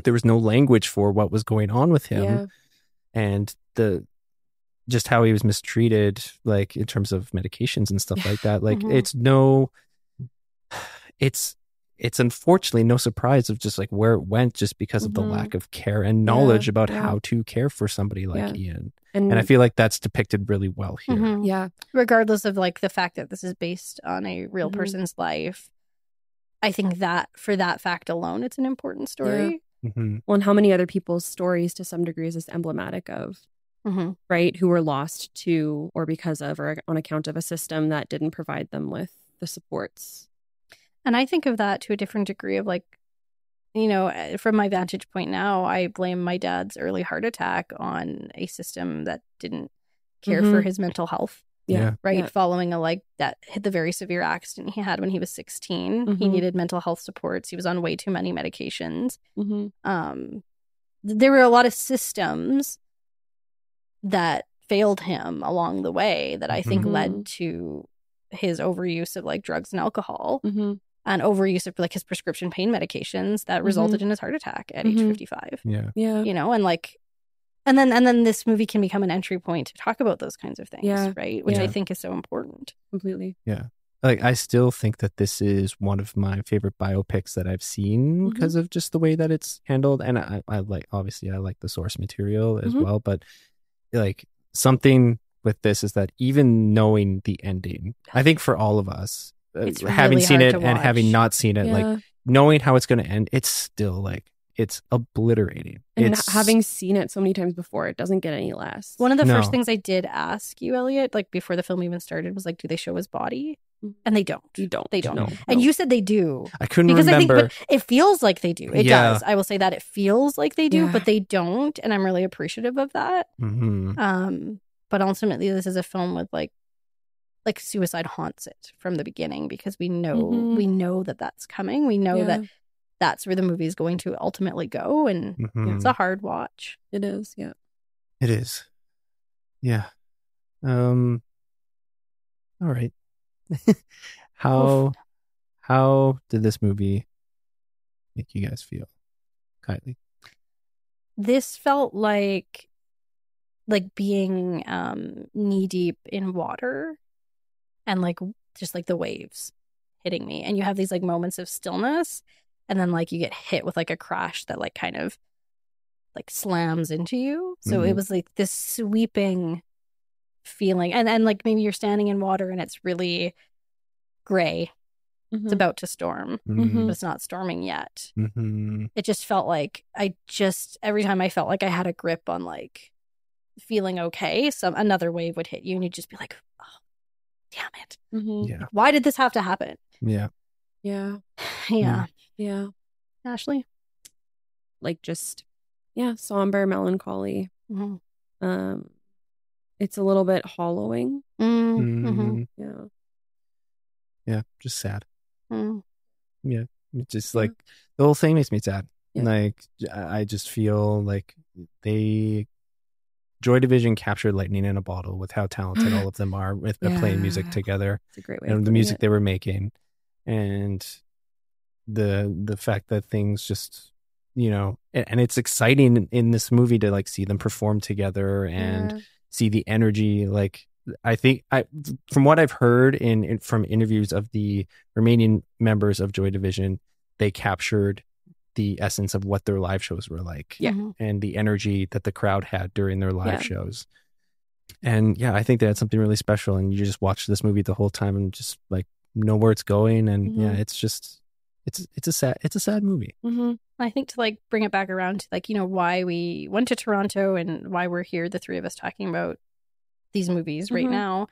there was no language for what was going on with him yeah. and the just how he was mistreated, like in terms of medications and stuff like that. Like mm-hmm. it's no, it's it's unfortunately no surprise of just like where it went, just because mm-hmm. of the lack of care and knowledge yeah, about yeah. how to care for somebody like yeah. Ian. And, and I feel like that's depicted really well here. Mm-hmm. Yeah. Regardless of like the fact that this is based on a real mm-hmm. person's life, I think that for that fact alone, it's an important story. Yeah. Mm-hmm. Well, and how many other people's stories to some degrees is emblematic of, mm-hmm. right? Who were lost to or because of or on account of a system that didn't provide them with the supports. And I think of that to a different degree of like, you know, from my vantage point now, I blame my dad's early heart attack on a system that didn't care mm-hmm. for his mental health. Yeah. Right. Yeah. Following a like that hit the very severe accident he had when he was sixteen. Mm-hmm. He needed mental health supports. He was on way too many medications. Mm-hmm. Um, there were a lot of systems that failed him along the way that I think mm-hmm. led to his overuse of like drugs and alcohol. Mm-hmm. And overuse of like his prescription pain medications that resulted mm-hmm. in his heart attack at mm-hmm. age fifty-five. Yeah. Yeah. You know, and like, and then, and then this movie can become an entry point to talk about those kinds of things. Yeah. Right. Which yeah. I think is so important. Completely. Yeah. Like, I still think that this is one of my favorite biopics that I've seen because mm-hmm. of just the way that it's handled. And I, I like, obviously I like the source material as mm-hmm. well, but like something with this is that even knowing the ending, I think for all of us, It's having really seen it and having not seen it, yeah. like knowing how it's going to end, it's still like it's obliterating. And it's... having seen it so many times before, it doesn't get any less. One of the no. first things I did ask you, Elliott, like before the film even started, was like, do they show his body? And they don't. You don't. They don't. No, and no. you said they do. I couldn't because remember. I think, but it feels like they do. It yeah. does. I will say that it feels like they do, yeah. but they don't, and I'm really appreciative of that. Mm-hmm. Um, but ultimately, this is a film with like. Like suicide haunts it from the beginning because we know mm-hmm. we know that that's coming. We know yeah. that that's where the movie is going to ultimately go, and mm-hmm. it's a hard watch. It is, yeah. It is, yeah. Um. All right. how Oof. how did this movie make you guys feel, Kylie? This felt like like being um, knee deep in water, and like just like the waves hitting me, and you have these like moments of stillness, and then like you get hit with like a crash that like kind of like slams into you. So mm-hmm. it was like this sweeping feeling, and and like maybe you're standing in water and it's really gray. Mm-hmm. It's about to storm, mm-hmm. but it's not storming yet. Mm-hmm. It just felt like I just every time I felt like I had a grip on like feeling okay, some another wave would hit you, and you'd just be like, "Oh, damn it! Mm-hmm. Yeah. Like, why did this have to happen?" Yeah, yeah, yeah, yeah. Ashley, like just yeah, somber, melancholy. Mm-hmm. Um, it's a little bit hollowing. Mm-hmm. Mm-hmm. Yeah, yeah, just sad. Mm. Yeah, just like the whole thing makes me sad. Yeah. Like I just feel like they Joy Division captured lightning in a bottle with how talented all of them are with yeah. playing music together. It's a great way and the music it. They were making, and the the fact that things just you know and, and it's exciting in this movie to like see them perform together and yeah. see the energy like. I think I, from what I've heard in, in from interviews of the remaining members of Joy Division, they captured the essence of what their live shows were like, yeah. and the energy that the crowd had during their live yeah. shows. And yeah, I think they had something really special. And you just watch this movie the whole time and just like know where it's going. And mm-hmm. yeah, it's just it's it's a sad it's a sad movie. Mm-hmm. I think to like bring it back around to like you know why we went to Toronto and why we're here, the three of us talking about these movies right mm-hmm. now.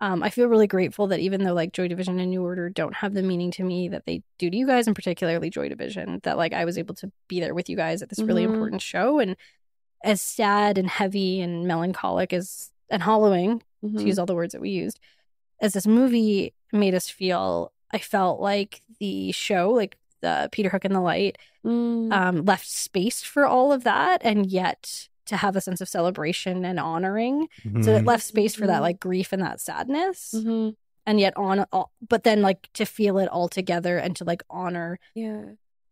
Um, I feel really grateful that even though like Joy Division and New Order don't have the meaning to me that they do to you guys, and particularly Joy Division, that like I was able to be there with you guys at this mm-hmm. really important show. And as sad and heavy and melancholic as and hollowing, mm-hmm. to use all the words that we used, as this movie made us feel, I felt like the show, like the Peter Hook and the Light, mm. um, left space for all of that, and yet to have a sense of celebration and honoring. Mm-hmm. So it left space for that like grief and that sadness. Mm-hmm. And yet on, all, but then like to feel it all together and to like honor yeah.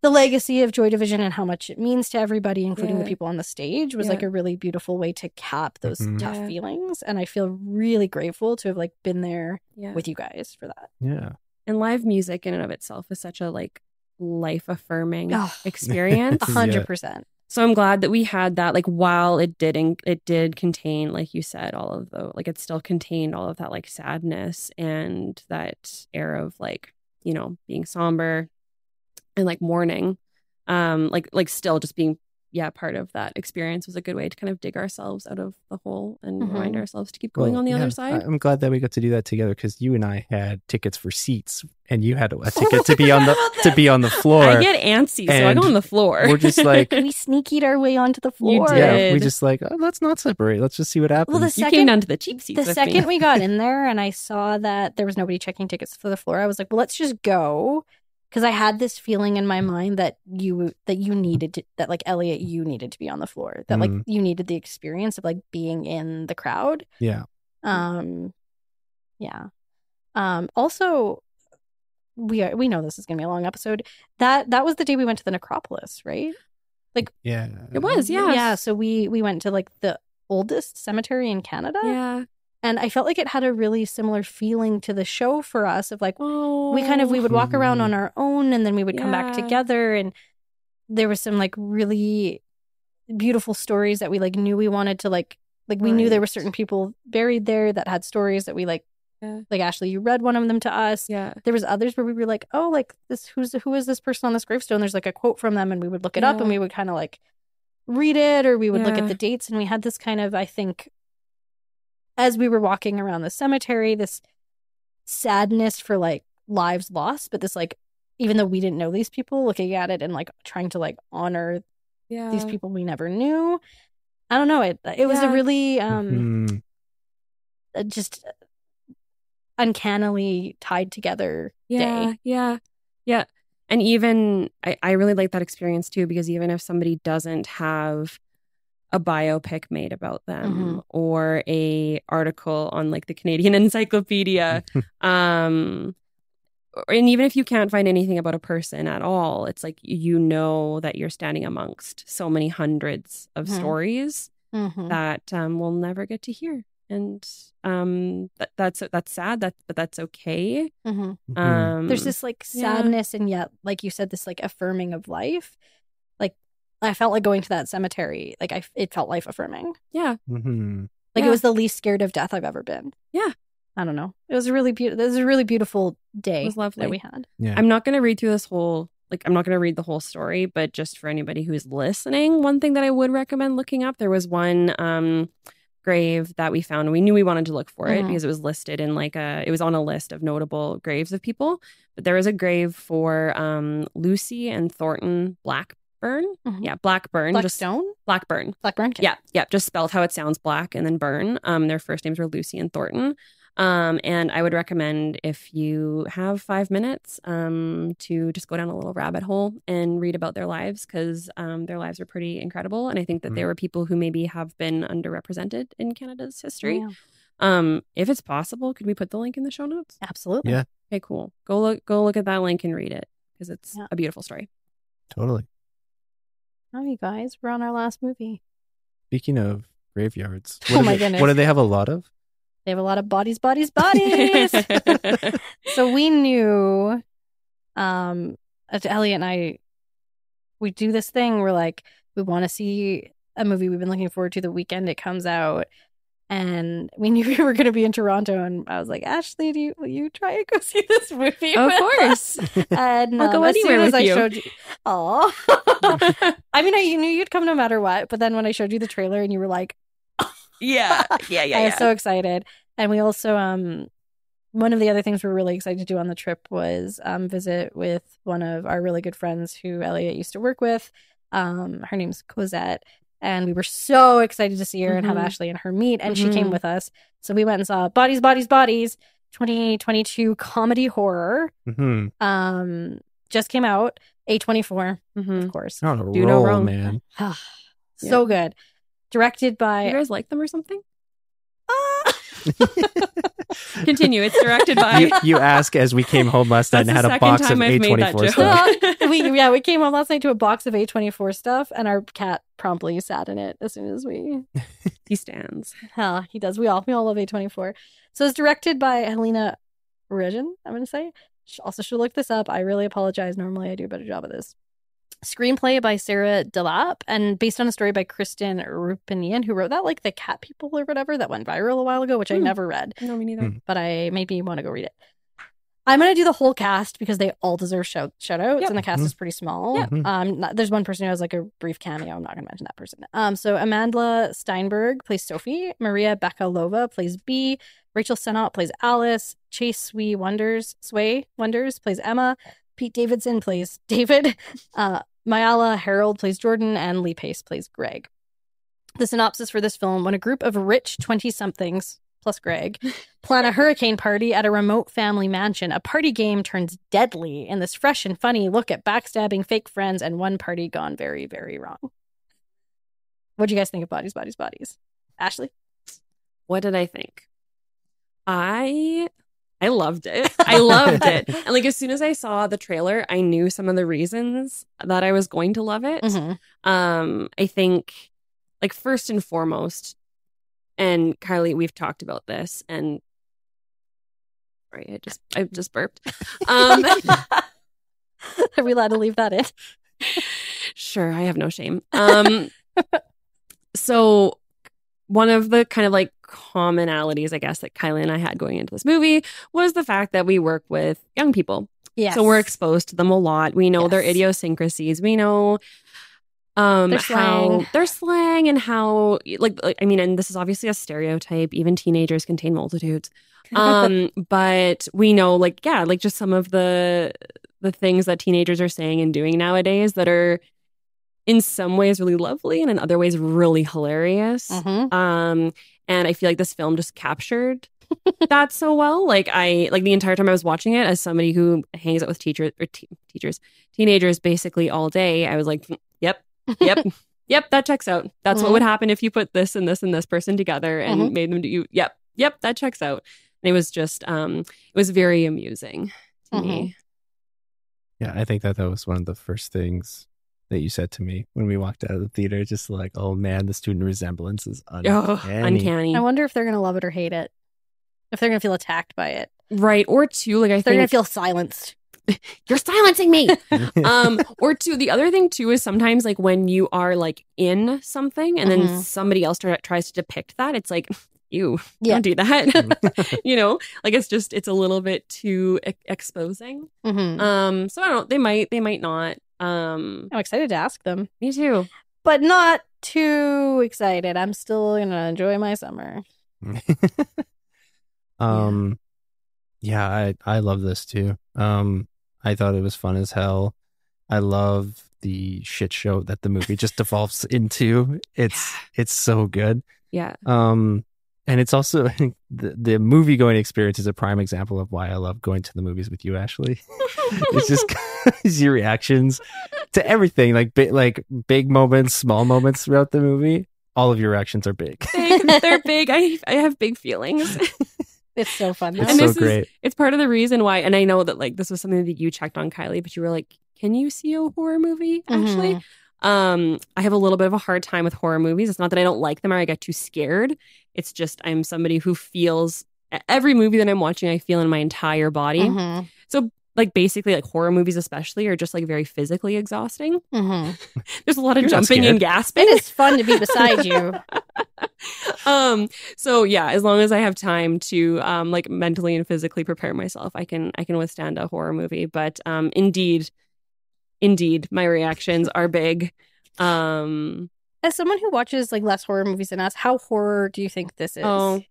the legacy of Joy Division and how much it means to everybody, including yeah. the people on the stage, was yeah. like a really beautiful way to cap those mm-hmm. tough yeah. feelings. And I feel really grateful to have like been there yeah. with you guys for that. Yeah. And live music in and of itself is such a like life affirming oh. experience. A hundred percent. So I'm glad that we had that, like, while it didn't, it did contain, like you said, all of the, like, it still contained all of that, like, sadness and that air of, like, you know, being somber and, like, mourning, um, like, like still just being, yeah, part of that experience was a good way to kind of dig ourselves out of the hole and mm-hmm. remind ourselves to keep going well, on the yeah, other side. I'm glad that we got to do that together, because you and I had tickets for seats, and you had a ticket to be on the to be on the floor. I get antsy, so I go on the floor. We're just like we sneakied our way onto the floor. Yeah, we just like oh, let's not separate. Let's just see what happens. Well, the second, you came down to the cheap seats. The second me. we got in there, and I saw that there was nobody checking tickets for the floor, I was like, well, let's just go. Because I had this feeling in my mind that you that you needed to, that like Elliott, you needed to be on the floor, that mm. like you needed the experience of like being in the crowd. Yeah. Um. Yeah. Um. Also, we are, we know this is going to be a long episode. That that was the day we went to the necropolis, right? Like, yeah, it was. Yeah. Yeah. So we we went to like the oldest cemetery in Canada. Yeah. And I felt like it had a really similar feeling to the show for us of like, oh, we kind of, we would walk around on our own and then we would yeah. come back together. And there was some like really beautiful stories that we like knew we wanted to like, like we right. knew there were certain people buried there that had stories that we like, yeah. like Ashley, you read one of them to us. Yeah. There was others where we were like, oh, like this, who's, who is this person on this gravestone? There's like a quote from them, and we would look it yeah. up and we would kind of like read it, or we would yeah. look at the dates. And we had this kind of, I think, as we were walking around the cemetery, this sadness for like lives lost, but this like, even though we didn't know these people, looking at it and like trying to like honor yeah. these people we never knew. I don't know. It it yeah. was a really um, mm-hmm. just uncannily tied together yeah, day. Yeah, yeah. And even I, I really like that experience too, because even if somebody doesn't have a biopic made about them, mm-hmm. or a article on like the Canadian Encyclopedia. um, and even if you can't find anything about a person at all, it's like, you know, that you're standing amongst so many hundreds of mm-hmm. stories mm-hmm. that um, we'll never get to hear. And um, that, that's that's sad, that, but that's okay. Mm-hmm. Um, There's this like sadness yeah. and yet, like you said, this like affirming of life. Like I felt like going to that cemetery, like I it felt life affirming. Yeah. Mm-hmm. Like yeah. it was the least scared of death I've ever been. Yeah. I don't know. It was a really beautiful. It was a really beautiful day. It was lovely that we had. Yeah. I'm not going to read through this whole. Like, I'm not going to read the whole story, but just for anybody who's listening, one thing that I would recommend looking up. There was one. Um, grave that we found. We knew we wanted to look for it mm-hmm. because it was listed in like a, it was on a list of notable graves of people, but there was a grave for um, Lucy and Thornton Blackburn. Mm-hmm. Yeah, Blackburn. Blackstone? Just, Blackburn. Blackburn. Okay. Yeah, yeah, just spelled how it sounds, black and then burn. Um, their first names were Lucy and Thornton. Um, and I would recommend if you have five minutes um, to just go down a little rabbit hole and read about their lives, because um, their lives are pretty incredible. And I think that mm. they were people who maybe have been underrepresented in Canada's history. Yeah. Um, if it's possible, could we put the link in the show notes? Absolutely. Yeah. Okay, cool. Go look, go look at that link and read it, because it's yeah. a beautiful story. Totally. All right, guys, we're on our last movie. Speaking of graveyards, what, oh my they, goodness. what do they have a lot of? They have a lot of bodies, bodies, bodies. So we knew, um, Elliott and I, we do this thing. We're like, we want to see a movie we've been looking forward to the weekend it comes out. And we knew we were going to be in Toronto. And I was like, Ashley, do you, will you try and go see this movie? Of course. And I'll um, go anywhere with as you. I showed you. Aw. I mean, I knew you'd come no matter what. But then when I showed you the trailer and you were like, yeah, yeah, yeah. I was yeah. so excited. And we also, um, one of the other things we were really excited to do on the trip was um, visit with one of our really good friends who Elliott used to work with. Um, her name's Cosette. And we were so excited to see her mm-hmm. and have Ashley and her meet. And mm-hmm. she came with us. So we went and saw Bodies, Bodies, Bodies, twenty twenty-two comedy horror. Mm-hmm. Um, just came out, A twenty-four, mm-hmm. of course. On a do roll, no wrong, man. So yeah. good. Directed by... You guys like them or something? Uh... Continue. It's directed by... You, you ask as we came home last night and had a box of I've A twenty-four stuff. Uh, we, yeah, we came home last night to a box of A twenty-four stuff, and our cat promptly sat in it as soon as we... He stands. Hell, he does. We all we all love A twenty-four. So it's directed by Helena Regin, I'm going to say. She also, she'll look this up. I really apologize. Normally, I do a better job of this. Screenplay by Sarah Delap and based on a story by Kristine Kujath, who wrote that, like, The Cat People or whatever that went viral a while ago, which mm. I never read. No, me neither. Mm. But I maybe want to go read it. I'm going to do the whole cast because they all deserve shout, shout outs yep. and the cast mm-hmm. is pretty small. Yep. Um, not, there's one person who has like a brief cameo. I'm not going to mention that person. Um, so Amanda Steinberg plays Sophie. Maria Bakalova plays Bea. Rachel Sennott plays Alice. Chase Swee Wonders, Sway Wonders plays Emma. Pete Davidson plays David, uh, Mayala Harold plays Jordan, and Lee Pace plays Greg. The synopsis for this film, when a group of rich twenty-somethings, plus Greg, plan a hurricane party at a remote family mansion, a party game turns deadly in this fresh and funny look at backstabbing fake friends and one party gone very, very wrong. What do you guys think of Bodies, Bodies, Bodies? Ashley? What did I think? I... I loved it. I loved it. And like as soon as I saw the trailer, I knew some of the reasons that I was going to love it. Mm-hmm. Um, I think like first and foremost, and Kylie, we've talked about this and sorry, I just I just burped. Um, Are we allowed to leave that in? Sure, I have no shame. Um, so one of the kind of like commonalities, I guess, that Kylie and I had going into this movie was the fact that we work with young people. Yes. So we're exposed to them a lot. We know yes. their idiosyncrasies. We know um, their slang. how their slang and how, like, like, I mean, and this is obviously a stereotype. Even teenagers contain multitudes. Um, but we know, like, yeah, like just some of the the things that teenagers are saying and doing nowadays that are in some ways really lovely and in other ways really hilarious. Mm-hmm. Um, and I feel like this film just captured that so well. Like I, like the entire time I was watching it, as somebody who hangs out with teachers or te- teachers, teenagers basically all day, I was like, yep, yep, yep, that checks out. That's mm-hmm. what would happen if you put this and this and this person together and mm-hmm. made them do you. Yep, yep, that checks out. And it was just, um, it was very amusing to mm-hmm. me. Yeah, I think that that was one of the first things that you said to me when we walked out of the theater. Just like, oh man, the student resemblance is uncanny. Oh, uncanny. I wonder if they're going to love it or hate it. If they're going to feel attacked by it. Right. Or two, like I if they're going to feel silenced. You're silencing me. um, or two, the other thing too is sometimes like when you are like in something and mm-hmm. then somebody else try, tries to depict that, it's like, ew, yeah. don't do that. You know, like it's just, it's a little bit too e- exposing. Mm-hmm. Um, so I don't know, they might, they might not. Um, I'm excited to ask them. Me too. But not too excited. I'm still going to enjoy my summer. um, yeah, I, I love this too. Um, I thought it was fun as hell. I love the shit show that the movie just devolves into. It's yeah. it's so good. Yeah. Um, and it's also, I think the, the movie going experience is a prime example of why I love going to the movies with you, Ashley. It's just your reactions to everything, like bi- like big moments, small moments throughout the movie. All of your reactions are big. big they're big. I I have big feelings. It's so fun. It's and so this great. Is, it's part of the reason why, and I know that like this was something that you checked on, Kylie, but you were like, can you see a horror movie, Ashley? Mm-hmm. Um, I have a little bit of a hard time with horror movies. It's not that I don't like them or I get too scared. It's just I'm somebody who feels every movie that I'm watching, I feel in my entire body. Mm-hmm. So like basically like horror movies especially are just like very physically exhausting. Mm-hmm. There's a lot of You're jumping and gasping. It is fun to be beside you. um. So yeah, as long as I have time to um like mentally and physically prepare myself, I can I can withstand a horror movie. But um, indeed. Indeed, my reactions are big. Um, As someone who watches like less horror movies than us, how horror do you think this is? Oh,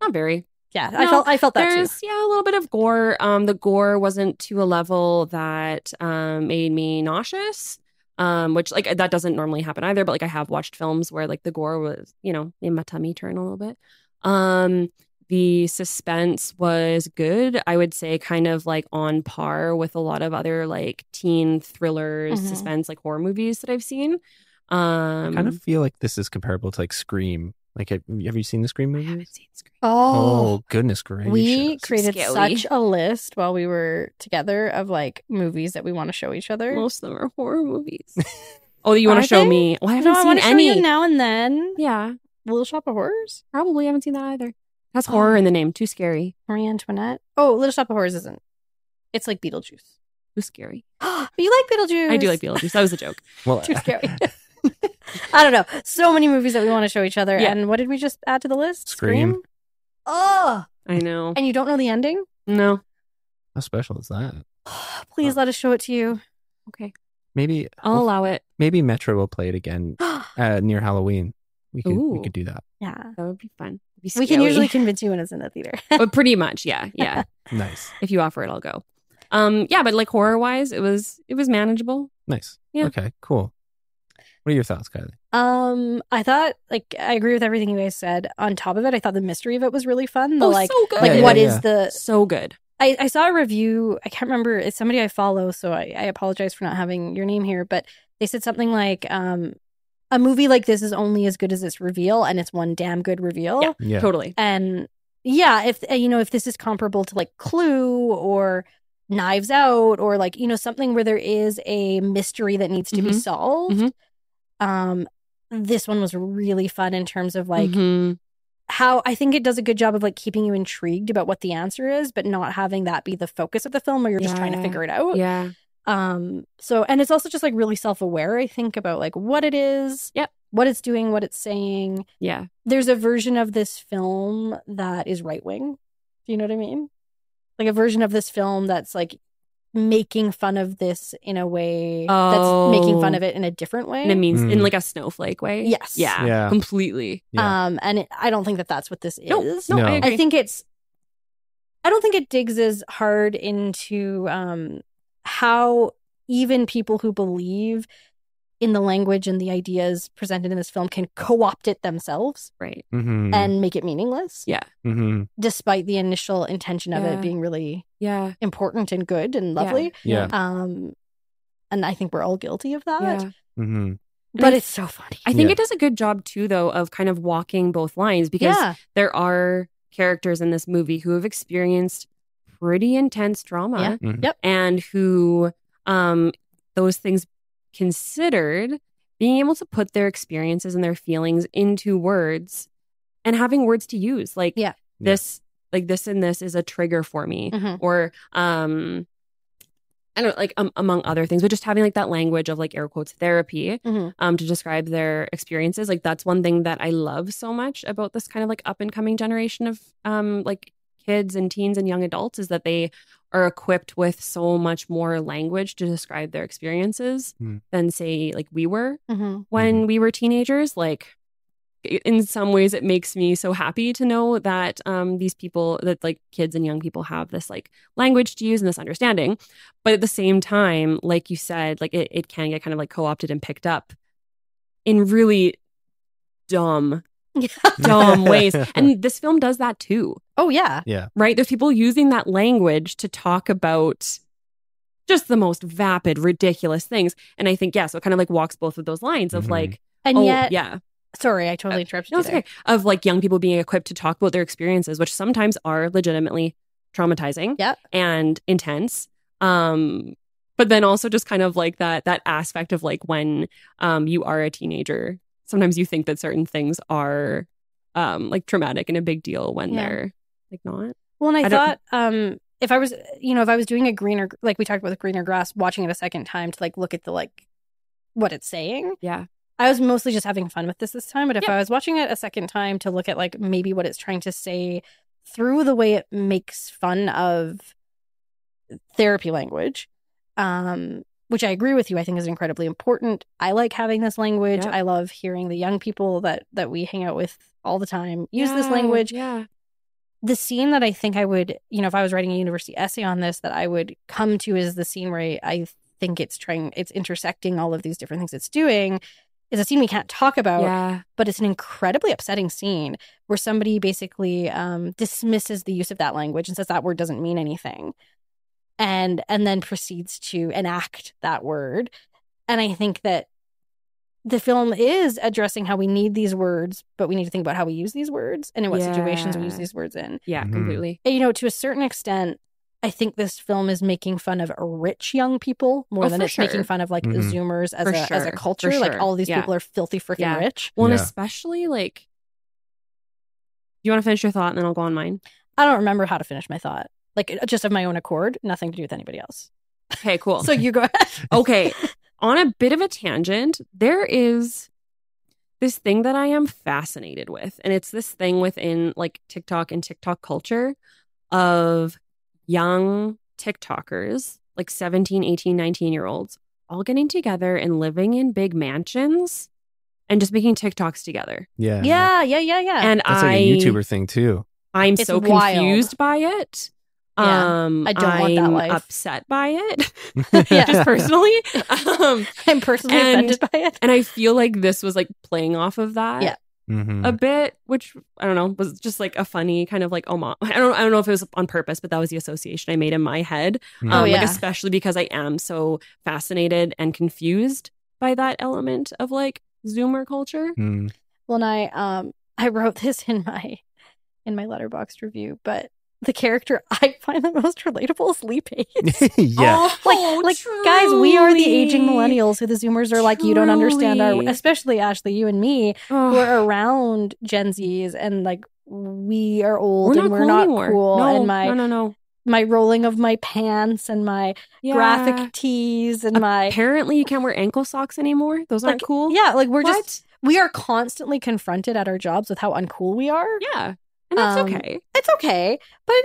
not very. Yeah, no, I felt I felt that there's, too. Yeah, a little bit of gore. Um, the gore wasn't to a level that um, made me nauseous, um, which like that doesn't normally happen either. But like I have watched films where like the gore was, you know, made my tummy turn a little bit. Um, the suspense was good. I would say kind of like on par with a lot of other like teen thrillers, mm-hmm. suspense, like horror movies that I've seen. Um, I kind of feel like this is comparable to like Scream. Like, have you seen the Scream movies? I haven't seen Scream. Oh, oh goodness gracious. We created Scally. such a list while we were together of like movies that we want to show each other. Most of them are horror movies. Oh, you want to show they? me? Well, I haven't no, seen I any. Show you now and then. Yeah. Little Shop of Horrors? Probably. I haven't seen that either. Has oh. horror in the name. Too scary. Marie Antoinette. Oh, Little Shop of Horrors isn't. It's like Beetlejuice. Too scary. You like Beetlejuice. I do like Beetlejuice. That was a joke. Well, Too scary. I don't know. So many movies that we want to show each other. Yeah. And what did we just add to the list? Scream. Scream? Oh. I know. And you don't know the ending? No. How special is that? Please oh. let us show it to you. Okay. Maybe. I'll well, allow it. Maybe Metro will play it again uh, near Halloween. We could Ooh. we could do that. Yeah. That would be fun. Be we can usually convince you when it's in the theater. But pretty much, yeah. Yeah. Nice. If you offer it, I'll go. Um yeah, but like horror wise, it was it was manageable. Nice. Yeah. Okay, cool. What are your thoughts, Kylie? Um, I thought like I agree with everything you guys said. On top of it, I thought the mystery of it was really fun. The, oh, like, so good. Like yeah, yeah, what yeah. is the so good. I, I saw a review, I can't remember, it's somebody I follow, so I, I apologize for not having your name here, but they said something like, um, a movie like this is only as good as its reveal, and it's one damn good reveal. Yeah, yeah, totally. And yeah, if you know, if this is comparable to like Clue or Knives Out or like, you know, something where there is a mystery that needs to mm-hmm. be solved, mm-hmm. um, this one was really fun in terms of like mm-hmm. how I think it does a good job of like keeping you intrigued about what the answer is, but not having that be the focus of the film where you're yeah. just trying to figure it out. Yeah. Um, so, and it's also just like really self-aware, I think, about like what it is, yep. what it's doing, what it's saying. Yeah. There's a version of this film that is right-wing. Do you know what I mean? Like a version of this film that's like making fun of this in a way oh. that's making fun of it in a different way. And it means mm. in like a snowflake way. Yes. Yeah. yeah. Completely. Yeah. Um, and it, I don't think that that's what this no, is. No, no. I, I think it's, I don't think it digs as hard into, um, how even people who believe in the language and the ideas presented in this film can co-opt it themselves, right? Mm-hmm. And make it meaningless. Yeah. Mm-hmm. Despite the initial intention of yeah. it being really yeah. important and good and lovely. Yeah. yeah. Um, and I think we're all guilty of that. Yeah. Mm-hmm. But it's, it's so funny. I think yeah. it does a good job, too, though, of kind of walking both lines, because yeah. there are characters in this movie who have experienced pretty intense trauma yeah. mm-hmm. and who, um, those things considered, being able to put their experiences and their feelings into words and having words to use. Like, yeah. this, like this and this is a trigger for me. Mm-hmm. Or, um... I don't like um, among other things, but just having like that language of like air quotes therapy mm-hmm. um, to describe their experiences. Like that's one thing that I love so much about this kind of like up and coming generation of um, like kids and teens and young adults, is that they are equipped with so much more language to describe their experiences mm-hmm. than say like we were mm-hmm. when mm-hmm. we were teenagers. Like in some ways it makes me so happy to know that um, these people, that like kids and young people have this like language to use and this understanding. But at the same time, like you said, like it, it can get kind of like co-opted and picked up in really dumb, dumb ways. And this film does that too. Oh, yeah. Yeah. Right? There's people using that language to talk about just the most vapid, ridiculous things. And I think, yeah, so it kind of like walks both of those lines of mm-hmm. like, and oh, yet- yeah. Sorry, I totally interrupted uh, no, you there. Okay. Of like young people being equipped to talk about their experiences, which sometimes are legitimately traumatizing yep. and intense. Um, but then also just kind of like that that aspect of like when um, you are a teenager, sometimes you think that certain things are um, like traumatic and a big deal when yeah. they're like not. Well, and I, I thought um, if I was, you know, if I was doing a greener, like we talked about the greener grass, watching it a second time to like look at the like what it's saying. Yeah. I was mostly just having fun with this this time, but if yep. I was watching it a second time to look at like maybe what it's trying to say through the way it makes fun of therapy language, um, which I agree with you, I think is incredibly important. I like having this language. Yep. I love hearing the young people that, that we hang out with all the time use yeah, this language. Yeah. The scene that I think I would, you know, if I was writing a university essay on this, that I would come to is the scene where I think it's trying, it's intersecting all of these different things it's doing. It's a scene we can't talk about, yeah. but it's an incredibly upsetting scene where somebody basically um, dismisses the use of that language and says that word doesn't mean anything, and and then proceeds to enact that word. And I think that the film is addressing how we need these words, but we need to think about how we use these words and in what yeah. situations we use these words in. Yeah, mm-hmm. completely. And, you know, to a certain extent, I think this film is making fun of rich young people more oh, than it's sure. making fun of like mm-hmm. Zoomers as for a sure. as a culture. Sure. Like all these yeah. people are filthy freaking yeah. rich. Well, yeah. and especially like, you want to finish your thought and then I'll go on mine. I don't remember how to finish my thought. Like just of my own accord, nothing to do with anybody else. Okay, cool. So you go ahead. Okay, on a bit of a tangent, there is this thing that I am fascinated with, and it's this thing within like TikTok and TikTok culture of young TikTokers, like seventeen, eighteen, nineteen year olds, all getting together and living in big mansions and just making TikToks together. Yeah. Yeah. Yeah. Yeah. Yeah. And that's I, like a YouTuber thing too. I'm it's so wild. confused by it. Yeah. Um, I don't I'm want that life. upset by it. Just personally. Um, I'm personally and, offended by it. And I feel like this was like playing off of that. Yeah. Mm-hmm. A bit, which I don't know, was just like a funny kind of like homage. I don't, I don't know if it was on purpose, but that was the association I made in my head. Mm-hmm. Um, oh, yeah. Like especially because I am so fascinated and confused by that element of like Zoomer culture. Mm. Well, and I, um, I wrote this in my in my Letterboxd review, but the character I find the most relatable is Lee Pace. yeah. Oh, like, like truly, guys, we are the aging millennials who the Zoomers are truly. like, you don't understand our, especially Ashley, you and me, oh. who are around Gen Zs and like, we are old we're and not we're cool not anymore. cool. No, and my, no, no, no. my rolling of my pants and my yeah. graphic tees and Apparently my. Apparently you can't wear ankle socks anymore. Those aren't like, cool. Yeah. Like we're what? just, we are constantly confronted at our jobs with how uncool we are. Yeah. And that's um, okay. It's okay. But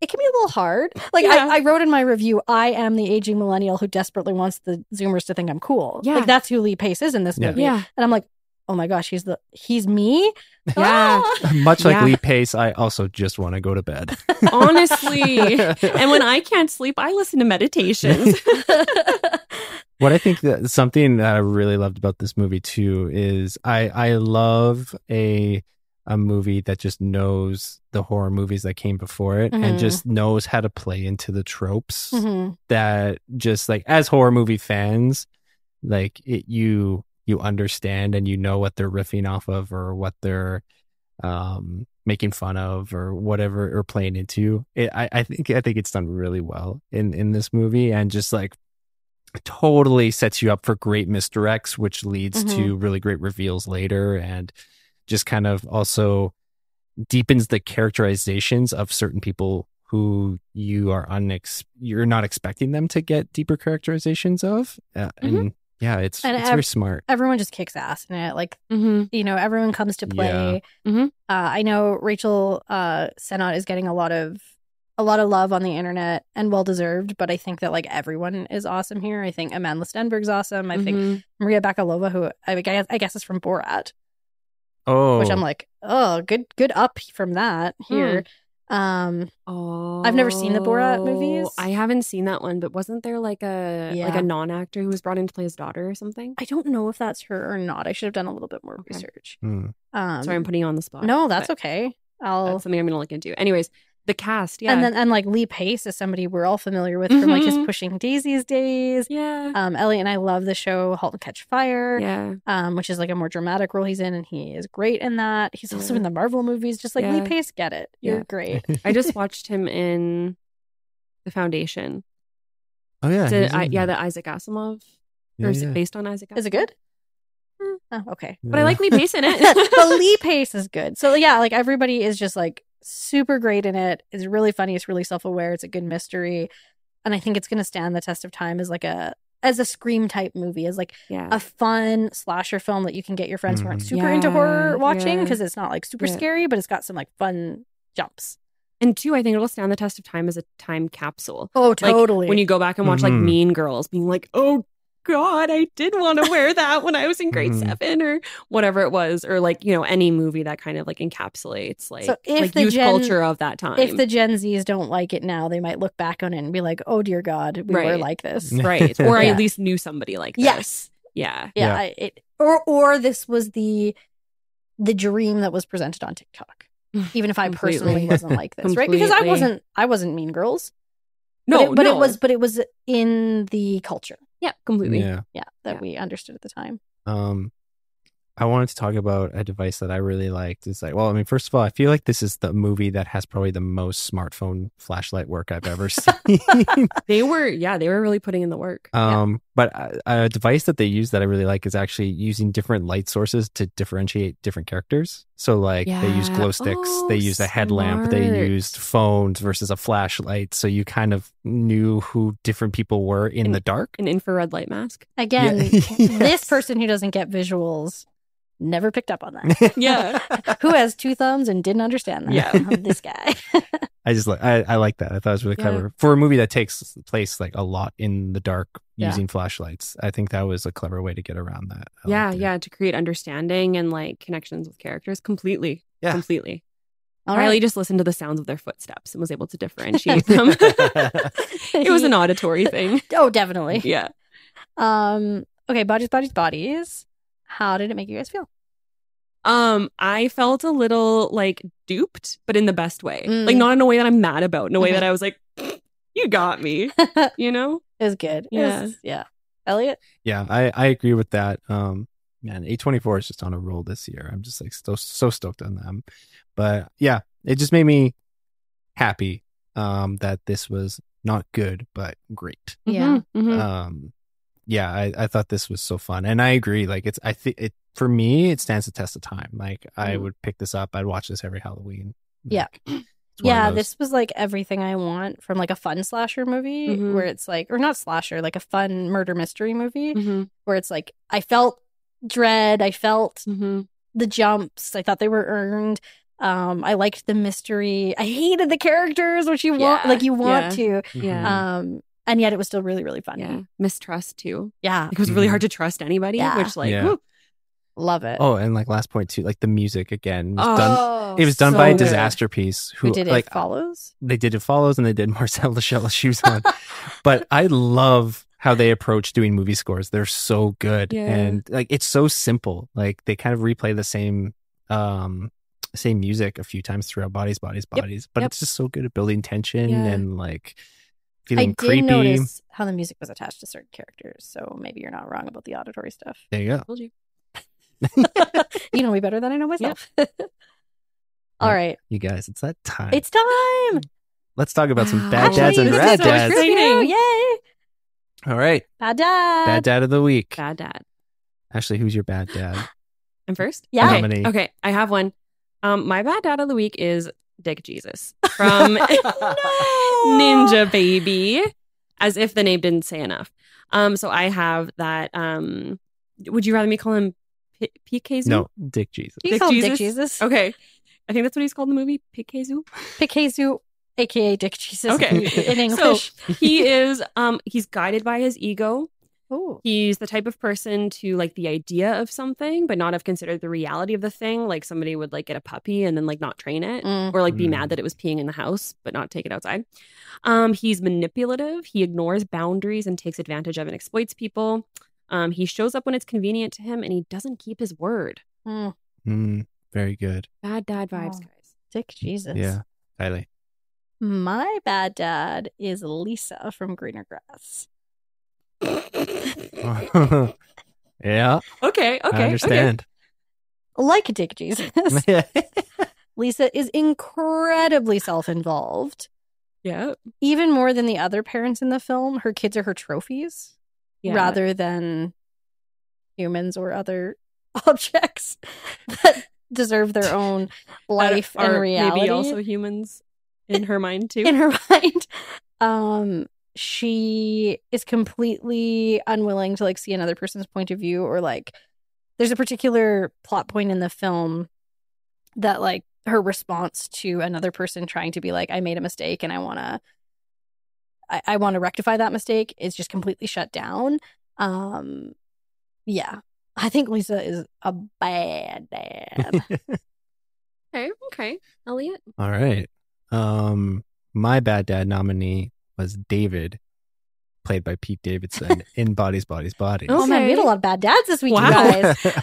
it can be a little hard. Like yeah. I, I wrote in my review, I am the aging millennial who desperately wants the Zoomers to think I'm cool. Yeah. Like that's who Lee Pace is in this yeah. movie. Yeah. And I'm like, oh my gosh, he's the he's me. Yeah. Ah. Much like yeah. Lee Pace, I also just want to go to bed. Honestly. And when I can't sleep, I listen to meditations. What I think that something that I really loved about this movie too is I I love a a movie that just knows the horror movies that came before it mm-hmm. and just knows how to play into the tropes mm-hmm. that just like as horror movie fans, like it, you, you understand and you know what they're riffing off of or what they're um, making fun of or whatever, or playing into it. I, I think, I think it's done really well in, in this movie, and just like totally sets you up for great misdirects, which leads mm-hmm. to really great reveals later, and just kind of also deepens the characterizations of certain people who you are unex- you're not expecting them to get deeper characterizations of. Uh, mm-hmm. And yeah, it's, and it's ev- very smart. Everyone just kicks ass in it. Like, mm-hmm. you know, everyone comes to play. Yeah. Mm-hmm. Uh, I know Rachel uh, Sennott is getting a lot of a lot of love on the internet, and well-deserved, but I think that, like, everyone is awesome here. I think Amanda Stenberg's awesome. I mm-hmm. think Maria Bakalova, who I guess, I guess is from Borat. Oh. Which I'm like, oh, good good up from that here. Mm. Um, oh, I've never seen the Borat movies. I haven't seen that one, but wasn't there like a yeah. like a non-actor who was brought in to play his daughter or something? I don't know if that's her or not. I should have done a little bit more okay. research. Mm. Um, sorry, I'm putting you on the spot. No, that's okay. I'll that's something I'm going to look into. Anyways, the cast, yeah, and then and like Lee Pace is somebody we're all familiar with mm-hmm. from like his Pushing Daisies days. Yeah, um, Elliott and I love the show *Halt and Catch Fire*. Yeah, um, which is like a more dramatic role he's in, and he is great in that. He's yeah. also in the Marvel movies. Just like yeah. Lee Pace, get it? You're yeah. great. I just watched him in *The Foundation*. Oh yeah, a, I, yeah, the Isaac Asimov, yeah, or is yeah. it based on Isaac Asimov? Is it good? Mm. Oh, okay, yeah. But I like Lee Pace in it. But Lee Pace is good. So yeah, like everybody is just like super great in it. It's really funny. It's really self-aware. It's a good mystery, and I think it's going to stand the test of time as like a as a Scream type movie, as like yeah. a fun slasher film that you can get your friends mm-hmm. who aren't super yeah. into horror watching, because yeah. it's not like super yeah. scary, but it's got some like fun jumps. And two, I think it'll stand the test of time as a time capsule. Oh, totally. Like, when you go back and watch mm-hmm. like Mean Girls, being like, oh God, I did want to wear that when I was in grade mm. seven or whatever it was, or like, you know, any movie that kind of like encapsulates like, so like youth Gen, culture of that time. If the Gen Zs don't like it now, they might look back on it and be like, oh dear God, we right. were like this. Right. Or yeah. I at least knew somebody like this. Yes. Yeah. Yeah. yeah. I, it, or or this was the the dream that was presented on TikTok. Even if I Completely. personally wasn't like this. Right. Because I wasn't I wasn't Mean Girls. No, but it, but no. it was but it was in the culture. Yeah, completely. Yeah, yeah that yeah. we understood at the time. Um, I wanted to talk about a device that I really liked. It's like, well, I mean, first of all, I feel like this is the movie that has probably the most smartphone flashlight work I've ever seen. They were, yeah, they were really putting in the work. Um, yeah. But a, a device that they use that I really like is actually using different light sources to differentiate different characters. So like yeah. they use glow sticks, oh, they use a headlamp, they used phones versus a flashlight. So you kind of knew who different people were in an, the dark. An infrared light mask. Again, yeah. yes. This person who doesn't get visuals never picked up on that. Yeah. Who has two thumbs and didn't understand that? Yeah. This guy. I just like, I, I like that. I thought it was really yeah. clever. For a movie that takes place like a lot in the dark yeah. using flashlights, I think that was a clever way to get around that. I yeah. Yeah. To create understanding and like connections with characters completely. Yeah. Completely. All right. Kylie just listened to the sounds of their footsteps and was able to differentiate them. It was an auditory thing. Oh, definitely. Yeah. Um. Okay. Bodies, bodies, bodies. How did it make you guys feel? Um, I felt a little like duped, but in the best way. Mm. Like not in a way that I'm mad about, in a way that I was like, you got me. You know? It was good. Yeah. It was, yeah. Elliott? Yeah, I, I agree with that. Um man, A twenty-four is just on a roll this year. I'm just like so so stoked on them. But yeah, it just made me happy um that this was not good, but great. Yeah. Mm-hmm. Um Yeah, I, I thought this was so fun, and I agree. Like, it's I think it for me, it stands the test of time. Like, mm. I would pick this up. I'd watch this every Halloween. Like, yeah, yeah. This was like everything I want from like a fun slasher movie, mm-hmm. where it's like, or not slasher, like a fun murder mystery movie, mm-hmm. where it's like I felt dread, I felt mm-hmm. the jumps. I thought they were earned. Um, I liked the mystery. I hated the characters, which you yeah. want, like you want yeah. to. Yeah. Um, And yet it was still really, really fun. Yeah. Mistrust, too. Yeah. Like, it was really mm-hmm. hard to trust anybody, yeah. which, like, yeah. whoop, love it. Oh, and, like, last point, too, like, the music, again. Was oh, done, it was done so by a disaster good. piece. Who, who did like, It Follows? They did It Follows, and they did Marcel LaChelle's Shoes On. But I love how they approach doing movie scores. They're so good. Yeah. And, like, it's so simple. Like, they kind of replay the same... um same music a few times throughout Bodies, Bodies, Bodies. Yep. But yep. it's just so good at building tension yeah. and, like... feeling creepy. I did creepy. notice how the music was attached to certain characters, so maybe you're not wrong about the auditory stuff. There you go. I told you. You know me better than I know myself. Yeah. All right. You guys, it's that time. It's time. Let's talk about some bad Actually, dads and rad so dads. Yay. All right. Bad dad. Bad dad of the week. Bad dad. Ashley, who's your bad dad? I'm first? Yeah. Okay. okay, I have one. Um, my bad dad of the week is Dick Jesus from no! Ninjababy. As if the name didn't say enough. Um, so I have that. Um, would you rather me call him P- P K Zoo? No, Dick Jesus. Dick Jesus? Dick Jesus. Okay. I think that's what he's called in the movie. P K Zoo. P K Zoo, a k a. Dick Jesus. Okay. In English. So he is, um, he's guided by his ego. Ooh. He's the type of person to like the idea of something, but not have considered the reality of the thing. Like somebody would like get a puppy and then like not train it mm. or like be mm. mad that it was peeing in the house, but not take it outside. Um, he's manipulative. He ignores boundaries and takes advantage of and exploits people. Um, he shows up when it's convenient to him and he doesn't keep his word. Mm. Mm, very good. Bad dad vibes, oh, guys. Dick Jesus. Yeah. Kylie. My bad dad is Lisa from Greener Grass. yeah. Okay. Okay. I understand. Okay. Like Dick Jesus, Lisa is incredibly self-involved. Yeah. Even more than the other parents in the film, her kids are her trophies yeah. rather than humans or other objects that deserve their own life are, and reality. Maybe also humans in her mind too. In her mind. Um. She is completely unwilling to like see another person's point of view, or like there's a particular plot point in the film that like her response to another person trying to be like, I made a mistake and I want to I, I want to rectify that mistake is just completely shut down. Um, yeah, I think Lisa is a bad dad. okay. Okay. Elliott. All right. Um, my bad dad nominee was David, played by Pete Davidson in Bodies, Bodies, Bodies. Oh, man, we had a lot of bad dads this week, wow. you guys.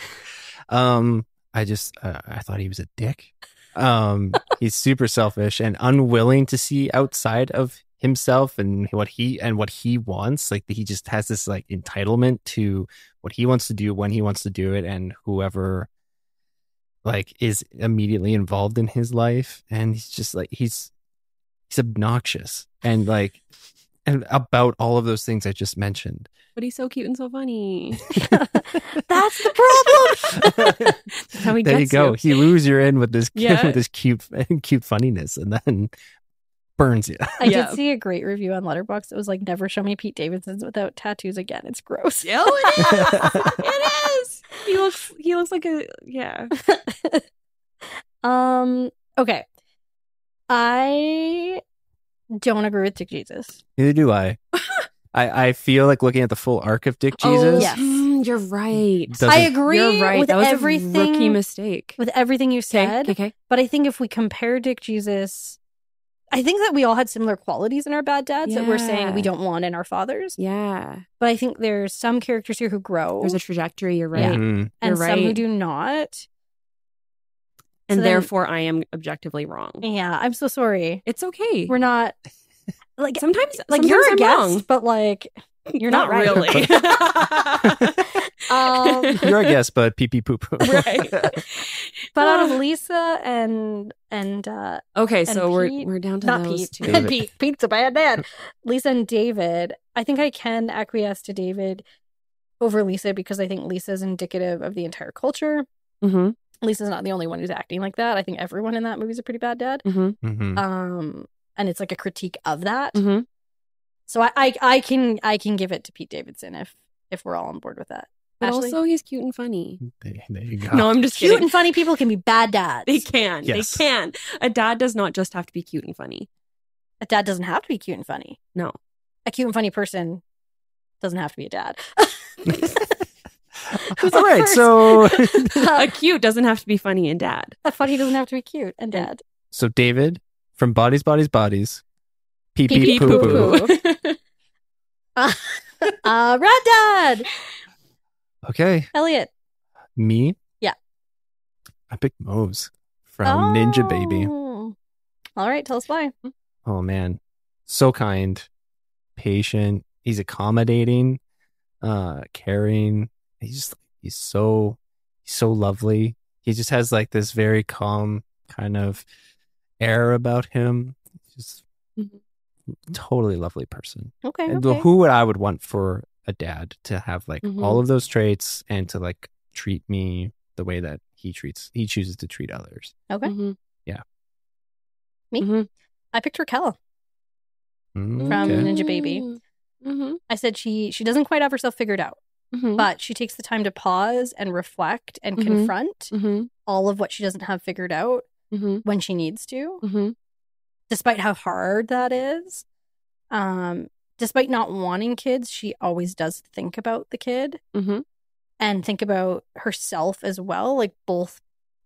um, I just, uh, I thought he was a dick. Um, he's super selfish and unwilling to see outside of himself and what he and what he wants. Like, he just has this, like, entitlement to what he wants to do, when he wants to do it, and whoever, like, is immediately involved in his life. And he's just, like, he's... he's obnoxious and like and about all of those things I just mentioned. But he's so cute and so funny. That's the problem. That's how he there gets you go. You. He lures you in with this yeah. with this cute cute funniness and then burns you. I yeah. did see a great review on Letterboxd. It was like, never show me Pete Davidson's without tattoos again. It's gross. Yeah, it is. it is. He looks he looks like a yeah. um okay. I don't agree with Dick Jesus. Neither do I. I, I feel like looking at the full arc of Dick Jesus. Oh, yes. Mm, you're right. I agree you're right. with that was everything. A rookie mistake. With everything you said. Okay. Okay. But I think if we compare Dick Jesus, I think that we all had similar qualities in our bad dads yeah. that we're saying we don't want in our fathers. Yeah. But I think there's some characters here who grow. There's a trajectory. You're right. Yeah. Mm-hmm. And you're right. some who do not. And so then, therefore, I am objectively wrong. Yeah, I'm so sorry. It's okay. We're not like sometimes. Like sometimes you're I'm a guest, wrong. But like you're not, not right. really. um, you're a guest, but pee pee poo poo. Right. But out of Lisa and and uh, okay, and so Pete, we're we're down to not those Pete. Two. Pete. Pete's a bad dad. Lisa and David. I think I can acquiesce to David over Lisa because I think Lisa is indicative of the entire culture. Mm-hmm. Lisa's not the only one who's acting like that. I think everyone in that movie is a pretty bad dad. Mm-hmm. Mm-hmm. Um, and it's like a critique of that. Mm-hmm. So I, I, I can I can give it to Pete Davidson if if we're all on board with that. But Ashley? Also, he's cute and funny. There, there you go. No, I'm just cute kidding. And funny people can be bad dads. They can. Yes. They can. A dad does not just have to be cute and funny. A dad doesn't have to be cute and funny. No. A cute and funny person doesn't have to be a dad. Who's all right, first? So a cute doesn't have to be funny and dad. A funny doesn't have to be cute and dad. So David from Bodies, Bodies, Bodies, pee pee poo poo, uh, uh, Rad Dad. Okay, Elliott. Me? Yeah. I picked Mose from oh. Ninjababy. All right, tell us why. Oh man, so kind, patient. He's accommodating, uh, caring. He's just, he's so, he's so lovely. He just has like this very calm kind of air about him. Just mm-hmm. totally lovely person. Okay, and okay. Who would I would want for a dad to have like mm-hmm. all of those traits and to like treat me the way that he treats, he chooses to treat others. Okay. Mm-hmm. Yeah. Me? Mm-hmm. I picture Kel mm-hmm. from okay. Ninjababy. Mm-hmm. I said she she doesn't quite have herself figured out, mm-hmm. but she takes the time to pause and reflect and mm-hmm. confront mm-hmm. all of what she doesn't have figured out mm-hmm. when she needs to, mm-hmm. despite how hard that is. Um, despite not wanting kids, she always does think about the kid mm-hmm. and think about herself as well. Like both,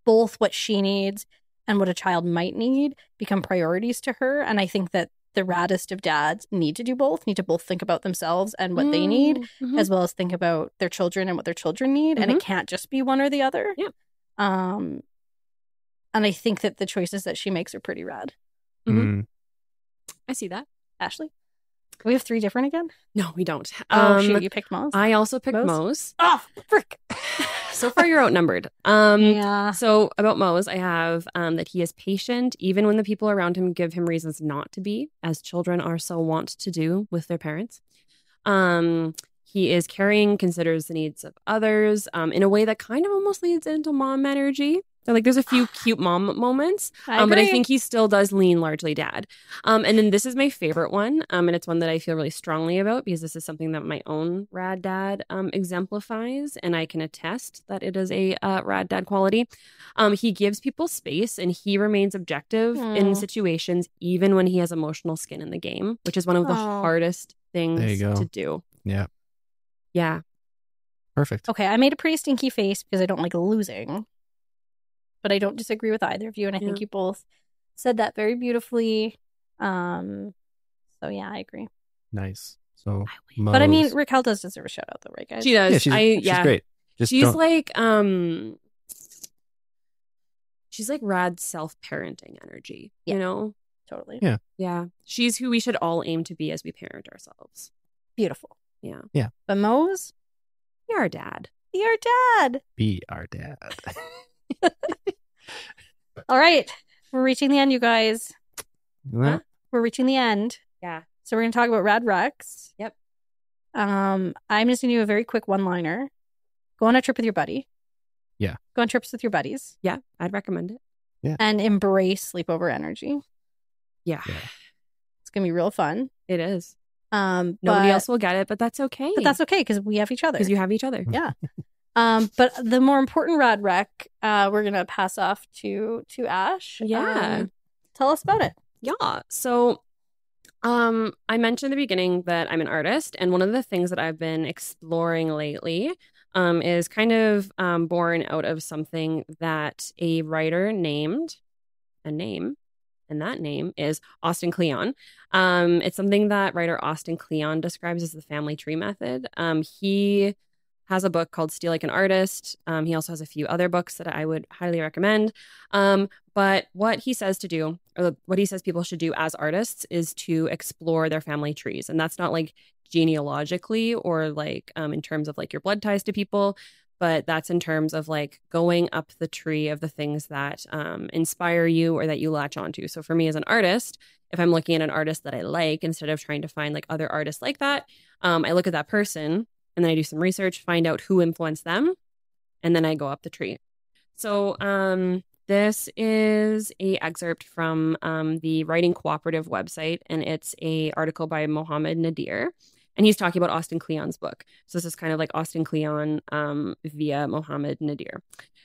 both what she needs and what a child might need become priorities to her. And I think that the raddest of dads need to do both, need to both think about themselves and what mm-hmm. they need, mm-hmm. as well as think about their children and what their children need. Mm-hmm. And it can't just be one or the other. Yeah. Um, and I think that the choices that she makes are pretty rad. Mm-hmm. Mm. I see that. Ashley? We have three different again? No, we don't. Oh, um, shoot. You picked Moz? I also picked Moz. Moz. Oh, frick. So far, you're outnumbered. Um, yeah. So about Moz, I have um, that he is patient, even when the people around him give him reasons not to be, as children are so wont to do with their parents. Um, he is caring, considers the needs of others um, in a way that kind of almost leads into mom energy. So, like, there's a few cute mom moments, I um, but I think he still does lean largely dad. Um, and then this is my favorite one, um, and it's one that I feel really strongly about because this is something that my own rad dad um, exemplifies, and I can attest that it is a uh, rad dad quality. Um, he gives people space, and he remains objective Aww. In situations, even when he has emotional skin in the game, which is one of the Aww. Hardest things to do. Yeah. Yeah. Perfect. Okay, I made a pretty stinky face because I don't like losing. But I don't disagree with either of you. And I yeah. think you both said that very beautifully. Um, so, yeah, I agree. Nice. So, I But I mean, Raquel does deserve a shout out, though, right, guys? She does. Yeah, she's, I, yeah. she's great. Just she's don't... like, um, she's like rad self-parenting energy, yeah. you know? Totally. Yeah. Yeah. She's who we should all aim to be as we parent ourselves. Beautiful. Yeah. Yeah. But Moz, you're our dad. Be our dad. Be our dad. All right, we're reaching the end, you guys. Yeah. We're reaching the end. Yeah. So we're going to talk about Rad Rex. Yep. Um, I'm just going to do a very quick one-liner. Go on a trip with your buddy. Yeah. Go on trips with your buddies. Yeah, I'd recommend it. Yeah. And embrace sleepover energy. Yeah. yeah. It's going to be real fun. It is. Um, Nobody but, else will get it, but that's okay. But that's okay because we have each other. Because you have each other. Yeah. Um, but the more important rad rec, uh, we're going to pass off to, to Ash. Yeah. Um, tell us about it. Yeah. So, um, I mentioned in the beginning that I'm an artist, and one of the things that I've been exploring lately, um, is kind of, um, born out of something that a writer named a name. And that name is Austin Kleon. Um, it's something that writer Austin Kleon describes as the family tree method. Um, he... has a book called Steal Like an Artist. Um, he also has a few other books that I would highly recommend. Um, but what he says to do, or what he says people should do as artists, is to explore their family trees. And that's not like genealogically or like um, in terms of like your blood ties to people, but that's in terms of like going up the tree of the things that um, inspire you or that you latch onto. So for me as an artist, if I'm looking at an artist that I like, instead of trying to find like other artists like that, um, I look at that person. And then I do some research, find out who influenced them, and then I go up the tree. So um, this is a excerpt from um, the Writing Cooperative website, and it's a article by Mohammed Nadir, and he's talking about Austin Kleon's book. So this is kind of like Austin Kleon um, via Mohammed Nadir.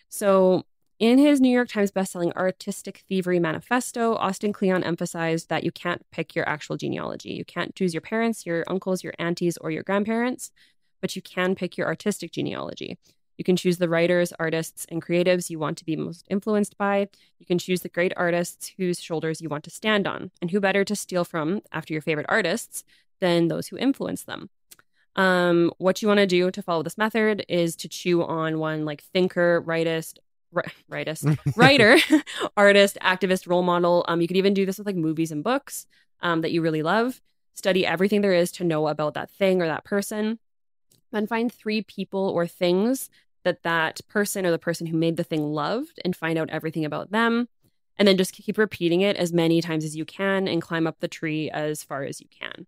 So in his New York Times bestselling Artistic Thievery Manifesto, Austin Kleon emphasized that you can't pick your actual genealogy. You can't choose your parents, your uncles, your aunties, or your grandparents. But you can pick your artistic genealogy. You can choose the writers, artists, and creatives you want to be most influenced by. You can choose the great artists whose shoulders you want to stand on. And who better to steal from after your favorite artists than those who influence them? Um, what you want to do to follow this method is to chew on one like thinker, writist, ri- writist, writer, artist, activist, role model. Um, you could even do this with like movies and books um, that you really love. Study everything there is to know about that thing or that person. Then find three people or things that that person or the person who made the thing loved and find out everything about them. And then just keep repeating it as many times as you can and climb up the tree as far as you can,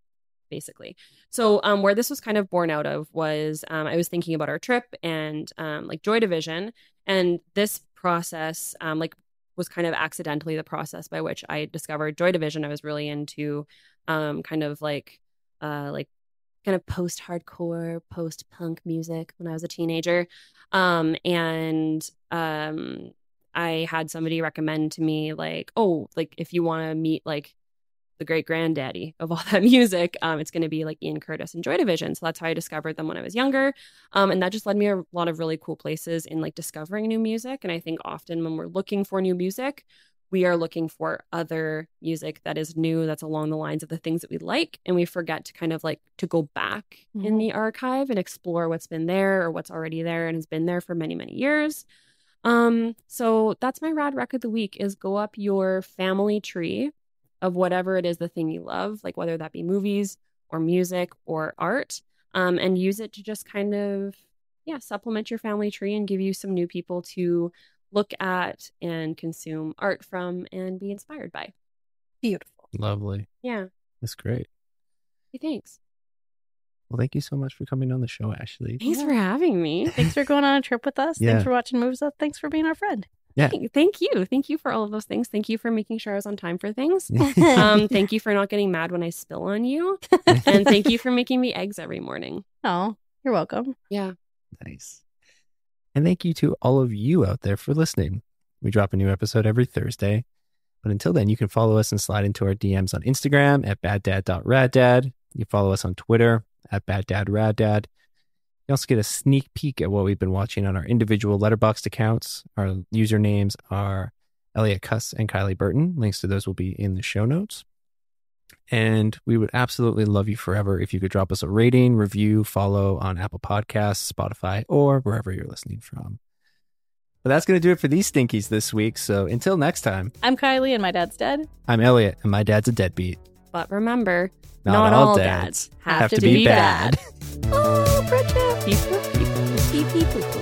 basically. So um, where this was kind of born out of was um, I was thinking about our trip and um, like Joy Division. And this process um, like was kind of accidentally the process by which I discovered Joy Division. I was really into um, kind of like uh, like kind of post-hardcore, post-punk music when I was a teenager. Um, and um, I had somebody recommend to me like, oh, like if you want to meet like the great granddaddy of all that music, um, it's going to be like Ian Curtis and Joy Division. So that's how I discovered them when I was younger. Um, and that just led me a lot of really cool places in like discovering new music. And I think often when we're looking for new music, we are looking for other music that is new, that's along the lines of the things that we like. And we forget to kind of like to go back mm-hmm. in the archive and explore what's been there or what's already there and has been there for many, many years. Um, so that's my rad rec of the week is go up your family tree of whatever it is, the thing you love, like whether that be movies or music or art, um, and use it to just kind of, yeah, supplement your family tree and give you some new people to look at and consume art from and be inspired by. Beautiful. Lovely. Yeah. That's great. Hey, thanks. Well, thank you so much for coming on the show, Ashley. Thanks yeah. for having me. Thanks for going on a trip with us. Yeah. Thanks for watching Moves Up. Thanks for being our friend. Yeah. Thank you. Thank you for all of those things. Thank you for making sure I was on time for things. um, thank you for not getting mad when I spill on you. And thank you for making me eggs every morning. Oh, you're welcome. Yeah. Nice. And thank you to all of you out there for listening. We drop a new episode every Thursday. But until then, you can follow us and slide into our D Ms on Instagram at BadDadRadDad. You follow us on Twitter at BadDadRadDad. You also get a sneak peek at what we've been watching on our individual Letterboxd accounts. Our usernames are Elliott Cuss and Kylie Burton. Links to those will be in the show notes. And we would absolutely love you forever if you could drop us a rating, review, follow on Apple Podcasts, Spotify, or wherever you're listening from. But that's going to do it for these stinkies this week. So until next time. I'm Kylie and my dad's dead. I'm Elliott and my dad's a deadbeat. But remember, not, not all dads, dads have, have to, to be, be bad. bad. Oh, Brenda. People, people, people, people.